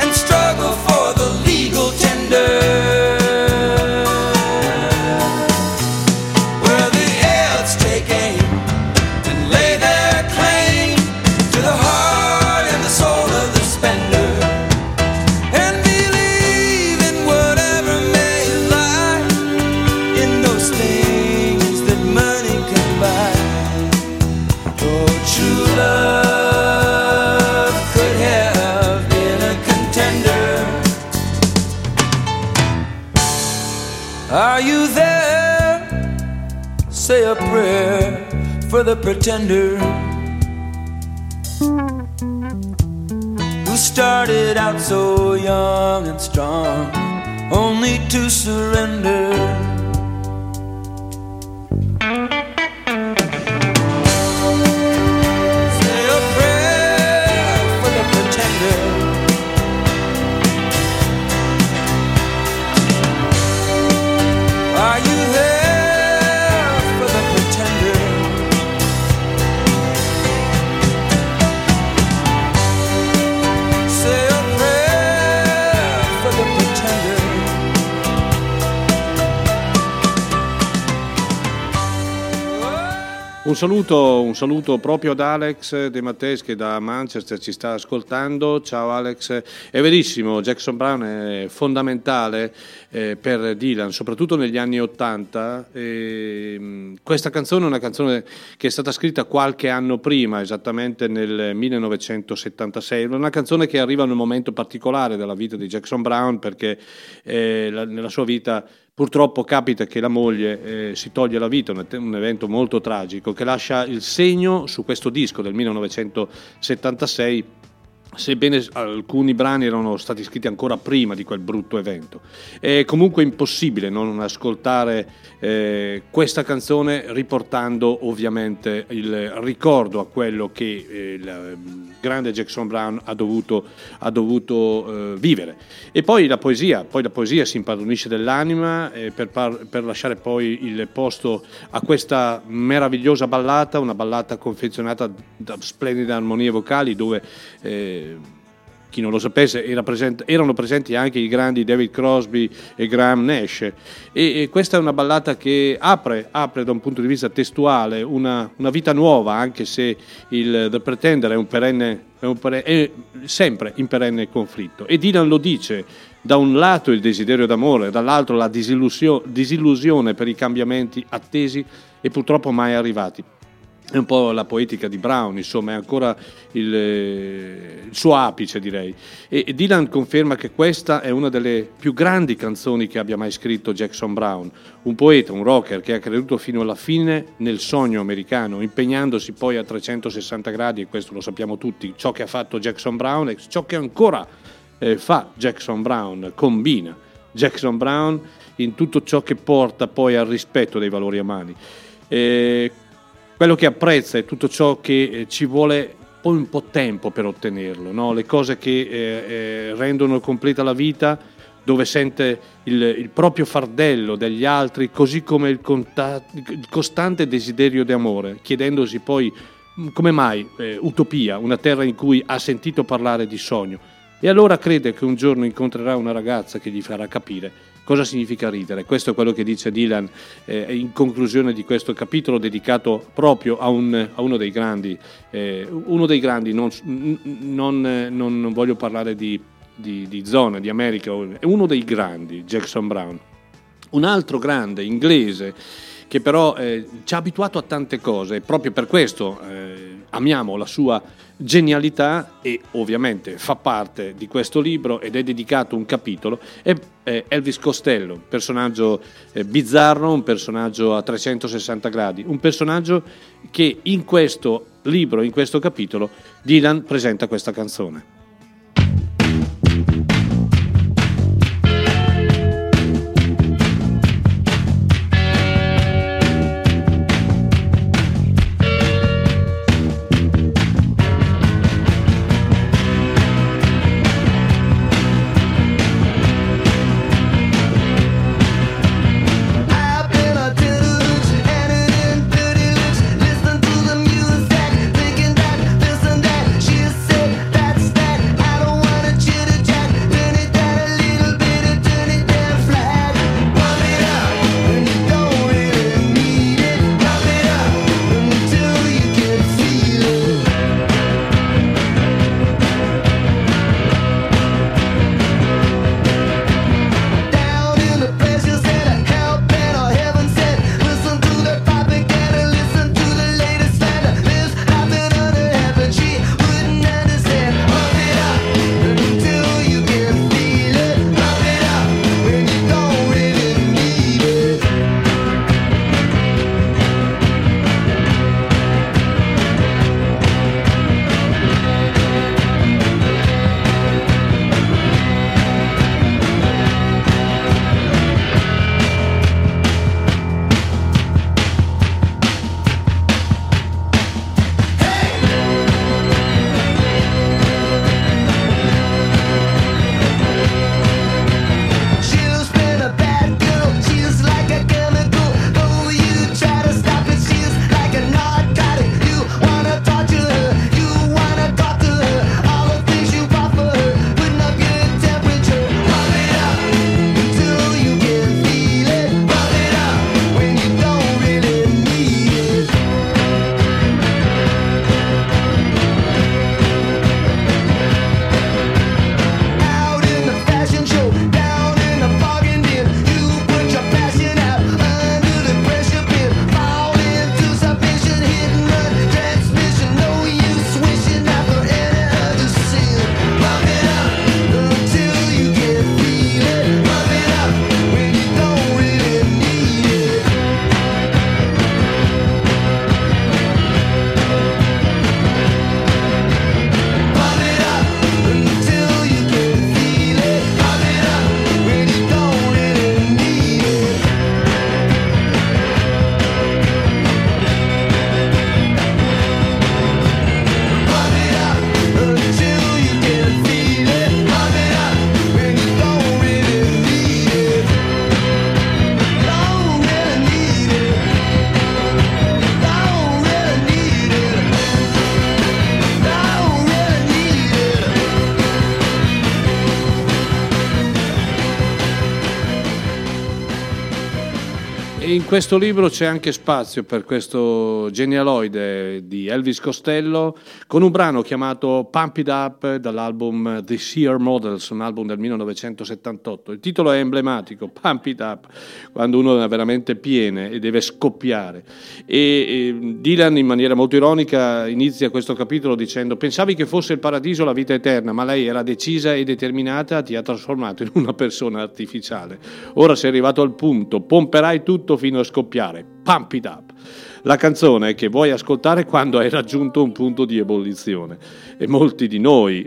and struggle for the legal tender, where the elves take aim and lay their claim to the heart and the soul of the spender. Are you there? Say a prayer for the pretender who started out so young and strong, only to surrender. Say a prayer for the pretender. Are you there for the pretender? Say a prayer for the pretender. Un saluto, un saluto proprio ad Alex De Matteis che da Manchester ci sta ascoltando. Ciao Alex, è verissimo, Jackson Browne è fondamentale eh, per Dylan, soprattutto negli anni Ottanta. E, questa canzone è una canzone che è stata scritta qualche anno prima, esattamente nel millenovecentosettantasei, una canzone che arriva in un momento particolare della vita di Jackson Browne, perché eh, la, nella sua vita purtroppo capita che la moglie eh, si toglie la vita, un, un evento molto tragico che lascia il segno su questo disco del millenovecentosettantasei, sebbene alcuni brani erano stati scritti ancora prima di quel brutto evento. È comunque impossibile non ascoltare eh, questa canzone, riportando ovviamente il ricordo a quello che eh, il grande Jackson Browne ha dovuto, ha dovuto eh, vivere. E poi la poesia, poi la poesia si impadronisce dell'anima eh, per, par- per lasciare poi il posto a questa meravigliosa ballata, una ballata confezionata da splendide armonie vocali dove... Eh, chi non lo sapesse, era presente, erano presenti anche i grandi David Crosby e Graham Nash, e, e questa è una ballata che apre, apre da un punto di vista testuale una, una vita nuova, anche se il The Pretender è, un perenne, è, un perenne, è sempre in perenne conflitto, e Dylan lo dice: da un lato il desiderio d'amore, dall'altro la disillusio, disillusione per i cambiamenti attesi e purtroppo mai arrivati. È un po' la poetica di Brown, insomma, è ancora il, il suo apice, direi. E, e Dylan conferma che questa è una delle più grandi canzoni che abbia mai scritto Jackson Brown, un poeta, un rocker che ha creduto fino alla fine nel sogno americano, impegnandosi poi a trecentosessanta gradi, e questo lo sappiamo tutti, ciò che ha fatto Jackson Brown e ciò che ancora eh, fa Jackson Brown, combina Jackson Brown in tutto ciò che porta poi al rispetto dei valori umani. E quello che apprezza è tutto ciò che ci vuole poi un po' tempo per ottenerlo, no? Le cose che eh, eh, rendono completa la vita, dove sente il, il proprio fardello degli altri, così come il, conta- il costante desiderio di amore, chiedendosi poi come mai eh, utopia, una terra in cui ha sentito parlare di sogno. E allora crede che un giorno incontrerà una ragazza che gli farà capire cosa significa ridere. Questo è quello che dice Dylan eh, in conclusione di questo capitolo dedicato proprio a, un, a uno dei grandi, eh, uno dei grandi, non, non, non, non voglio parlare di, di, di zona, di America, è uno dei grandi, Jackson Browne. Un altro grande inglese che però eh, ci ha abituato a tante cose, e proprio per questo eh, amiamo la sua genialità, e ovviamente fa parte di questo libro ed è dedicato un capitolo, è Elvis Costello, un personaggio bizzarro, un personaggio a trecentosessanta gradi, un personaggio che in questo libro, in questo capitolo, Dylan presenta questa canzone. That in questo libro c'è anche spazio per questo genealoide di Elvis Costello con un brano chiamato Pump It Up dall'album The Sear Models, un album del millenovecentosettantotto. Il titolo è emblematico, Pump It Up, quando uno è veramente pieno e deve scoppiare. E, e Dylan, in maniera molto ironica, inizia questo capitolo dicendo: pensavi che fosse il paradiso, la vita eterna, ma lei era decisa e determinata, ti ha trasformato in una persona artificiale. Ora sei arrivato al punto, pomperai tutto fino a scoppiare. Pump it up. La canzone che vuoi ascoltare quando hai raggiunto un punto di ebollizione. E molti di noi,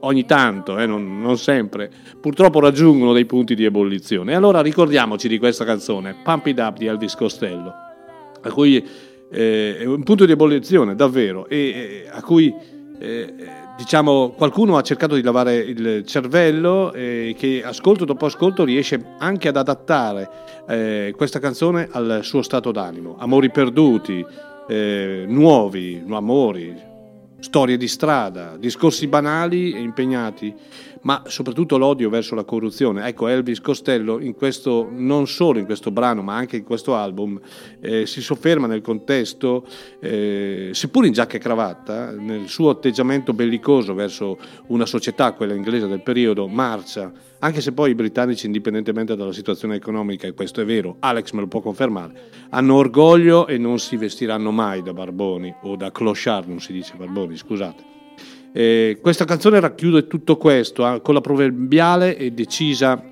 ogni tanto, eh, non, non sempre, purtroppo raggiungono dei punti di ebollizione. E allora ricordiamoci di questa canzone, Pump It Up di Elvis Costello, a cui eh, è un punto di ebollizione davvero, e eh, a cui eh, diciamo qualcuno ha cercato di lavare il cervello, eh, che ascolto dopo ascolto riesce anche ad adattare eh, questa canzone al suo stato d'animo. Amori perduti, eh, nuovi amori, storie di strada, discorsi banali e impegnati, ma soprattutto l'odio verso la corruzione. Ecco, Elvis Costello in questo, non solo in questo brano ma anche in questo album, eh, si sofferma nel contesto, eh, seppur in giacca e cravatta, nel suo atteggiamento bellicoso verso una società, quella inglese del periodo, marcia, anche se poi i britannici, indipendentemente dalla situazione economica, e questo è vero, Alex me lo può confermare, hanno orgoglio e non si vestiranno mai da barboni o da clochard, non si dice barboni, scusate. Eh, questa canzone racchiude tutto questo, eh, con la proverbiale e decisa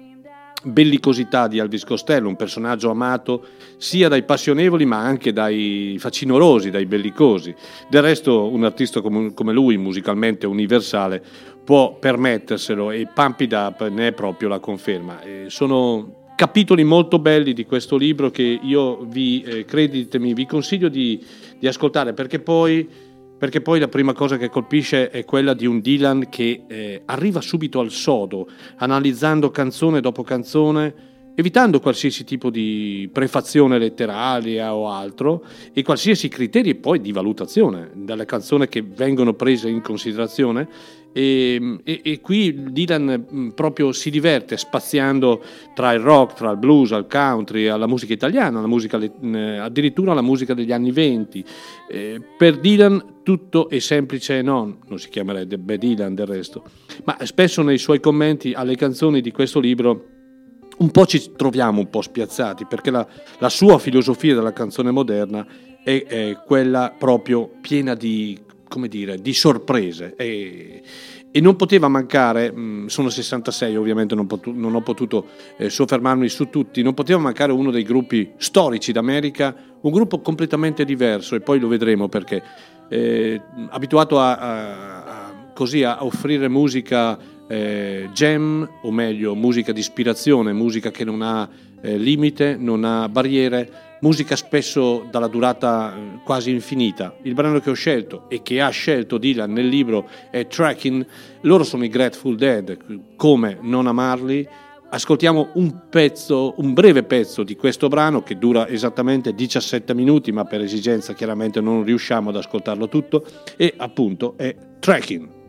bellicosità di Elvis Costello, un personaggio amato sia dai passionevoli ma anche dai facinorosi, dai bellicosi. Del resto un artista com- come lui, musicalmente universale, può permetterselo, e Pump It Up ne è proprio la conferma. Eh, sono capitoli molto belli di questo libro che io vi, eh, credetemi, vi consiglio di, di ascoltare, perché poi... perché poi la prima cosa che colpisce è quella di un Dylan che eh, arriva subito al sodo, analizzando canzone dopo canzone, evitando qualsiasi tipo di prefazione letteraria o altro, e qualsiasi criteri poi di valutazione dalle canzoni che vengono prese in considerazione. E, e, e qui Dylan proprio si diverte spaziando tra il rock, tra il blues, al country, alla musica italiana, alla musica, addirittura alla musica degli anni venti. Eh, per Dylan tutto è semplice e non, non si chiamerebbe Bad Dylan del resto, ma spesso nei suoi commenti alle canzoni di questo libro un po' ci troviamo un po' spiazzati, perché la, la sua filosofia della canzone moderna è, è quella proprio piena di, come dire, di sorprese, e, e non poteva mancare, mh, sono sessantasei ovviamente, non, potu, non ho potuto eh, soffermarmi su tutti, non poteva mancare uno dei gruppi storici d'America, un gruppo completamente diverso, e poi lo vedremo perché, eh, abituato a, a, a, così, a offrire musica eh, jam, o meglio musica di ispirazione, musica che non ha eh, limite, non ha barriere, musica spesso dalla durata quasi infinita. Il brano che ho scelto e che ha scelto Dylan nel libro è Tracking. Loro sono i Grateful Dead, come non amarli? Ascoltiamo un pezzo, un breve pezzo di questo brano che dura esattamente diciassette minuti, ma per esigenza chiaramente non riusciamo ad ascoltarlo tutto, e appunto è Tracking.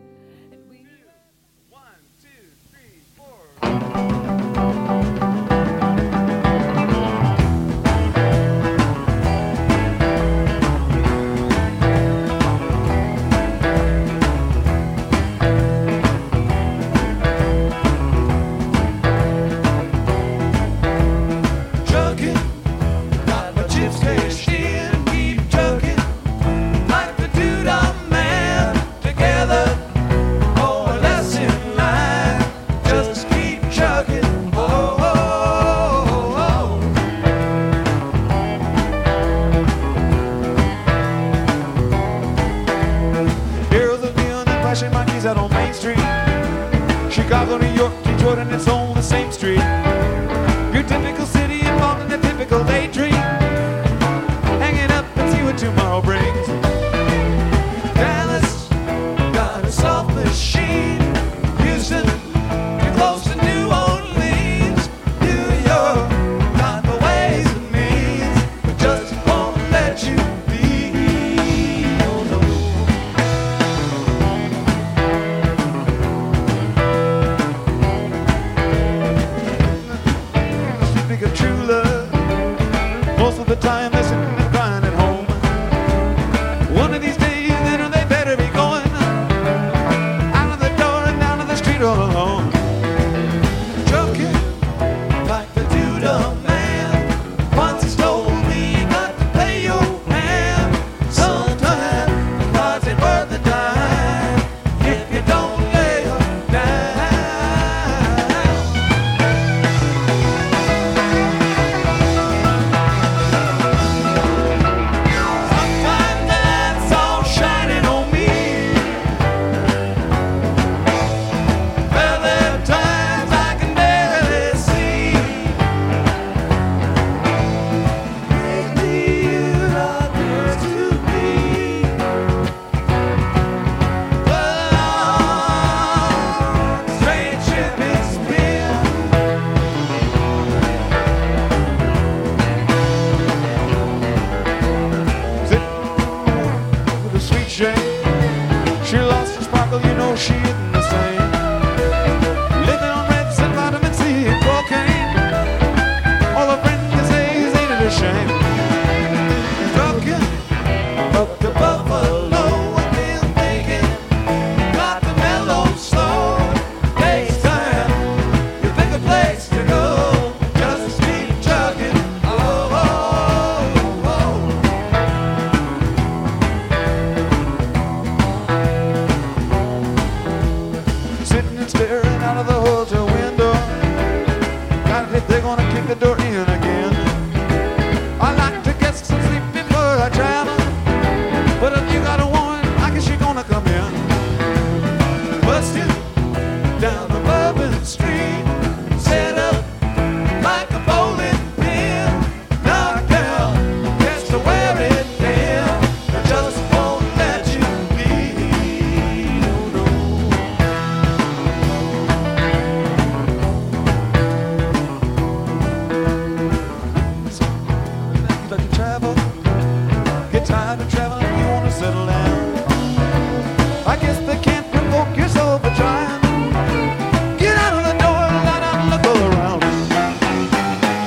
struggle, you know she isn't the same. Living on reds and vitamin C and cocaine. All her friends can say is ain't it a shame. Trucking up to Buffalo, I've been thinking about the mellow slow. Takes time, you pick a place to go. Just keep trucking, oh, oh, oh. Sitting and staring out of the hotel window. Kind of they're gonna kick the door in again. I like to get some sleep before I travel. But if you got a woman, I guess you're gonna come in. Bustin' down the Bourbon Street, set up like a bowling pin. Knock down, catch the wearing pin. I just won't let you be, no, no. You like to travel, get tired of traveling, you wanna settle down. I guess they can't provoke your soul for trying. Get out of the door, let out look all around.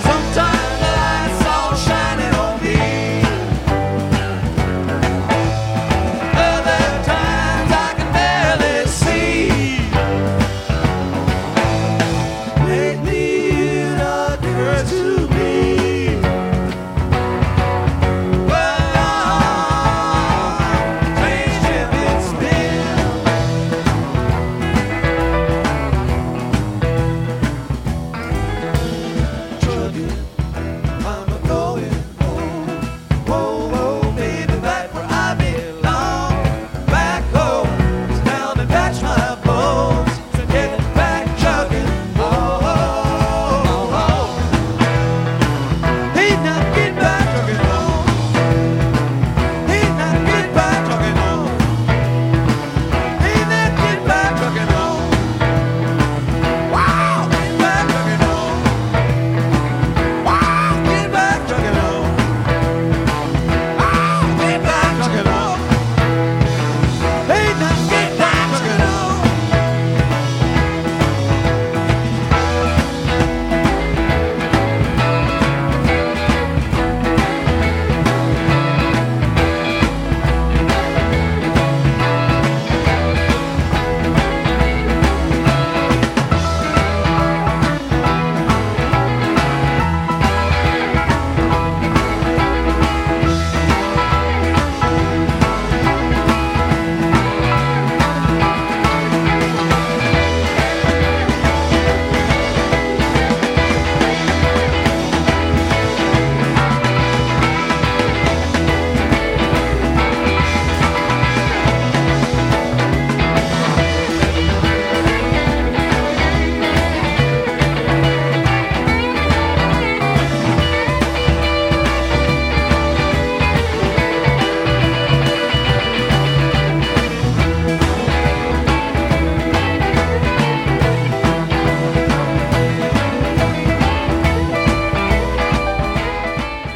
Sometime the light's all shining on me. Other times I can barely see. Lately it occurs to me. Well, I'm changed if it's been. Trucking, I'm a going home. Whoa, whoa, baby, back where I belong. Back home, it's down and patch my bones. So get back trucking, oh, oh, oh. He's not getting back trucking home. He's not getting back trucking home. He's not getting back trucking home. Wow, getting back trucking home. Wow, get back, truckin' home. Wow, get back, truckin' home. They not get back, truckin' home.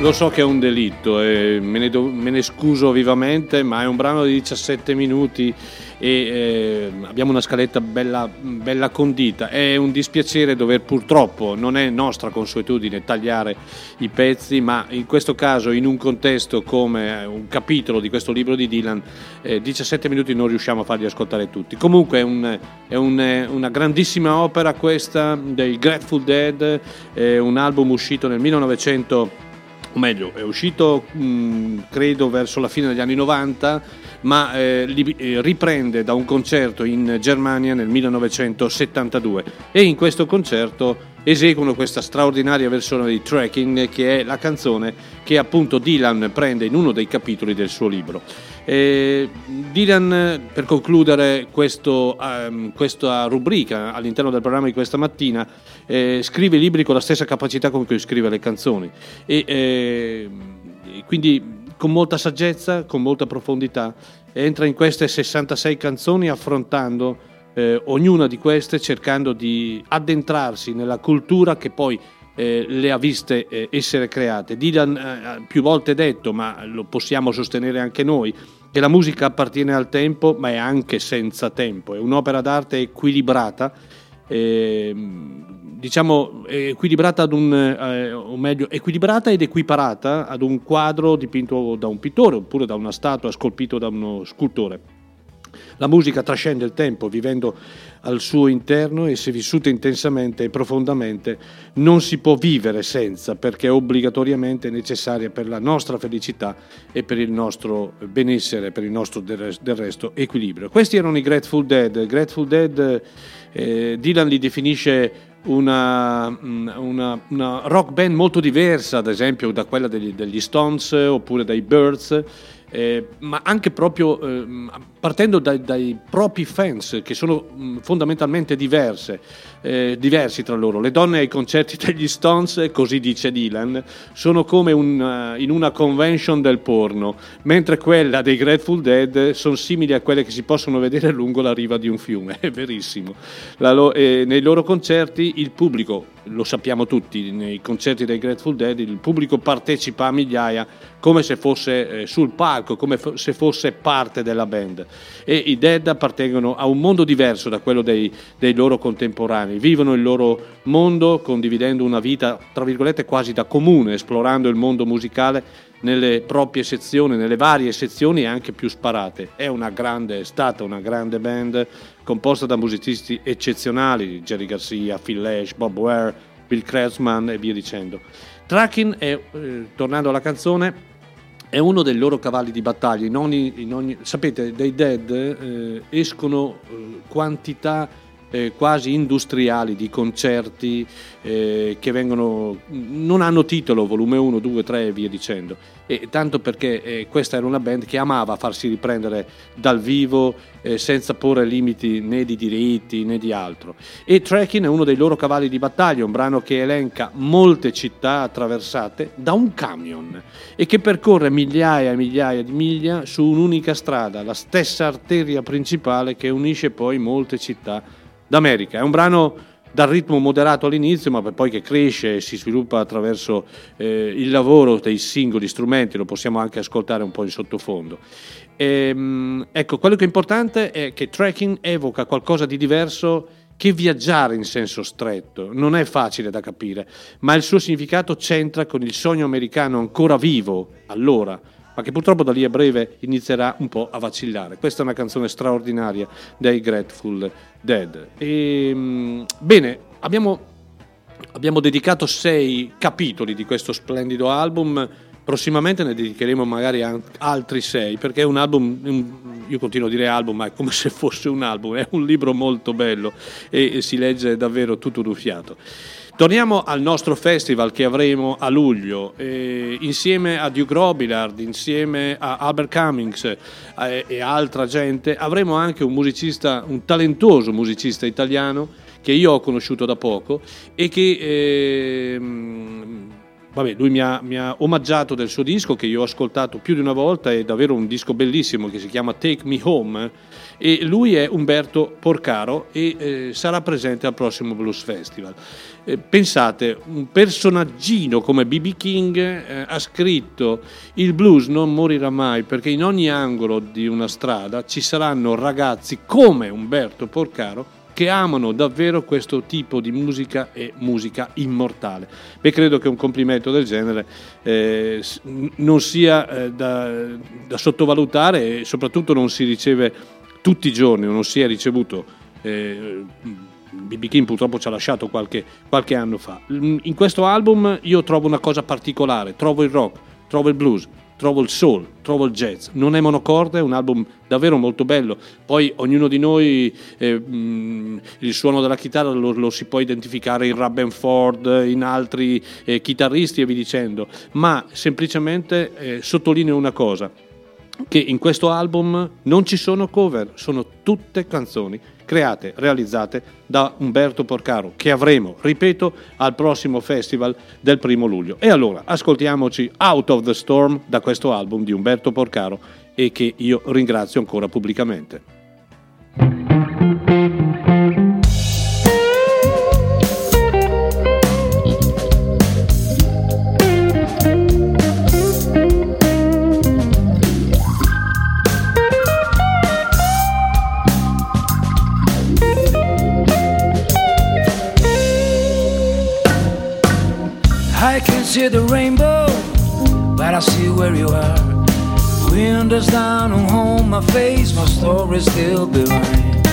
Lo so che è un delitto e me ne, do- me ne scuso vivamente, ma è un brano di diciassette minuti e eh, abbiamo una scaletta bella, bella condita. È un dispiacere dover, purtroppo, non è nostra consuetudine tagliare i pezzi, ma in questo caso, in un contesto come un capitolo di questo libro di Dylan, eh, diciassette minuti non riusciamo a farli ascoltare tutti. Comunque è, un, è un, una grandissima opera questa dei Grateful Dead, eh, un album uscito nel millenovecento, o meglio è uscito mh, credo verso la fine degli anni novanta, ma eh, li, eh, riprende da un concerto in Germania nel millenovecentosettantadue, e in questo concerto eseguono questa straordinaria versione di Trekking, che è la canzone che appunto Dylan prende in uno dei capitoli del suo libro. E Dylan, per concludere questo, um, questa rubrica all'interno del programma di questa mattina, eh, scrive i libri con la stessa capacità con cui scrive le canzoni, e eh, quindi con molta saggezza, con molta profondità, entra in queste sessantasei canzoni affrontando Eh, ognuna di queste, cercando di addentrarsi nella cultura che poi eh, le ha viste eh, essere create. Dylan, eh, più volte detto, ma lo possiamo sostenere anche noi, e la musica appartiene al tempo, ma è anche senza tempo, è un'opera d'arte equilibrata, eh, diciamo equilibrata ad un eh, o meglio equilibrata ed equiparata ad un quadro dipinto da un pittore oppure da una statua scolpito da uno scultore. La musica trascende il tempo, vivendo al suo interno, e se vissuta intensamente e profondamente non si può vivere senza, perché è obbligatoriamente necessaria per la nostra felicità e per il nostro benessere, per il nostro del resto equilibrio. Questi erano i Grateful Dead. Grateful Dead, eh, Dylan li definisce Una, una, una rock band molto diversa, ad esempio, da quella degli, degli Stones oppure dai Birds, eh, ma anche proprio eh, partendo dai, dai propri fans, che sono mh, fondamentalmente diverse, eh, diversi tra loro. Le donne ai concerti degli Stones, così dice Dylan, sono come un, in una convention del porno, mentre quella dei Grateful Dead sono simili a quelle che si possono vedere lungo la riva di un fiume. È verissimo. La lo, eh, nei loro concerti il pubblico, lo sappiamo tutti, nei concerti dei Grateful Dead il pubblico partecipa a migliaia come se fosse sul palco, come se fosse parte della band, e i Dead appartengono a un mondo diverso da quello dei, dei loro contemporanei, vivono il loro mondo condividendo una vita tra virgolette quasi da comune, esplorando il mondo musicale nelle proprie sezioni, nelle varie sezioni anche più sparate. È una grande, è stata una grande band composta da musicisti eccezionali: Jerry Garcia, Phil Lesh, Bob Weir, Bill Kreutzmann e via dicendo. Tracking è, eh, tornando alla canzone, è uno dei loro cavalli di battaglia. In ogni, in ogni, sapete, dei Dead eh, escono eh, quantità Eh, quasi industriali di concerti eh, che vengono, non hanno titolo, volume uno, due, tre e via dicendo, e tanto perché eh, questa era una band che amava farsi riprendere dal vivo eh, senza porre limiti né di diritti né di altro. E Trekking è uno dei loro cavalli di battaglia, un brano che elenca molte città attraversate da un camion e che percorre migliaia e migliaia di miglia su un'unica strada, la stessa arteria principale che unisce poi molte città d'America. È un brano dal ritmo moderato all'inizio, ma poi che cresce e si sviluppa attraverso eh, il lavoro dei singoli strumenti, lo possiamo anche ascoltare un po' in sottofondo. Ehm, ecco, quello che è importante è che Trekking evoca qualcosa di diverso che viaggiare in senso stretto. Non è facile da capire, ma il suo significato c'entra con il sogno americano ancora vivo allora, ma che purtroppo da lì a breve inizierà un po' a vacillare. Questa è una canzone straordinaria dei Grateful Dead. E, bene, abbiamo, abbiamo dedicato sei capitoli di questo splendido album. Prossimamente ne dedicheremo magari altri sei, perché è un album, io continuo a dire album, ma è come se fosse un album, è un libro molto bello e si legge davvero tutto d'un fiato. Torniamo al nostro festival che avremo a luglio, eh, insieme a Duke Robillard, insieme a Albert Cummings eh, e altra gente. Avremo anche un musicista, un talentuoso musicista italiano che io ho conosciuto da poco e che... Eh, Vabbè, lui mi ha, mi ha omaggiato del suo disco, che io ho ascoltato più di una volta, è davvero un disco bellissimo che si chiama Take Me Home, e lui è Umberto Porcaro e eh, sarà presente al prossimo Blues Festival. Eh, pensate, un personaggino come B B King eh, ha scritto: il blues non morirà mai, perché in ogni angolo di una strada ci saranno ragazzi come Umberto Porcaro che amano davvero questo tipo di musica e musica immortale. Beh, credo che un complimento del genere eh, non sia eh, da, da sottovalutare, e soprattutto non si riceve tutti i giorni, non si è ricevuto. Eh, B B King purtroppo ci ha lasciato qualche, qualche anno fa. In questo album io trovo una cosa particolare, trovo il rock, trovo il blues, trovo il soul, trovo il jazz. Non è monocorde, è un album davvero molto bello. Poi ognuno di noi eh, mh, il suono della chitarra lo, lo si può identificare in Rabenford, in altri eh, chitarristi e vi dicendo, ma semplicemente eh, sottolineo una cosa, che in questo album non ci sono cover, sono tutte canzoni create, realizzate da Umberto Porcaro, che avremo, ripeto, al prossimo festival del primo luglio. E allora ascoltiamoci Out of the Storm, da questo album di Umberto Porcaro, e che io ringrazio ancora pubblicamente. see the rainbow, but I see where you are. Windows down and home, my face, my story's still behind.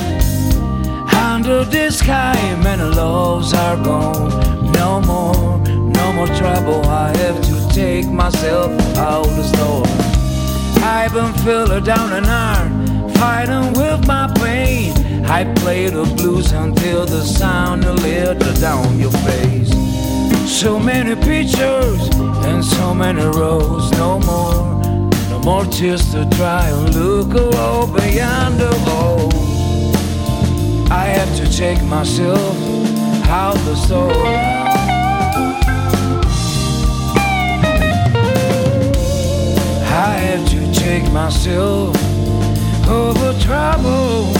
Under the sky, many loves are gone. No more, no more trouble. I have to take myself out of the storm. I've been feeling down and hard, fighting with my pain. I play the blues until the sound a little down your face. So many pictures and so many roads, no more, no more tears to dry. Look all beyond the hole. I have to take myself out the soul. I have to take myself over trouble.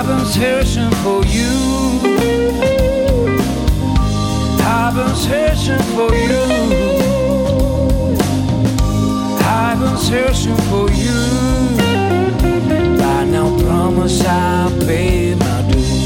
I've been searching for you. I've been searching for you. I've been searching for you. By now promise I'll pay my dues.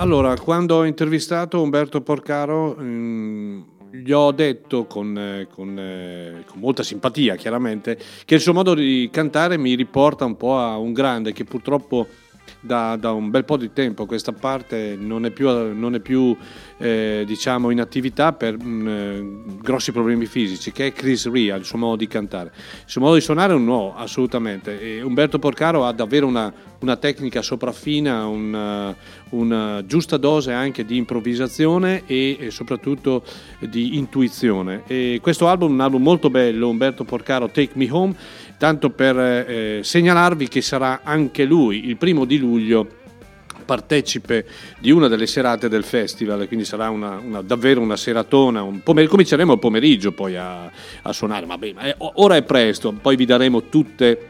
Allora, quando ho intervistato Umberto Porcaro, mh, gli ho detto con, con, con molta simpatia, chiaramente, che il suo modo di cantare mi riporta un po' a un grande che purtroppo da, da un bel po' di tempo a questa parte non è più, non è più eh, diciamo in attività per mh, grossi problemi fisici, che è Chris Rea, il suo modo di cantare. Il suo modo di suonare è un no, assolutamente. E Umberto Porcaro ha davvero una, una tecnica sopraffina, una, una giusta dose anche di improvvisazione e, e soprattutto di intuizione. E questo album è un album molto bello, Umberto Porcaro Take Me Home, tanto per eh, segnalarvi che sarà anche lui il primo di luglio partecipe di una delle serate del festival, quindi sarà una, una, davvero una seratona, un pomer- cominceremo il pomeriggio poi a, a suonare, ma beh, ma è, ora è presto, poi vi daremo tutte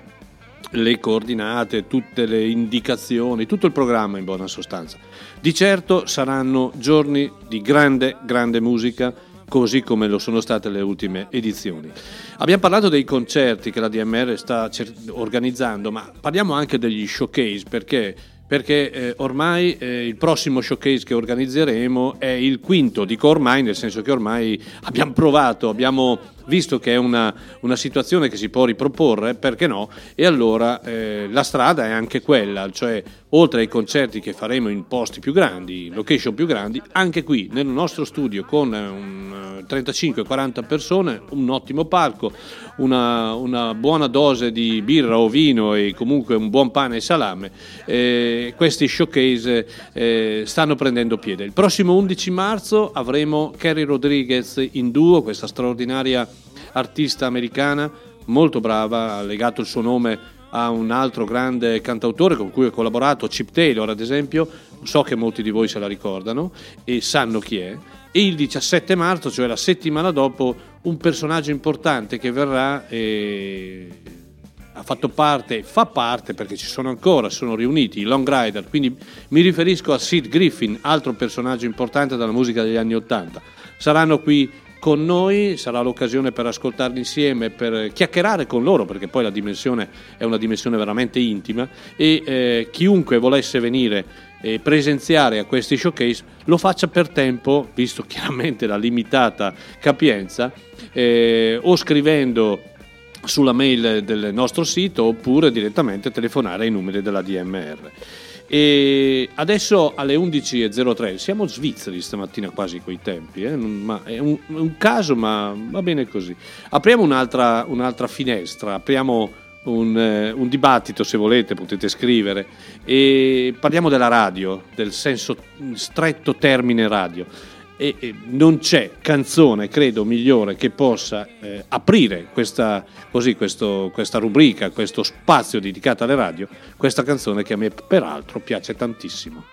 le coordinate, tutte le indicazioni, tutto il programma in buona sostanza. Di certo saranno giorni di grande, grande musica, così come lo sono state le ultime edizioni. Abbiamo parlato dei concerti che la D M R sta cer- organizzando, ma parliamo anche degli showcase, perché perché eh, ormai eh, il prossimo showcase che organizzeremo è il quinto, dico ormai nel senso che ormai abbiamo provato, abbiamo visto che è una, una situazione che si può riproporre, perché no? E allora eh, la strada è anche quella, cioè oltre ai concerti che faremo in posti più grandi, location più grandi, anche qui nel nostro studio con un trentacinque quaranta persone, un ottimo palco, una, una buona dose di birra o vino e comunque un buon pane e salame, eh, questi showcase eh, stanno prendendo piede. Il prossimo undici marzo avremo Carey Rodriguez in duo, questa straordinaria artista americana, molto brava, ha legato il suo nome a un altro grande cantautore con cui ho collaborato, Chip Taylor ad esempio, so che molti di voi se la ricordano e sanno chi è. E il diciassette marzo, cioè la settimana dopo, un personaggio importante che verrà e ha fatto parte, fa parte perché ci sono ancora, sono riuniti i Long Ryders, quindi mi riferisco a Sid Griffin, altro personaggio importante della musica degli anni Ottanta. Saranno qui con noi, sarà l'occasione per ascoltarli insieme, per chiacchierare con loro, perché poi la dimensione è una dimensione veramente intima e eh, chiunque volesse venire e presenziare a questi showcase lo faccia per tempo, visto chiaramente la limitata capienza, eh, o scrivendo sulla mail del nostro sito oppure direttamente telefonare ai numeri della D M R. E adesso alle undici e zero tre, siamo svizzeri stamattina quasi coi tempi, eh? Ma è un, un caso, ma va bene così. Apriamo un'altra, un'altra finestra, apriamo un, un dibattito, se volete potete scrivere, e parliamo della radio, del senso stretto termine radio. E, e non c'è canzone, credo, migliore che possa eh, aprire questa, così, questo, questa rubrica, questo spazio dedicato alle radio, questa canzone che a me peraltro piace tantissimo.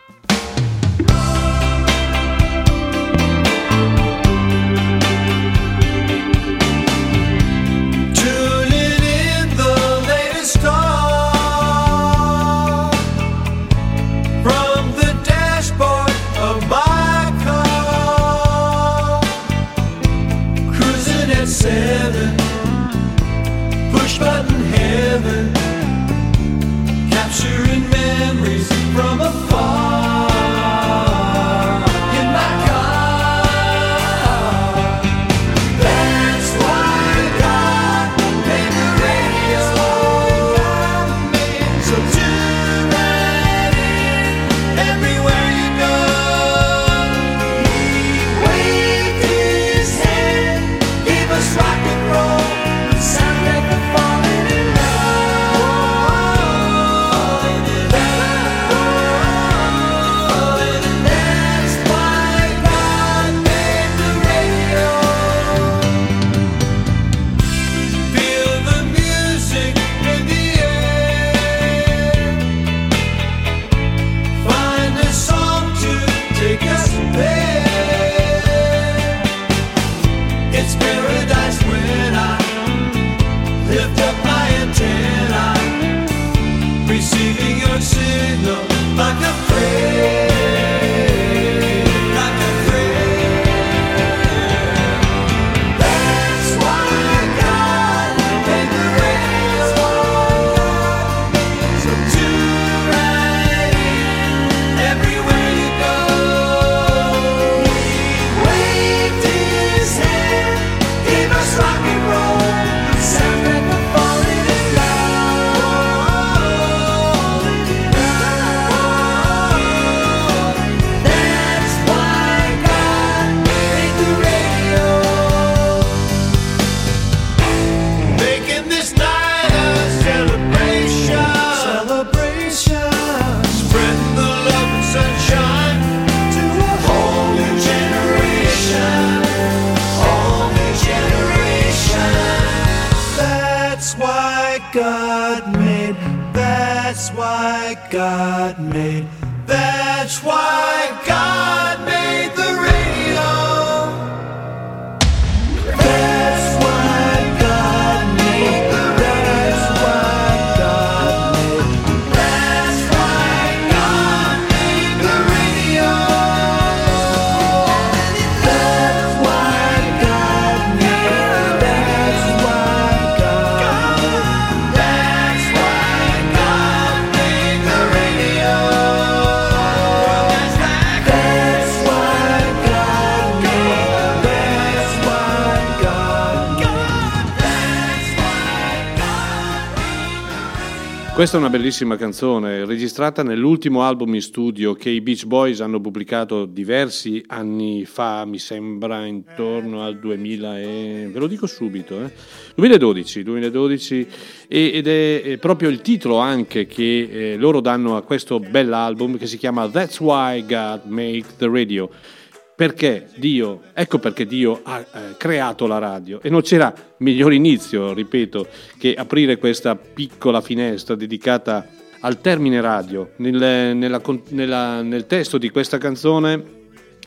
Questa è una bellissima canzone, registrata nell'ultimo album in studio che i Beach Boys hanno pubblicato diversi anni fa, mi sembra intorno al duemila e... ve lo dico subito, eh? duemiladodici ed è proprio il titolo anche che loro danno a questo bell'album che si chiama That's Why God Made the Radio. Perché Dio, ecco perché Dio ha eh, creato la radio, e non c'era miglior inizio, ripeto, che aprire questa piccola finestra dedicata al termine radio. Nel, nella, nella, nel testo di questa canzone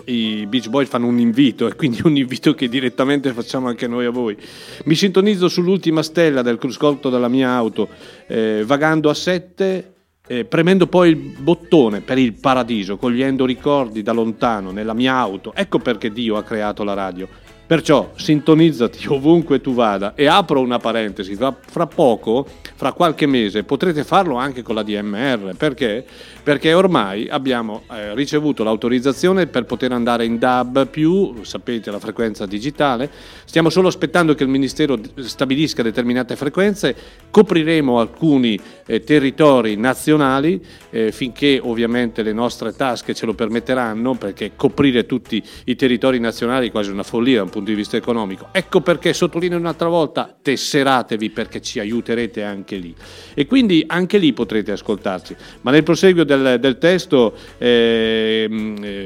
i Beach Boys fanno un invito, e quindi un invito che direttamente facciamo anche noi a voi. Mi sintonizzo sull'ultima stella del cruscotto della mia auto, eh, vagando a sette... Eh, premendo poi il bottone per il paradiso, cogliendo ricordi da lontano nella mia auto. Ecco perché Dio ha creato la radio. Perciò sintonizzati ovunque tu vada. E apro una parentesi, fra, fra poco, fra qualche mese, potrete farlo anche con la A D M R. Perché? Perché ormai abbiamo eh, ricevuto l'autorizzazione per poter andare in D A B più, sapete, la frequenza digitale. Stiamo solo aspettando che il Ministero stabilisca determinate frequenze. Copriremo alcuni eh, territori nazionali eh, finché ovviamente le nostre tasche ce lo permetteranno, perché coprire tutti i territori nazionali è quasi una follia dal punto di vista economico. Ecco perché sottolineo un'altra volta, tesseratevi, perché ci aiuterete anche lì, e quindi anche lì potrete ascoltarci. Ma nel proseguo del Del, del testo eh,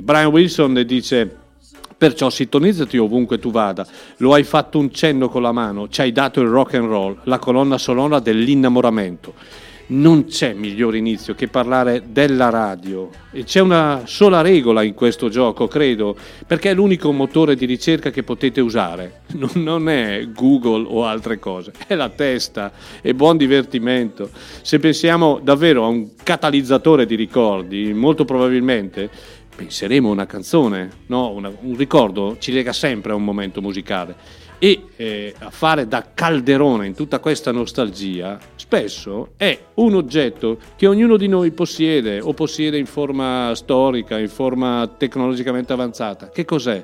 Brian Wilson dice: perciò sintonizzati ovunque tu vada, lo hai fatto un cenno con la mano, ci hai dato il rock and roll, la colonna sonora dell'innamoramento. Non c'è miglior inizio che parlare della radio, e c'è una sola regola in questo gioco, credo, perché è l'unico motore di ricerca che potete usare. Non è Google o altre cose, è la testa, e buon divertimento. Se pensiamo davvero a un catalizzatore di ricordi, molto probabilmente penseremo a una canzone, no? Una, un ricordo ci lega sempre a un momento musicale. E eh, a fare da calderone in tutta questa nostalgia spesso è un oggetto che ognuno di noi possiede, o possiede in forma storica, in forma tecnologicamente avanzata. Che cos'è?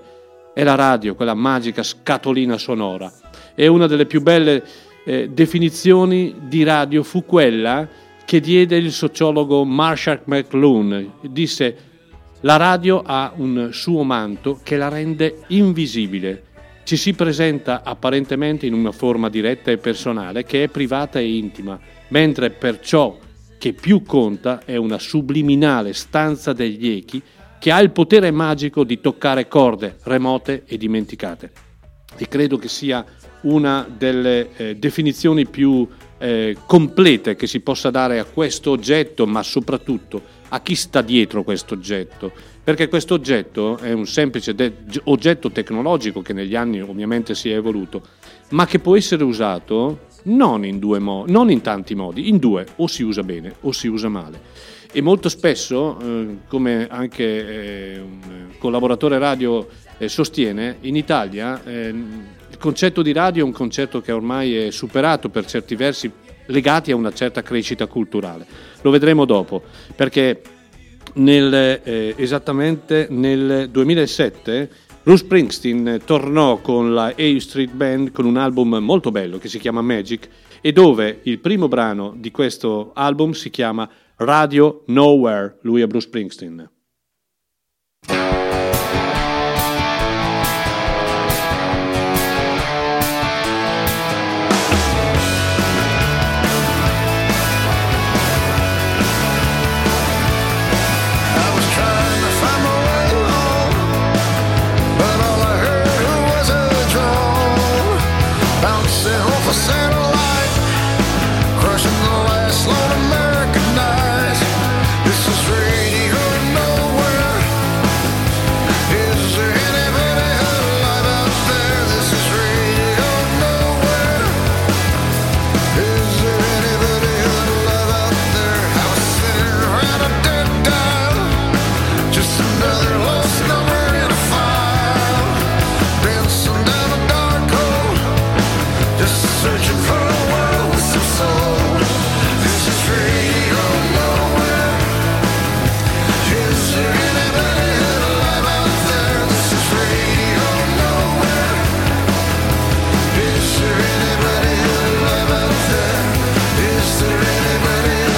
È la radio, quella magica scatolina sonora. E una delle più belle eh, definizioni di radio fu quella che diede il sociologo Marshall McLuhan. Disse: la radio ha un suo manto che la rende invisibile. Ci si presenta apparentemente in una forma diretta e personale che è privata e intima, mentre per ciò che più conta è una subliminale stanza degli echi che ha il potere magico di toccare corde remote e dimenticate. E credo che sia una delle eh, definizioni più eh, complete che si possa dare a questo oggetto, ma soprattutto a chi sta dietro questo oggetto. Perché questo oggetto è un semplice de- oggetto tecnologico che negli anni ovviamente si è evoluto, ma che può essere usato non in due mo- non in tanti modi, in due: o si usa bene o si usa male. E molto spesso, eh, come anche eh, un collaboratore radio eh, sostiene, in Italia eh, il concetto di radio è un concetto che ormai è superato per certi versi, legati a una certa crescita culturale. Lo vedremo dopo, perché Nel, eh, esattamente nel duemilasette Bruce Springsteen tornò con la A Street Band con un album molto bello che si chiama Magic, e dove il primo brano di questo album si chiama Radio Nowhere. Lui è Bruce Springsteen. Is there anybody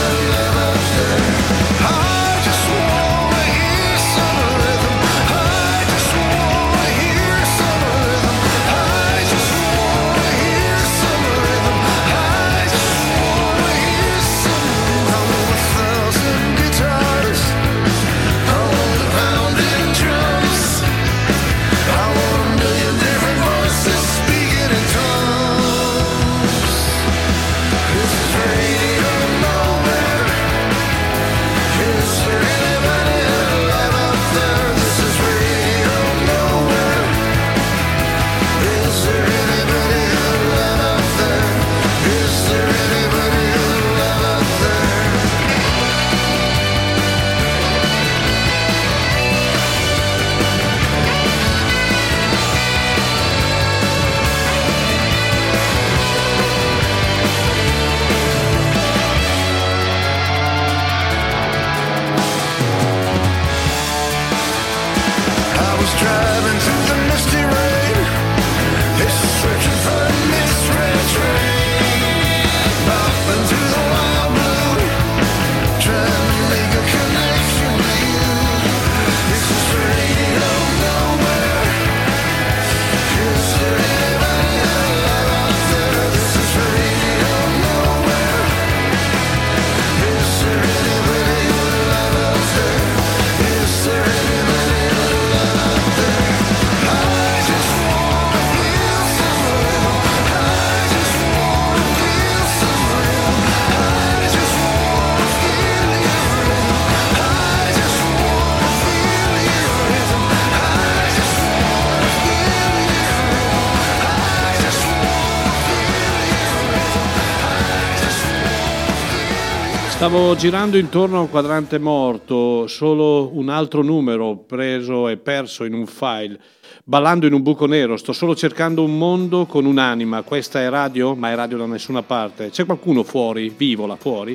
Stavo girando intorno a un quadrante morto, solo un altro numero preso e perso in un file, ballando in un buco nero, sto solo cercando un mondo con un'anima, questa è radio, ma è radio da nessuna parte, c'è qualcuno fuori, vivo là fuori?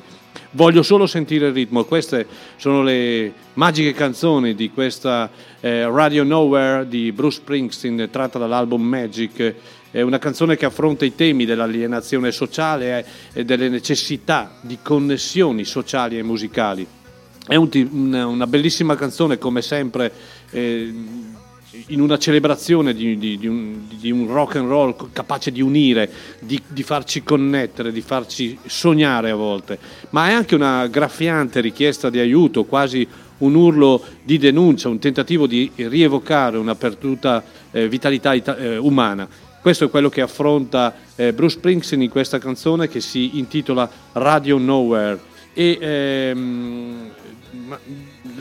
Voglio solo sentire il ritmo, queste sono le magiche canzoni di questa eh, Radio Nowhere di Bruce Springsteen, tratta dall'album Magic. È una canzone che affronta i temi dell'alienazione sociale e delle necessità di connessioni sociali e musicali. È un, una bellissima canzone, come sempre, eh, in una celebrazione di, di, di, un, di un rock and roll capace di unire, di, di farci connettere, di farci sognare a volte. Ma è anche una graffiante richiesta di aiuto, quasi un urlo di denuncia, un tentativo di rievocare una perduta eh, vitalità ita- eh, umana. Questo è quello che affronta eh, Bruce Springsteen in questa canzone che si intitola Radio Nowhere. E, ehm,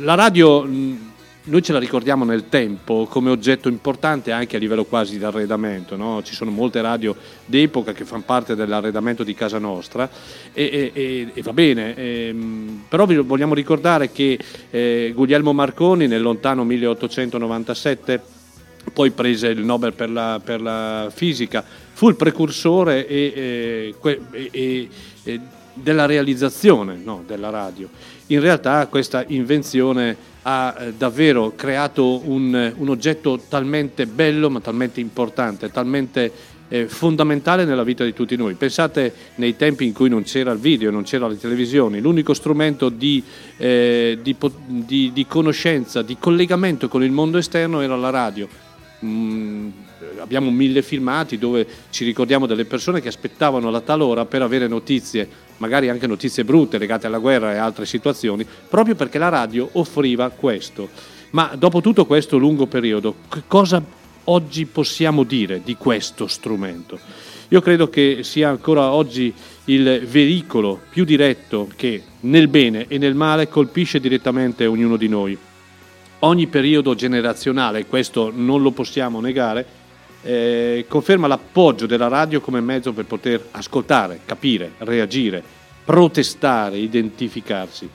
la radio noi ce la ricordiamo nel tempo come oggetto importante anche a livello quasi di arredamento, no? Ci sono molte radio d'epoca che fanno parte dell'arredamento di casa nostra e, e, e va bene, ehm, però vi vogliamo ricordare che eh, Guglielmo Marconi nel lontano milleottocentonovantasette poi prese il Nobel per la, per la fisica, fu il precursore e, e, e, e della realizzazione, no, della radio. In realtà questa invenzione ha eh, davvero creato un, un oggetto talmente bello, ma talmente importante, talmente eh, fondamentale nella vita di tutti noi. Pensate nei tempi in cui non c'era il video, non c'era le televisioni, l'unico strumento di, eh, di, di, di conoscenza, di collegamento con il mondo esterno era la radio. Mm, abbiamo mille filmati dove ci ricordiamo delle persone che aspettavano la tal ora per avere notizie, magari anche notizie brutte legate alla guerra e altre situazioni, proprio perché la radio offriva questo. Ma dopo tutto questo lungo periodo, cosa oggi possiamo dire di questo strumento? Io credo che sia ancora oggi il veicolo più diretto che nel bene e nel male colpisce direttamente ognuno di noi. Ogni periodo generazionale, questo non lo possiamo negare, eh, conferma l'appoggio della radio come mezzo per poter ascoltare, capire, reagire, protestare, identificarsi.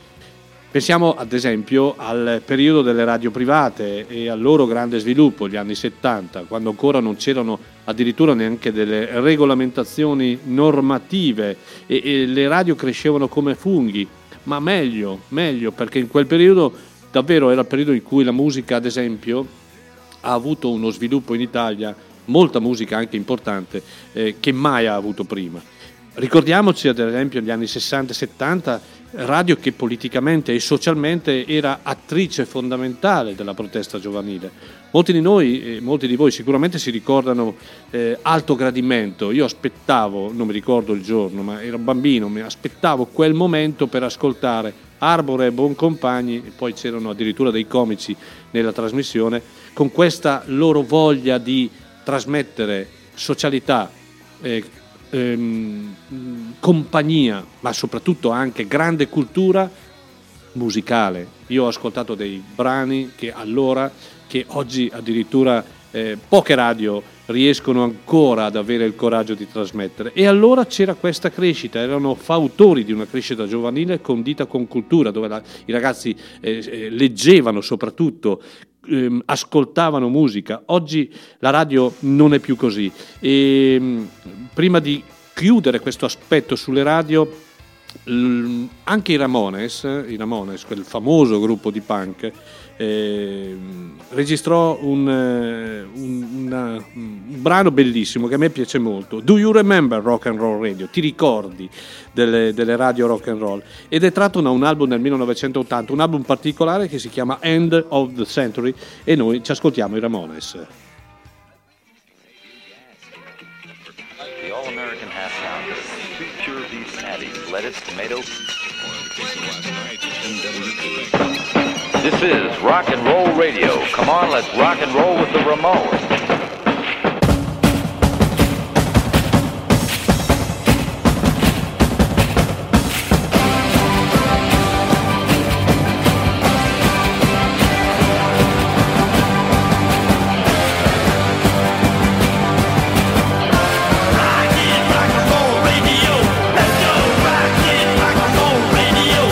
Pensiamo ad esempio al periodo delle radio private e al loro grande sviluppo, gli anni settanta, quando ancora non c'erano addirittura neanche delle regolamentazioni normative e, e le radio crescevano come funghi, ma meglio, meglio, perché in quel periodo davvero era il periodo in cui la musica, ad esempio, ha avuto uno sviluppo in Italia, molta musica anche importante, eh, che mai ha avuto prima. Ricordiamoci, ad esempio, negli anni sessanta e settanta, radio che politicamente e socialmente era attrice fondamentale della protesta giovanile. Molti di noi, eh, molti di voi sicuramente si ricordano eh, Alto Gradimento. Io aspettavo, non mi ricordo il giorno, ma ero bambino, mi aspettavo quel momento per ascoltare Arbore e Boncompagni, e poi c'erano addirittura dei comici nella trasmissione, con questa loro voglia di trasmettere socialità, eh, ehm, compagnia, ma soprattutto anche grande cultura musicale. Io ho ascoltato dei brani che allora, che oggi addirittura eh, poche radio riescono ancora ad avere il coraggio di trasmettere. E allora c'era questa crescita, erano fautori di una crescita giovanile condita con cultura, dove la, i ragazzi eh, leggevano soprattutto, eh, ascoltavano musica. Oggi la radio non è più così. E prima di chiudere questo aspetto sulle radio, l- anche i Ramones, i Ramones, quel famoso gruppo di punk, Eh, registrò un, un, una, un brano bellissimo che a me piace molto, Do You Remember Rock and Roll Radio? Ti ricordi delle, delle radio rock and roll? Ed è tratto da un album del millenovecentottanta, un album particolare che si chiama End of the Century, e noi ci ascoltiamo i Ramones. The All American Half Pounder, three pure beef patties, lettuce, tomatoes. This is Rock and Roll Radio. Come on, let's rock and roll with the Ramones. Rock and roll radio. Let's go rock and roll radio.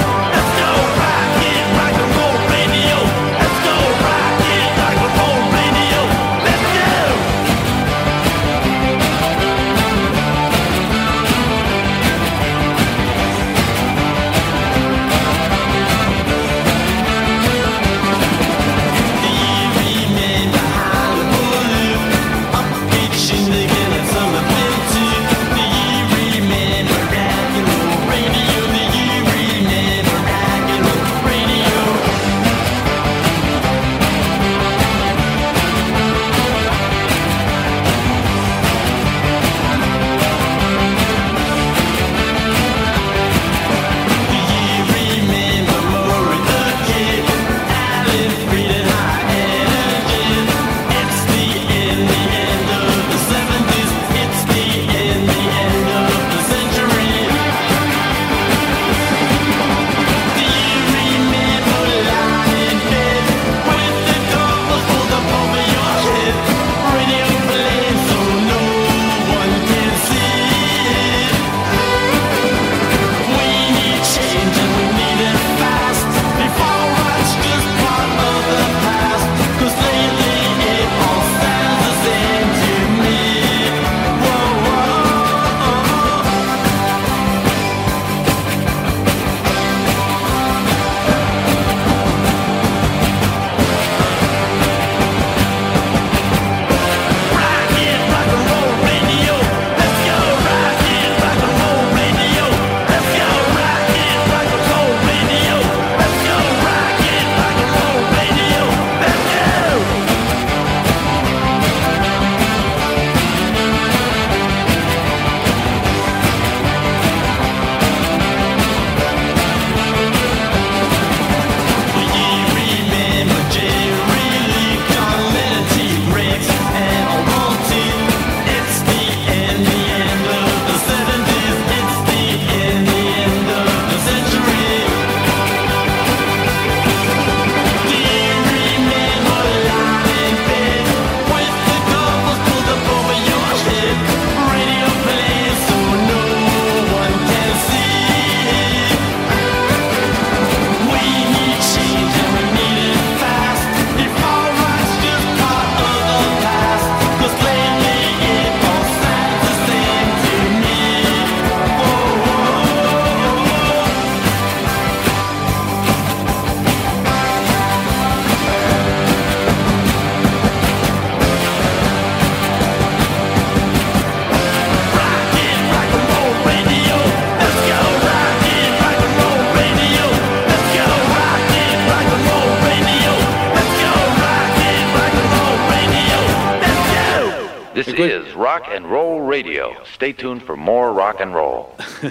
Rock and Roll Radio. Stay tuned for more rock and roll.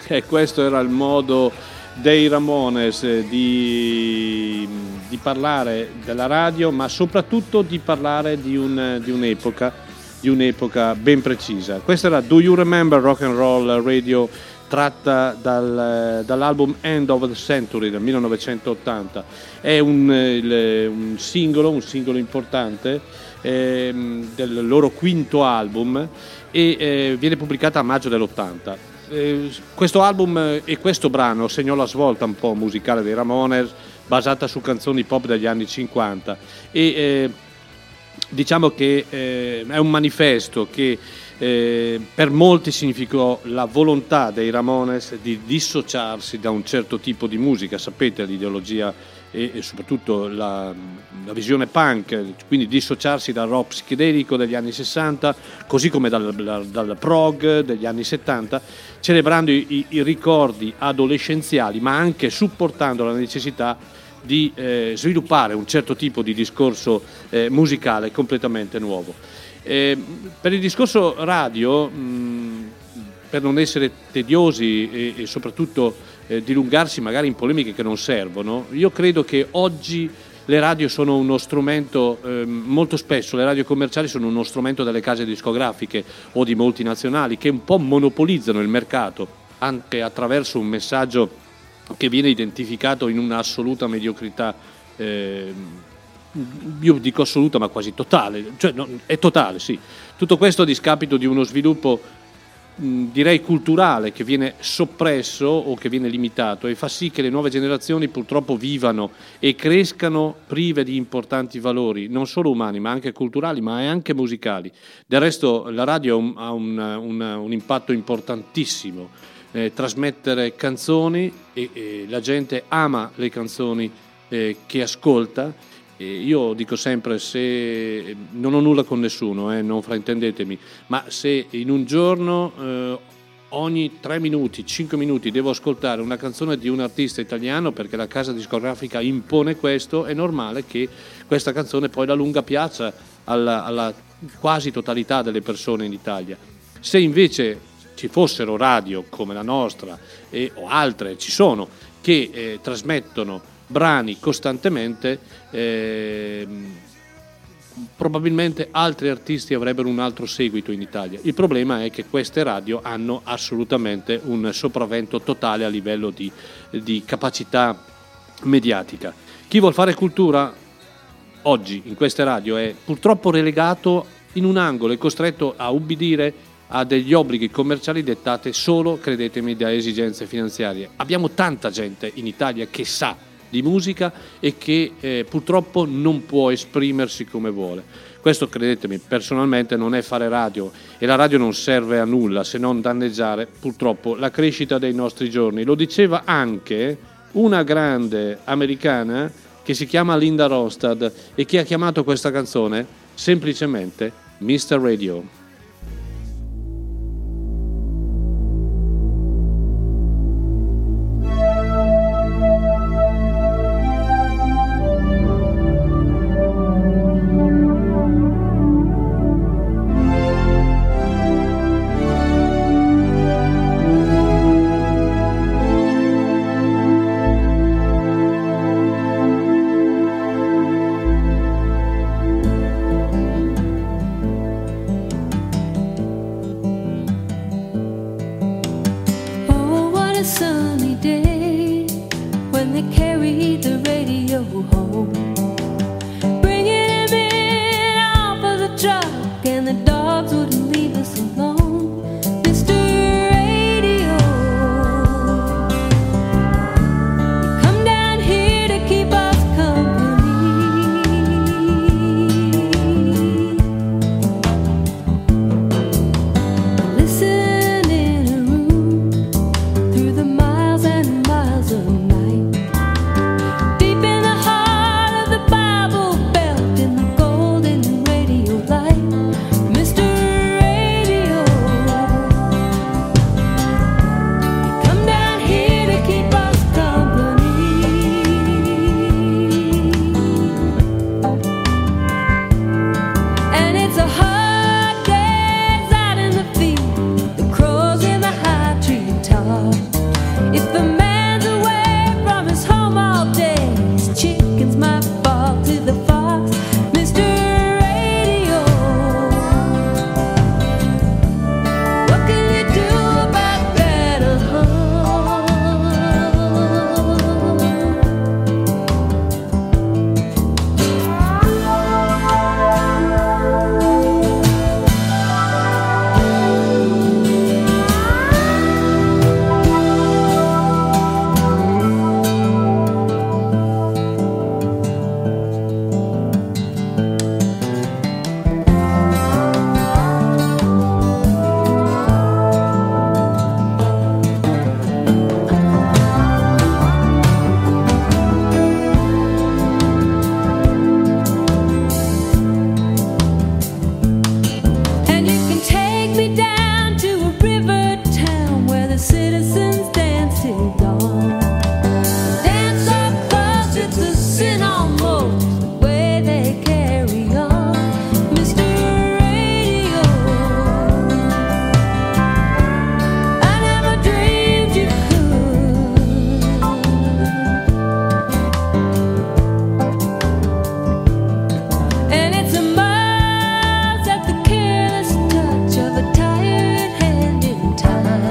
E questo era il modo dei Ramones di, di parlare della radio, ma soprattutto di parlare di, un, di un'epoca, di un'epoca ben precisa. Questa era Do You Remember Rock and Roll Radio, tratta dal, dall'album End of the Century del millenovecentottanta. È un, il, un singolo, un singolo importante eh, del loro quinto album e eh, viene pubblicata a maggio dell'ottanta. Eh, questo album e questo brano segnò la svolta un po' musicale dei Ramones, basata su canzoni pop degli anni cinquanta e eh, diciamo che eh, è un manifesto che Eh, per molti significò la volontà dei Ramones di dissociarsi da un certo tipo di musica, sapete l'ideologia e, e soprattutto la, la visione punk, quindi dissociarsi dal rock psichedelico degli anni sessanta, così come dal, dal, dal prog degli anni settanta, celebrando i, i ricordi adolescenziali ma anche supportando la necessità di eh, sviluppare un certo tipo di discorso eh, musicale completamente nuovo. Eh, per il discorso radio, mh, per non essere tediosi e, e soprattutto eh, dilungarsi magari in polemiche che non servono, io credo che oggi le radio sono uno strumento, eh, molto spesso le radio commerciali sono uno strumento delle case discografiche o di multinazionali che un po' monopolizzano il mercato anche attraverso un messaggio che viene identificato in un'assoluta mediocrità, eh, io dico assoluta ma quasi totale, cioè no, è totale sì, tutto questo a discapito di uno sviluppo mh, direi culturale che viene soppresso o che viene limitato e fa sì che le nuove generazioni purtroppo vivano e crescano prive di importanti valori non solo umani ma anche culturali ma anche musicali. Del resto la radio ha un, un, un impatto importantissimo, eh, trasmettere canzoni e, e la gente ama le canzoni eh, che ascolta. Io dico sempre, se non ho nulla con nessuno, eh, non fraintendetemi, ma se in un giorno eh, ogni tre minuti, cinque minuti devo ascoltare una canzone di un artista italiano perché la casa discografica impone questo, è normale che questa canzone poi la lunga piaccia alla, alla quasi totalità delle persone in Italia. Se invece ci fossero radio come la nostra e, o altre, ci sono, che eh, trasmettono brani costantemente, eh, probabilmente altri artisti avrebbero un altro seguito in Italia. Il problema è che queste radio hanno assolutamente un sopravvento totale a livello di, di capacità mediatica. Chi vuol fare cultura oggi in queste radio è purtroppo relegato in un angolo e costretto a ubbidire a degli obblighi commerciali dettate solo, credetemi, da esigenze finanziarie. Abbiamo tanta gente in Italia che sa di musica e che eh, purtroppo non può esprimersi come vuole. Questo, credetemi, personalmente non è fare radio e la radio non serve a nulla se non danneggiare purtroppo la crescita dei nostri giorni. Lo diceva anche una grande americana che si chiama Linda Ronstadt e che ha chiamato questa canzone semplicemente mister Radio. Miles and miles of night, deep in the heart of the citizens dance till dawn. Dance up fast, it's a sin almost, the way they carry on. Mister Radio, I never dreamed you could. And it's a must at the careless touch of a tired hand in time.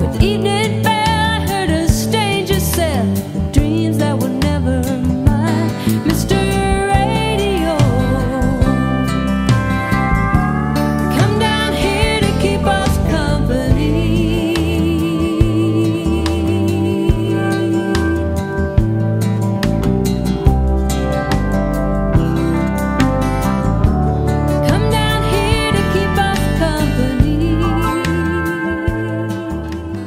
With evening bell, I heard her stain herself with dreams that were never mine. Mister Radio, come down here to keep us company. Come down here to keep us company.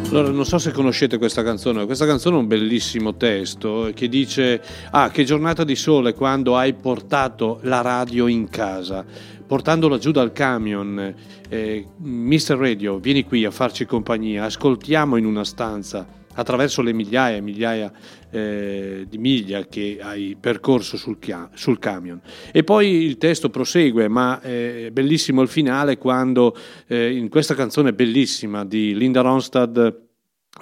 Allora, non so se conoscete questa canzone. Questa canzone ha un bellissimo testo che dice: ah, che giornata di sole quando hai portato la radio in casa, portandola giù dal camion. Eh, mister Radio, vieni qui a farci compagnia, ascoltiamo in una stanza attraverso le migliaia e migliaia eh, di miglia che hai percorso sul, chia- sul camion. E poi il testo prosegue, ma eh, è bellissimo il finale quando eh, in questa canzone bellissima di Linda Ronstadt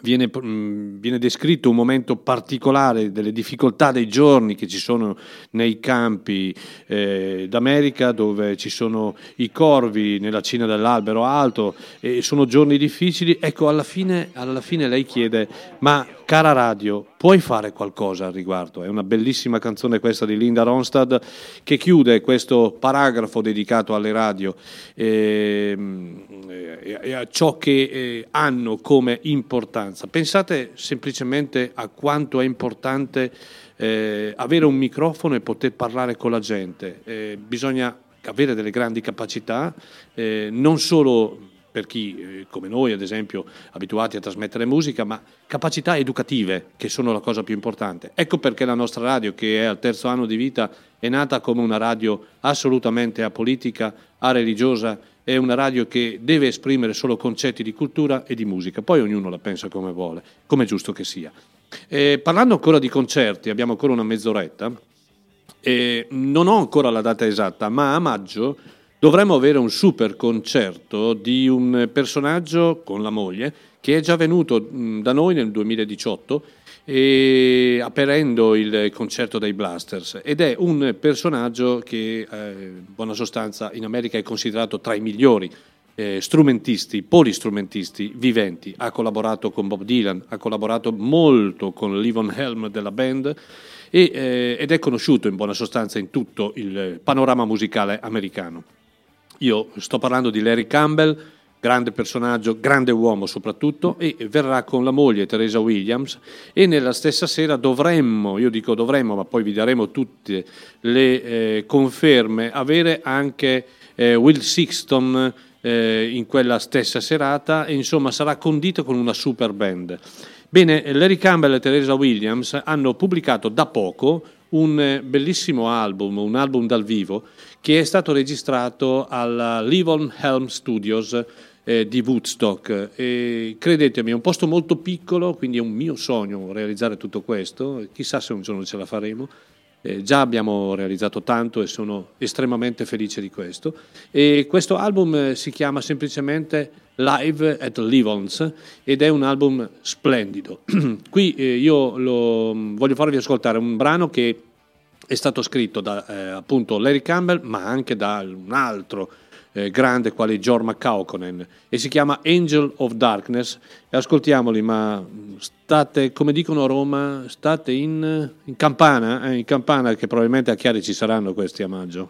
Viene, mh, viene descritto un momento particolare delle difficoltà dei giorni che ci sono nei campi eh, d'America, dove ci sono i corvi nella cima dell'albero alto, e sono giorni difficili. Ecco, alla fine, alla fine lei chiede: ma cara radio, puoi fare qualcosa al riguardo? È una bellissima canzone questa di Linda Ronstadt che chiude questo paragrafo dedicato alle radio e, e, e a ciò che eh, hanno come importanza. Pensate semplicemente a quanto è importante eh, avere un microfono e poter parlare con la gente. Eh, bisogna avere delle grandi capacità, eh, non solo per chi, come noi ad esempio, abituati a trasmettere musica, ma capacità educative, che sono la cosa più importante. Ecco perché la nostra radio, che è al terzo anno di vita, è nata come una radio assolutamente apolitica, areligiosa, è una radio che deve esprimere solo concetti di cultura e di musica, poi ognuno la pensa come vuole, come è giusto che sia. E parlando ancora di concerti, abbiamo ancora una mezz'oretta, e non ho ancora la data esatta, ma a maggio dovremmo avere un super concerto di un personaggio con la moglie che è già venuto da noi nel duemiladiciotto e aprendo il concerto dei Blasters, ed è un personaggio che eh, in buona sostanza in America è considerato tra i migliori eh, strumentisti, polistrumentisti viventi. Ha collaborato con Bob Dylan, ha collaborato molto con Levon Helm della band e, eh, ed è conosciuto in buona sostanza in tutto il panorama musicale americano. Io sto parlando di Larry Campbell, grande personaggio, grande uomo soprattutto, e verrà con la moglie Teresa Williams, e nella stessa sera dovremmo, io dico dovremmo, ma poi vi daremo tutte le eh, conferme, avere anche eh, Will Sixton eh, in quella stessa serata, e insomma sarà condito con una super band. Bene, Larry Campbell e Teresa Williams hanno pubblicato da poco un bellissimo album, un album dal vivo, che è stato registrato alla Levon Helm Studios eh, di Woodstock. E, credetemi, è un posto molto piccolo, quindi è un mio sogno realizzare tutto questo. Chissà se un giorno ce la faremo. Eh, già abbiamo realizzato tanto e sono estremamente felice di questo. E questo album si chiama semplicemente Live at Levon's ed è un album splendido. Qui eh, io lo, voglio farvi ascoltare un brano che è stato scritto da eh, appunto Larry Campbell, ma anche da un altro eh, grande quale Jorma Kaukonen, e si chiama Angel of Darkness. E ascoltiamoli, ma state, come dicono a Roma, state in, in campana, eh, in campana, che probabilmente a Chiari ci saranno questi a maggio.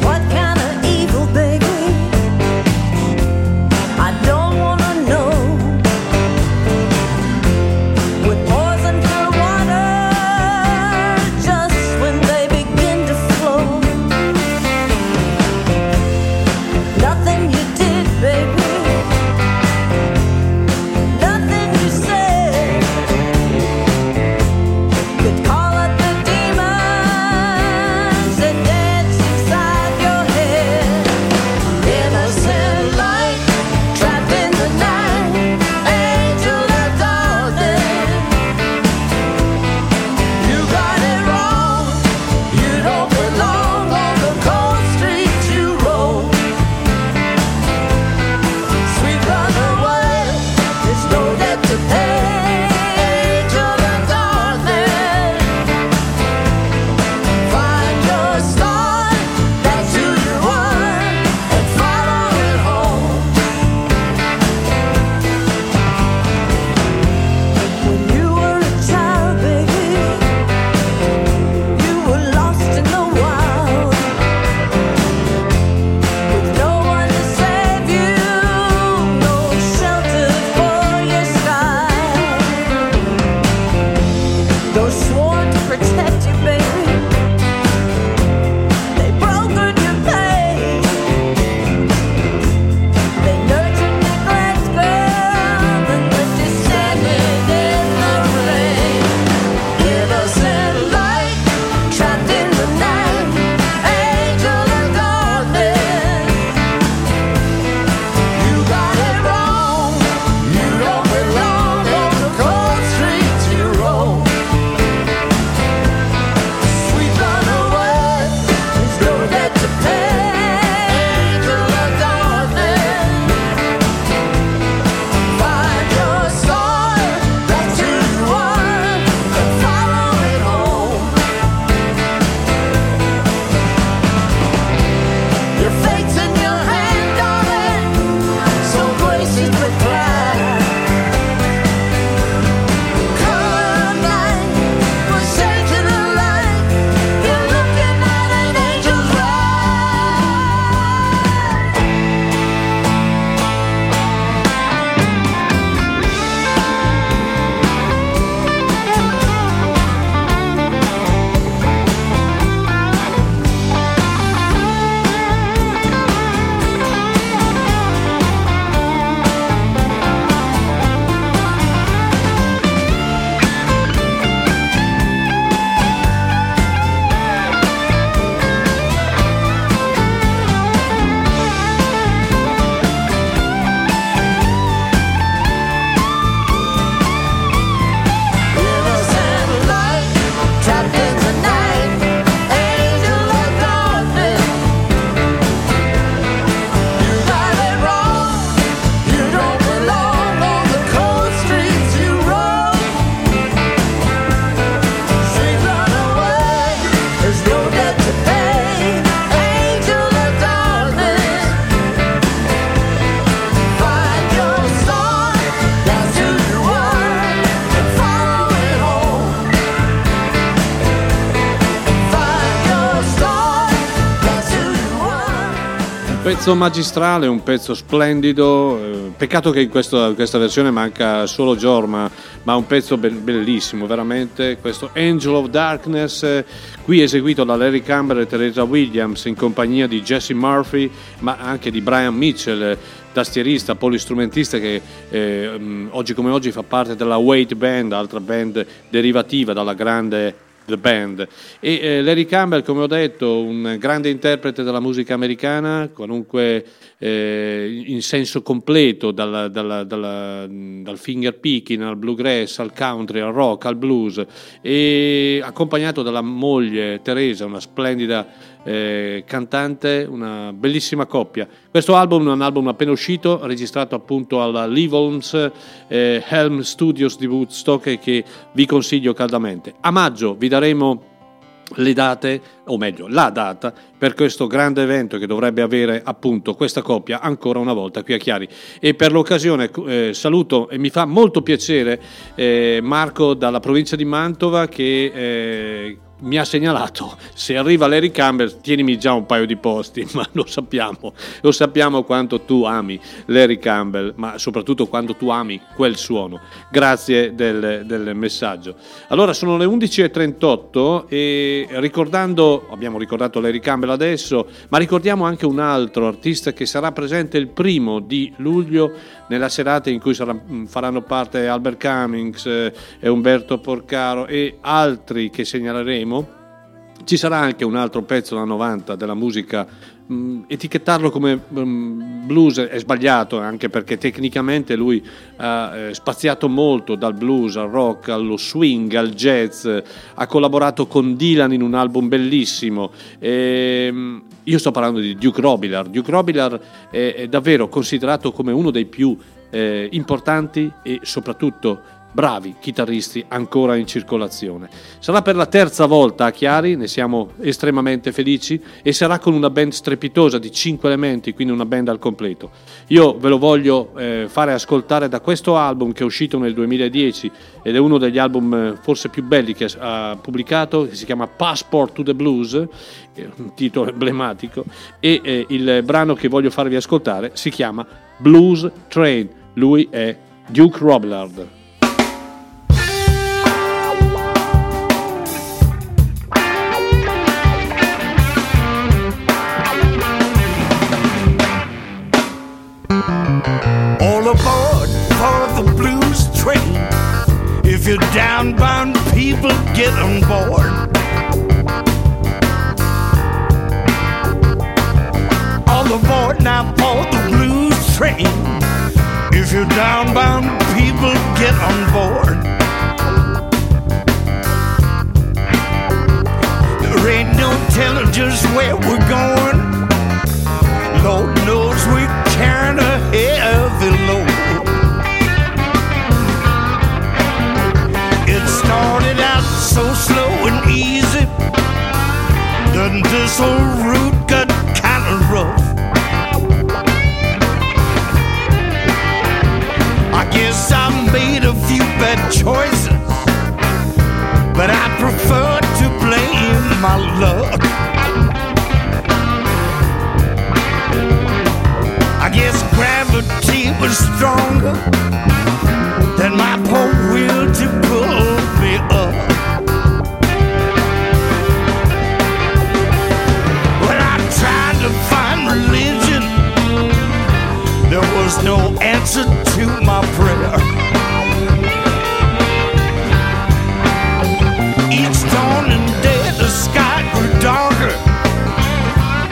What kind of evil, baby? I don't wanna know. With poison for water, just pezzo magistrale, un pezzo splendido, eh, peccato che in questo, questa versione manca solo Jorma, ma un pezzo be- bellissimo veramente, questo Angel of Darkness, eh, qui eseguito da Larry Camber e Teresa Williams in compagnia di Jesse Murphy, ma anche di Brian Mitchell, eh, tastierista, polistrumentista che eh, oggi come oggi fa parte della Wait Band, altra band derivativa dalla grande The Band. E eh, Larry Campbell, come ho detto, un grande interprete della musica americana, qualunque eh, in senso completo, dalla, dalla, dalla, dal finger picking al bluegrass, al country, al rock, al blues, e accompagnato dalla moglie Teresa, una splendida Eh, cantante, una bellissima coppia. Questo album è un album appena uscito, registrato appunto alla Livolms eh, Helm Studios di Woodstock, che vi consiglio caldamente. A maggio vi daremo le date, o meglio la data, per questo grande evento che dovrebbe avere appunto questa coppia ancora una volta qui a Chiari. E per l'occasione eh, saluto e mi fa molto piacere eh, Marco dalla provincia di Mantova, che eh, mi ha segnalato: se arriva Larry Campbell tienimi già un paio di posti, ma lo sappiamo, lo sappiamo quanto tu ami Larry Campbell, ma soprattutto quanto tu ami quel suono. Grazie del, del messaggio. Allora sono le undici e trentotto e ricordando, abbiamo ricordato Larry Campbell adesso, ma ricordiamo anche un altro artista che sarà presente il primo di luglio nella serata in cui sarà, faranno parte Albert Cummings eh, e Umberto Porcaro e altri che segnaleremo. Ci sarà anche un altro pezzo da novanta della musica, mh, etichettarlo come mh, blues è sbagliato, anche perché tecnicamente lui ha eh, spaziato molto dal blues al rock, allo swing, al jazz, ha collaborato con Dylan in un album bellissimo. E, mh, io sto parlando di Duke Robillard. Duke Robillard è, è davvero considerato come uno dei più eh, importanti e soprattutto bravi chitarristi ancora in circolazione. Sarà per la terza volta a Chiari, ne siamo estremamente felici, e sarà con una band strepitosa di cinque elementi, quindi una band al completo. Io ve lo voglio eh, fare ascoltare da questo album che è uscito nel duemiladieci ed è uno degli album eh, forse più belli che ha pubblicato, che si chiama Passport to the Blues, eh, un titolo emblematico, e eh, il brano che voglio farvi ascoltare si chiama Blues Train. Lui è Duke Robillard. If you're downbound, people get on board. All aboard now for the blues train. If you're downbound, people get on board. There ain't no telling just where we're going. Lord knows we're carrying a heavy load. Started out so slow and easy, then this old route got kinda rough. I guess I made a few bad choices, but I prefer to blame my luck. I guess gravity was stronger than my poor will to pull me up. When I tried to find religion, there was no answer to my prayer. Each dawning day the sky grew darker,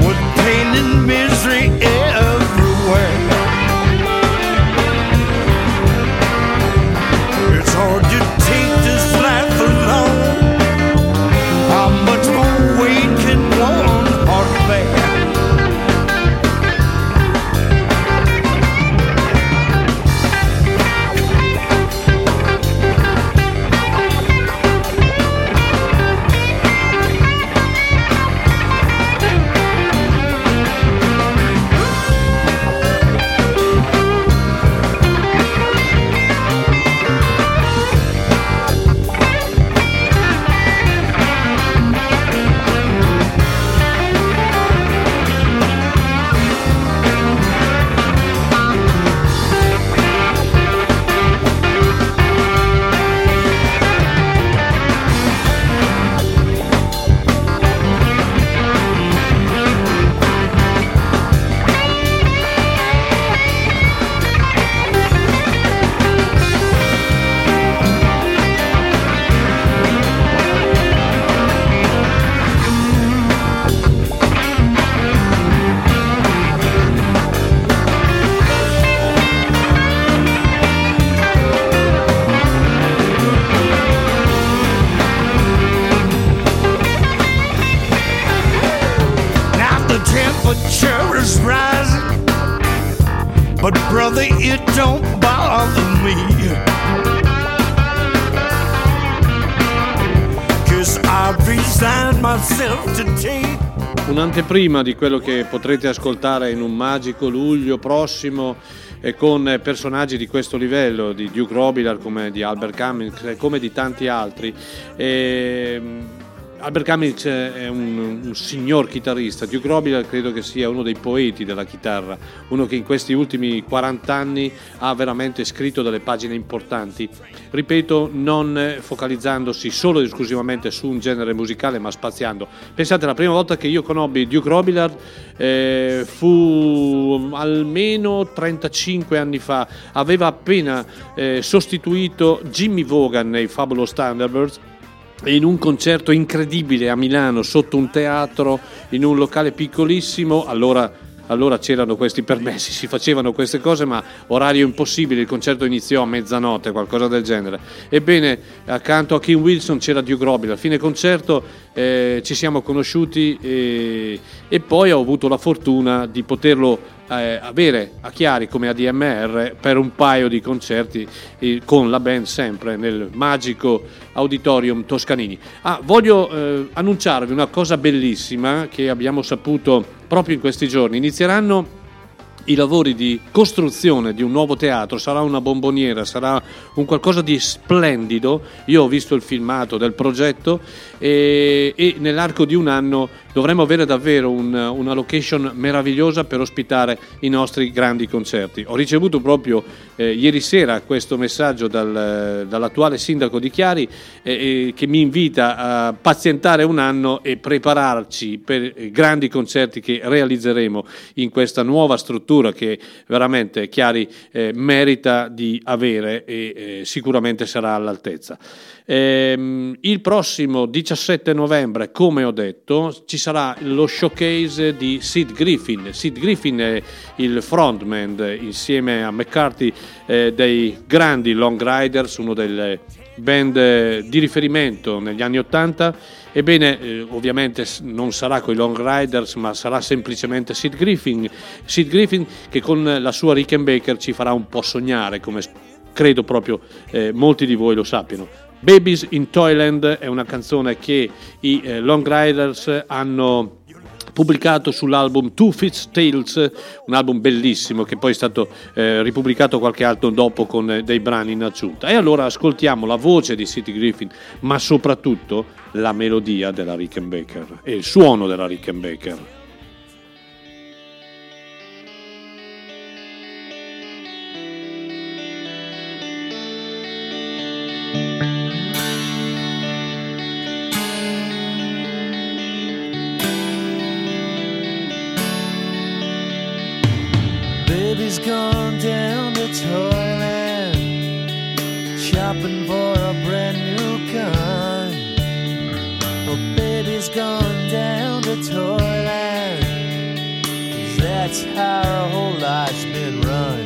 with pain and misery everywhere. It's hard to take this life alone. How much more weight can one heart bear? brother, it don't bother me, 'cause I resigned myself to take. Un'anteprima di quello che potrete ascoltare in un magico luglio prossimo, e con personaggi di questo livello, di Duke Robillard, come di Albert Cummings, come di tanti altri. E Albert Cummings è un, un signor chitarrista, Duke Robillard credo che sia uno dei poeti della chitarra, uno che in questi ultimi quaranta anni ha veramente scritto delle pagine importanti, ripeto, non focalizzandosi solo ed esclusivamente su un genere musicale, ma spaziando. Pensate, la prima volta che io conobbi Duke Robillard eh, fu almeno trentacinque anni fa, aveva appena eh, sostituito Jimmy Vaughan nei Fabulous Thunderbirds, in un concerto incredibile a Milano, sotto un teatro, in un locale piccolissimo. Allora allora c'erano questi permessi, si facevano queste cose, ma orario impossibile, il concerto iniziò a mezzanotte, qualcosa del genere. Ebbene, accanto a Kim Wilson c'era Duke Robillard. A fine concerto eh, ci siamo conosciuti e, e poi ho avuto la fortuna di poterlo eh, avere a Chiari come A D M R per un paio di concerti eh, con la band, sempre nel magico Auditorium Toscanini. Ah, voglio eh, annunciarvi una cosa bellissima che abbiamo saputo proprio in questi giorni. Inizieranno i lavori di costruzione di un nuovo teatro, sarà una bomboniera, sarà un qualcosa di splendido. Io ho visto il filmato del progetto e, e nell'arco di un anno dovremo avere davvero un, una location meravigliosa per ospitare i nostri grandi concerti. Ho ricevuto proprio eh, ieri sera questo messaggio dal, dall'attuale sindaco di Chiari eh, eh, che mi invita a pazientare un anno e prepararci per eh, grandi concerti che realizzeremo in questa nuova struttura che veramente Chiari eh, merita di avere e eh, sicuramente sarà all'altezza. Ehm, il prossimo diciassette novembre, come ho detto, ci sarà lo showcase di Sid Griffin. Sid Griffin è il frontman insieme a McCarthy eh, dei grandi Long Ryders, uno delle band eh, di riferimento negli anni Ottanta. Ebbene, eh, ovviamente non sarà con i Long Ryders, ma sarà semplicemente Sid Griffin. Sid Griffin che con la sua Rickenbacker ci farà un po' sognare, come credo proprio eh, molti di voi lo sappiano. Babies in Toyland è una canzone che i eh, Long Ryders hanno pubblicato sull'album Two Fits Tales, un album bellissimo che poi è stato eh, ripubblicato qualche altro dopo con eh, dei brani in aggiunta. E allora ascoltiamo la voce di Sid Griffin, ma soprattutto la melodia della Rickenbacker e il suono della Rickenbacker. Gone down to Toyland, shopping for a brand new gun. Oh, baby's gone down to Toyland, 'cause that's how her whole life's been run.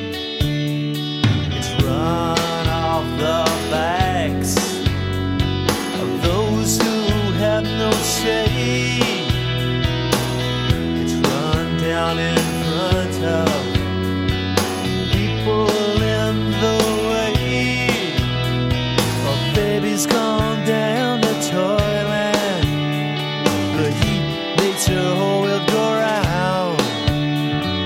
It's run off the backs of those who have no say. It's run down in front of in the way. Oh, baby's gone down to Toyland, the heat makes her whole world go round.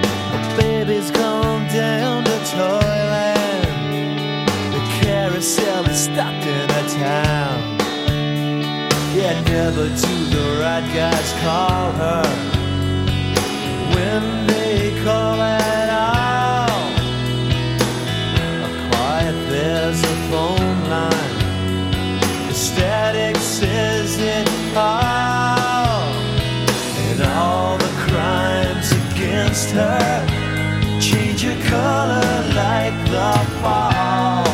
Oh, baby's gone down to Toyland, the carousel is stopped in a town. Yeah, never to the right guys call her, when they call it out, there's a phone line, the static says it all, and all the crimes against her change her color like the fall,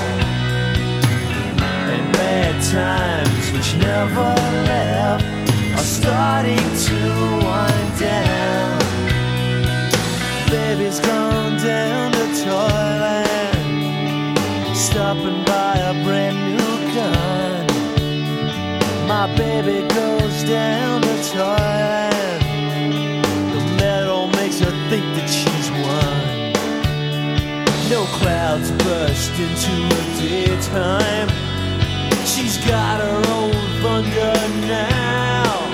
and bad times which never left are starting to wind down. Baby's gone down to Toyland, stopping by a brand new gun. My baby goes down to Toyland, the metal makes her think that she's won. no clouds burst into the daytime. She's got her own thunder now.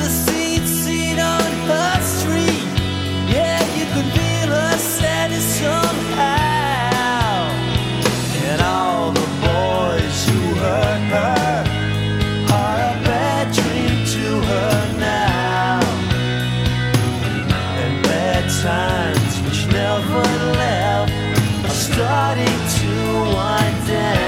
The seed seen on her street, yeah, you could feel her sadness somehow. And all the boys who hurt her are a bad dream to her now. And bad times which never left are starting to wind down.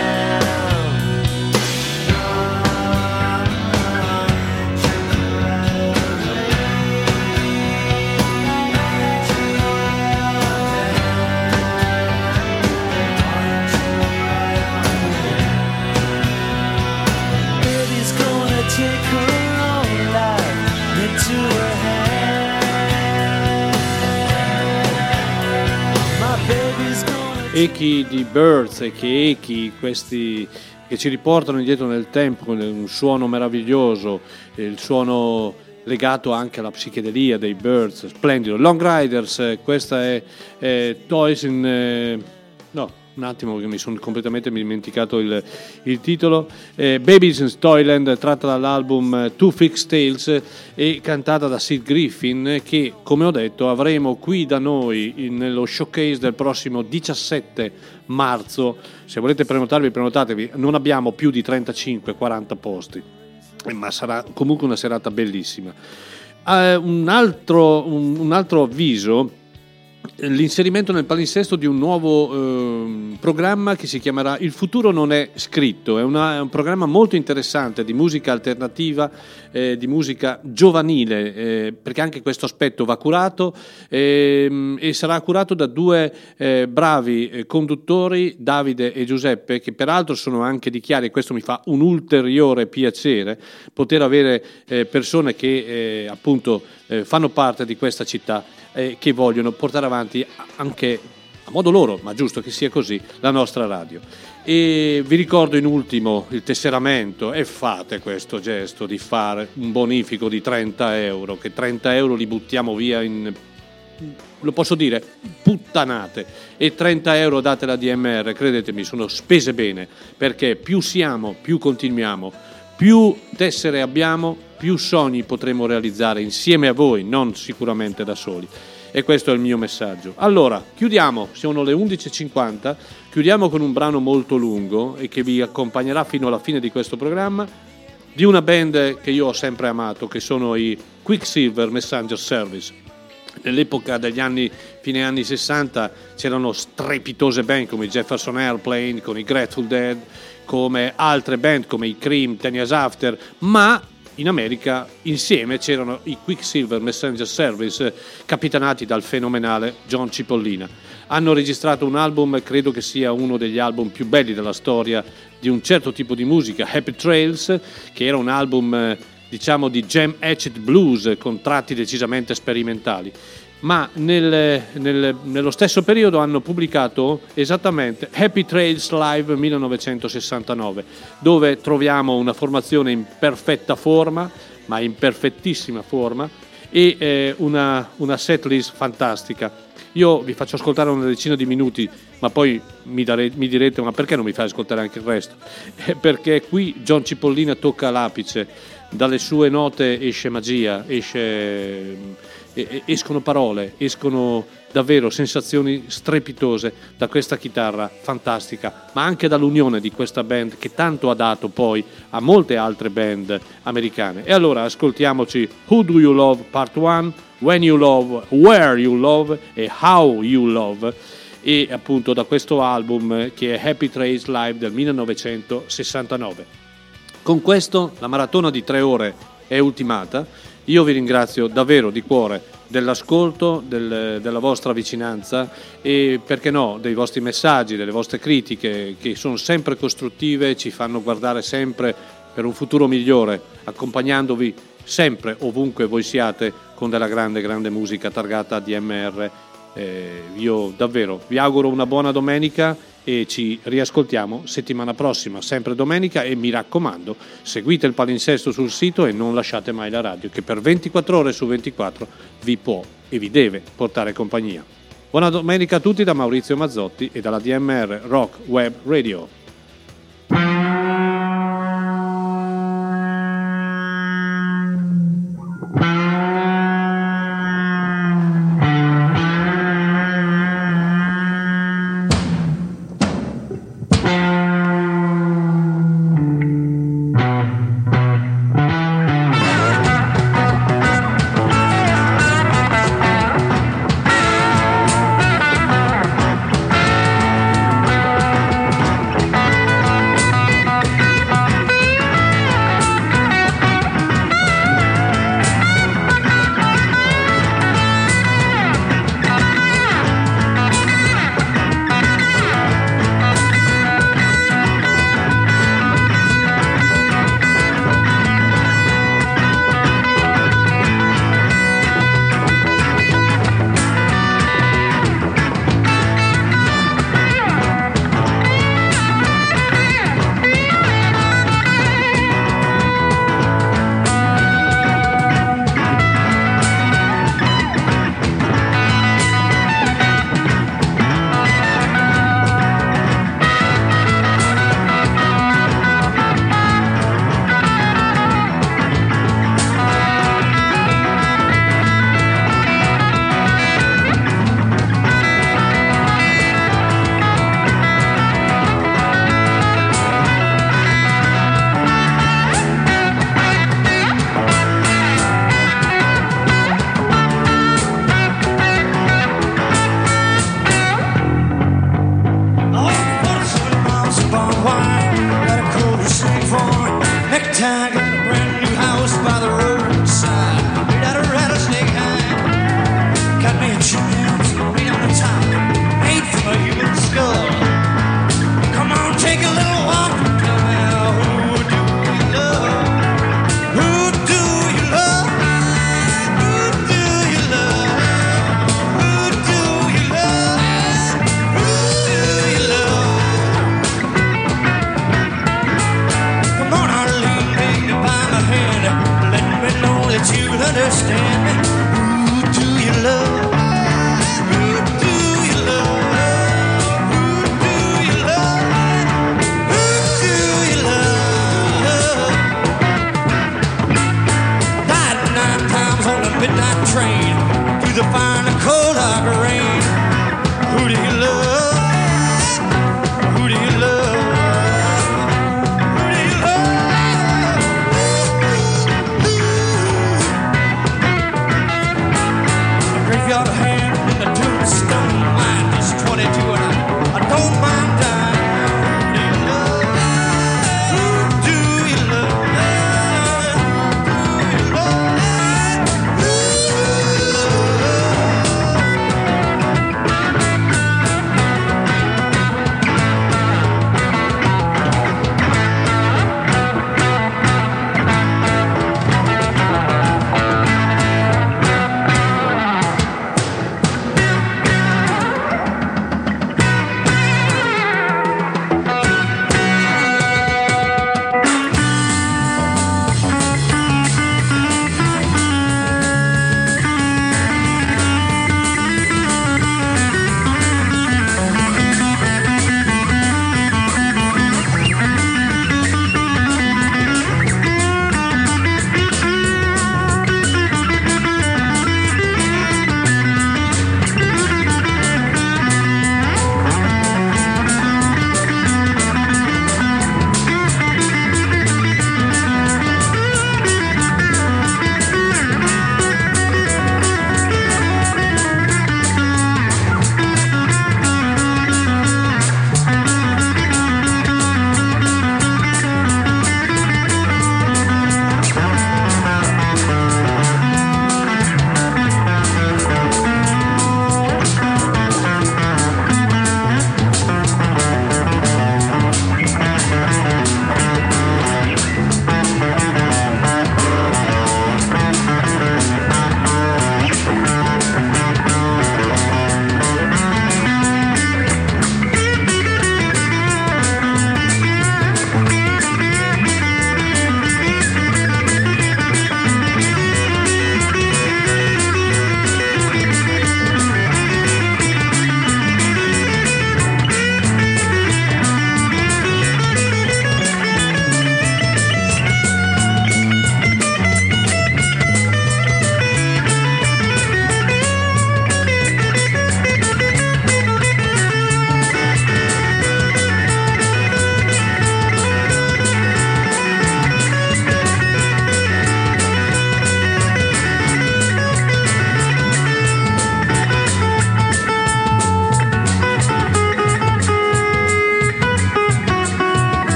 Echi di Birds, echi echi, questi che ci riportano indietro nel tempo con un suono meraviglioso, il suono legato anche alla psichedelia dei Birds, splendido. Long Ryders, questa è, è Toys in... Eh, no, un attimo che mi sono completamente dimenticato il, il titolo, eh, Babies in Toyland, tratta dall'album Two Fixed Tales e cantata da Sid Griffin, che come ho detto avremo qui da noi nello showcase del prossimo diciassette marzo. Se volete prenotarvi, prenotatevi, non abbiamo più di trentacinque quaranta posti, ma sarà comunque una serata bellissima. eh, un, altro, un, un altro avviso: l'inserimento nel palinsesto di un nuovo eh, programma che si chiamerà Il futuro non è scritto. È, una, è un programma molto interessante di musica alternativa, eh, di musica giovanile, eh, perché anche questo aspetto va curato, eh, e sarà curato da due eh, bravi conduttori, Davide e Giuseppe, che peraltro sono anche di Chiari, e questo mi fa un ulteriore piacere poter avere eh, persone che eh, appunto eh, fanno parte di questa città, eh, che vogliono portare avanti anche a modo loro, ma giusto che sia così, la nostra radio. E vi ricordo in ultimo il tesseramento, e fate questo gesto di fare un bonifico di trenta euro, che trenta euro li buttiamo via in, lo posso dire, puttanate, e trenta euro date la D M R, credetemi, sono spese bene, perché più siamo, più continuiamo, più tessere abbiamo, più sogni potremo realizzare insieme a voi, non sicuramente da soli. E questo è il mio messaggio. Allora, chiudiamo, sono le undici e cinquanta, chiudiamo con un brano molto lungo e che vi accompagnerà fino alla fine di questo programma, di una band che io ho sempre amato, che sono i Quicksilver Messenger Service. Nell'epoca degli anni, fine anni sessanta, c'erano strepitose band come Jefferson Airplane, con i Grateful Dead, come altre band come i Cream, Ten Years After, ma... in America insieme c'erano i Quicksilver Messenger Service, capitanati dal fenomenale John Cipollina. Hanno registrato un album, credo che sia uno degli album più belli della storia di un certo tipo di musica, Happy Trails, che era un album diciamo di jam hatchet blues con tratti decisamente sperimentali. Ma nel, nel, nello stesso periodo hanno pubblicato esattamente Happy Trails Live millenovecentosessantanove, dove troviamo una formazione in perfetta forma, ma in perfettissima forma, e eh, una, una setlist fantastica. Io vi faccio ascoltare una decina di minuti, ma poi mi, dare, mi direte: ma perché non mi fai ascoltare anche il resto? Perché qui John Cipollina tocca l'apice, dalle sue note esce magia, esce... escono parole, escono davvero sensazioni strepitose da questa chitarra fantastica, ma anche dall'unione di questa band che tanto ha dato poi a molte altre band americane. E allora ascoltiamoci Who Do You Love Part uno, When You Love, Where You Love e How You Love, e appunto da questo album che è Happy Trails Live del millenovecentosessantanove. Con questo la maratona di tre ore è ultimata. Io vi ringrazio davvero di cuore dell'ascolto, del, della vostra vicinanza e, perché no, dei vostri messaggi, delle vostre critiche, che sono sempre costruttive, ci fanno guardare sempre per un futuro migliore, accompagnandovi sempre ovunque voi siate con della grande, grande musica targata A D M R. Eh, io davvero vi auguro una buona domenica e ci riascoltiamo settimana prossima, sempre domenica, e mi raccomando, seguite il palinsesto sul sito e non lasciate mai la radio, che per ventiquattro ore su ventiquattro vi può e vi deve portare compagnia. Buona domenica a tutti da Maurizio Mazzotti e dalla A D M R Rock Web Radio. Midnight train through the fine and cold of rain. Who do you love?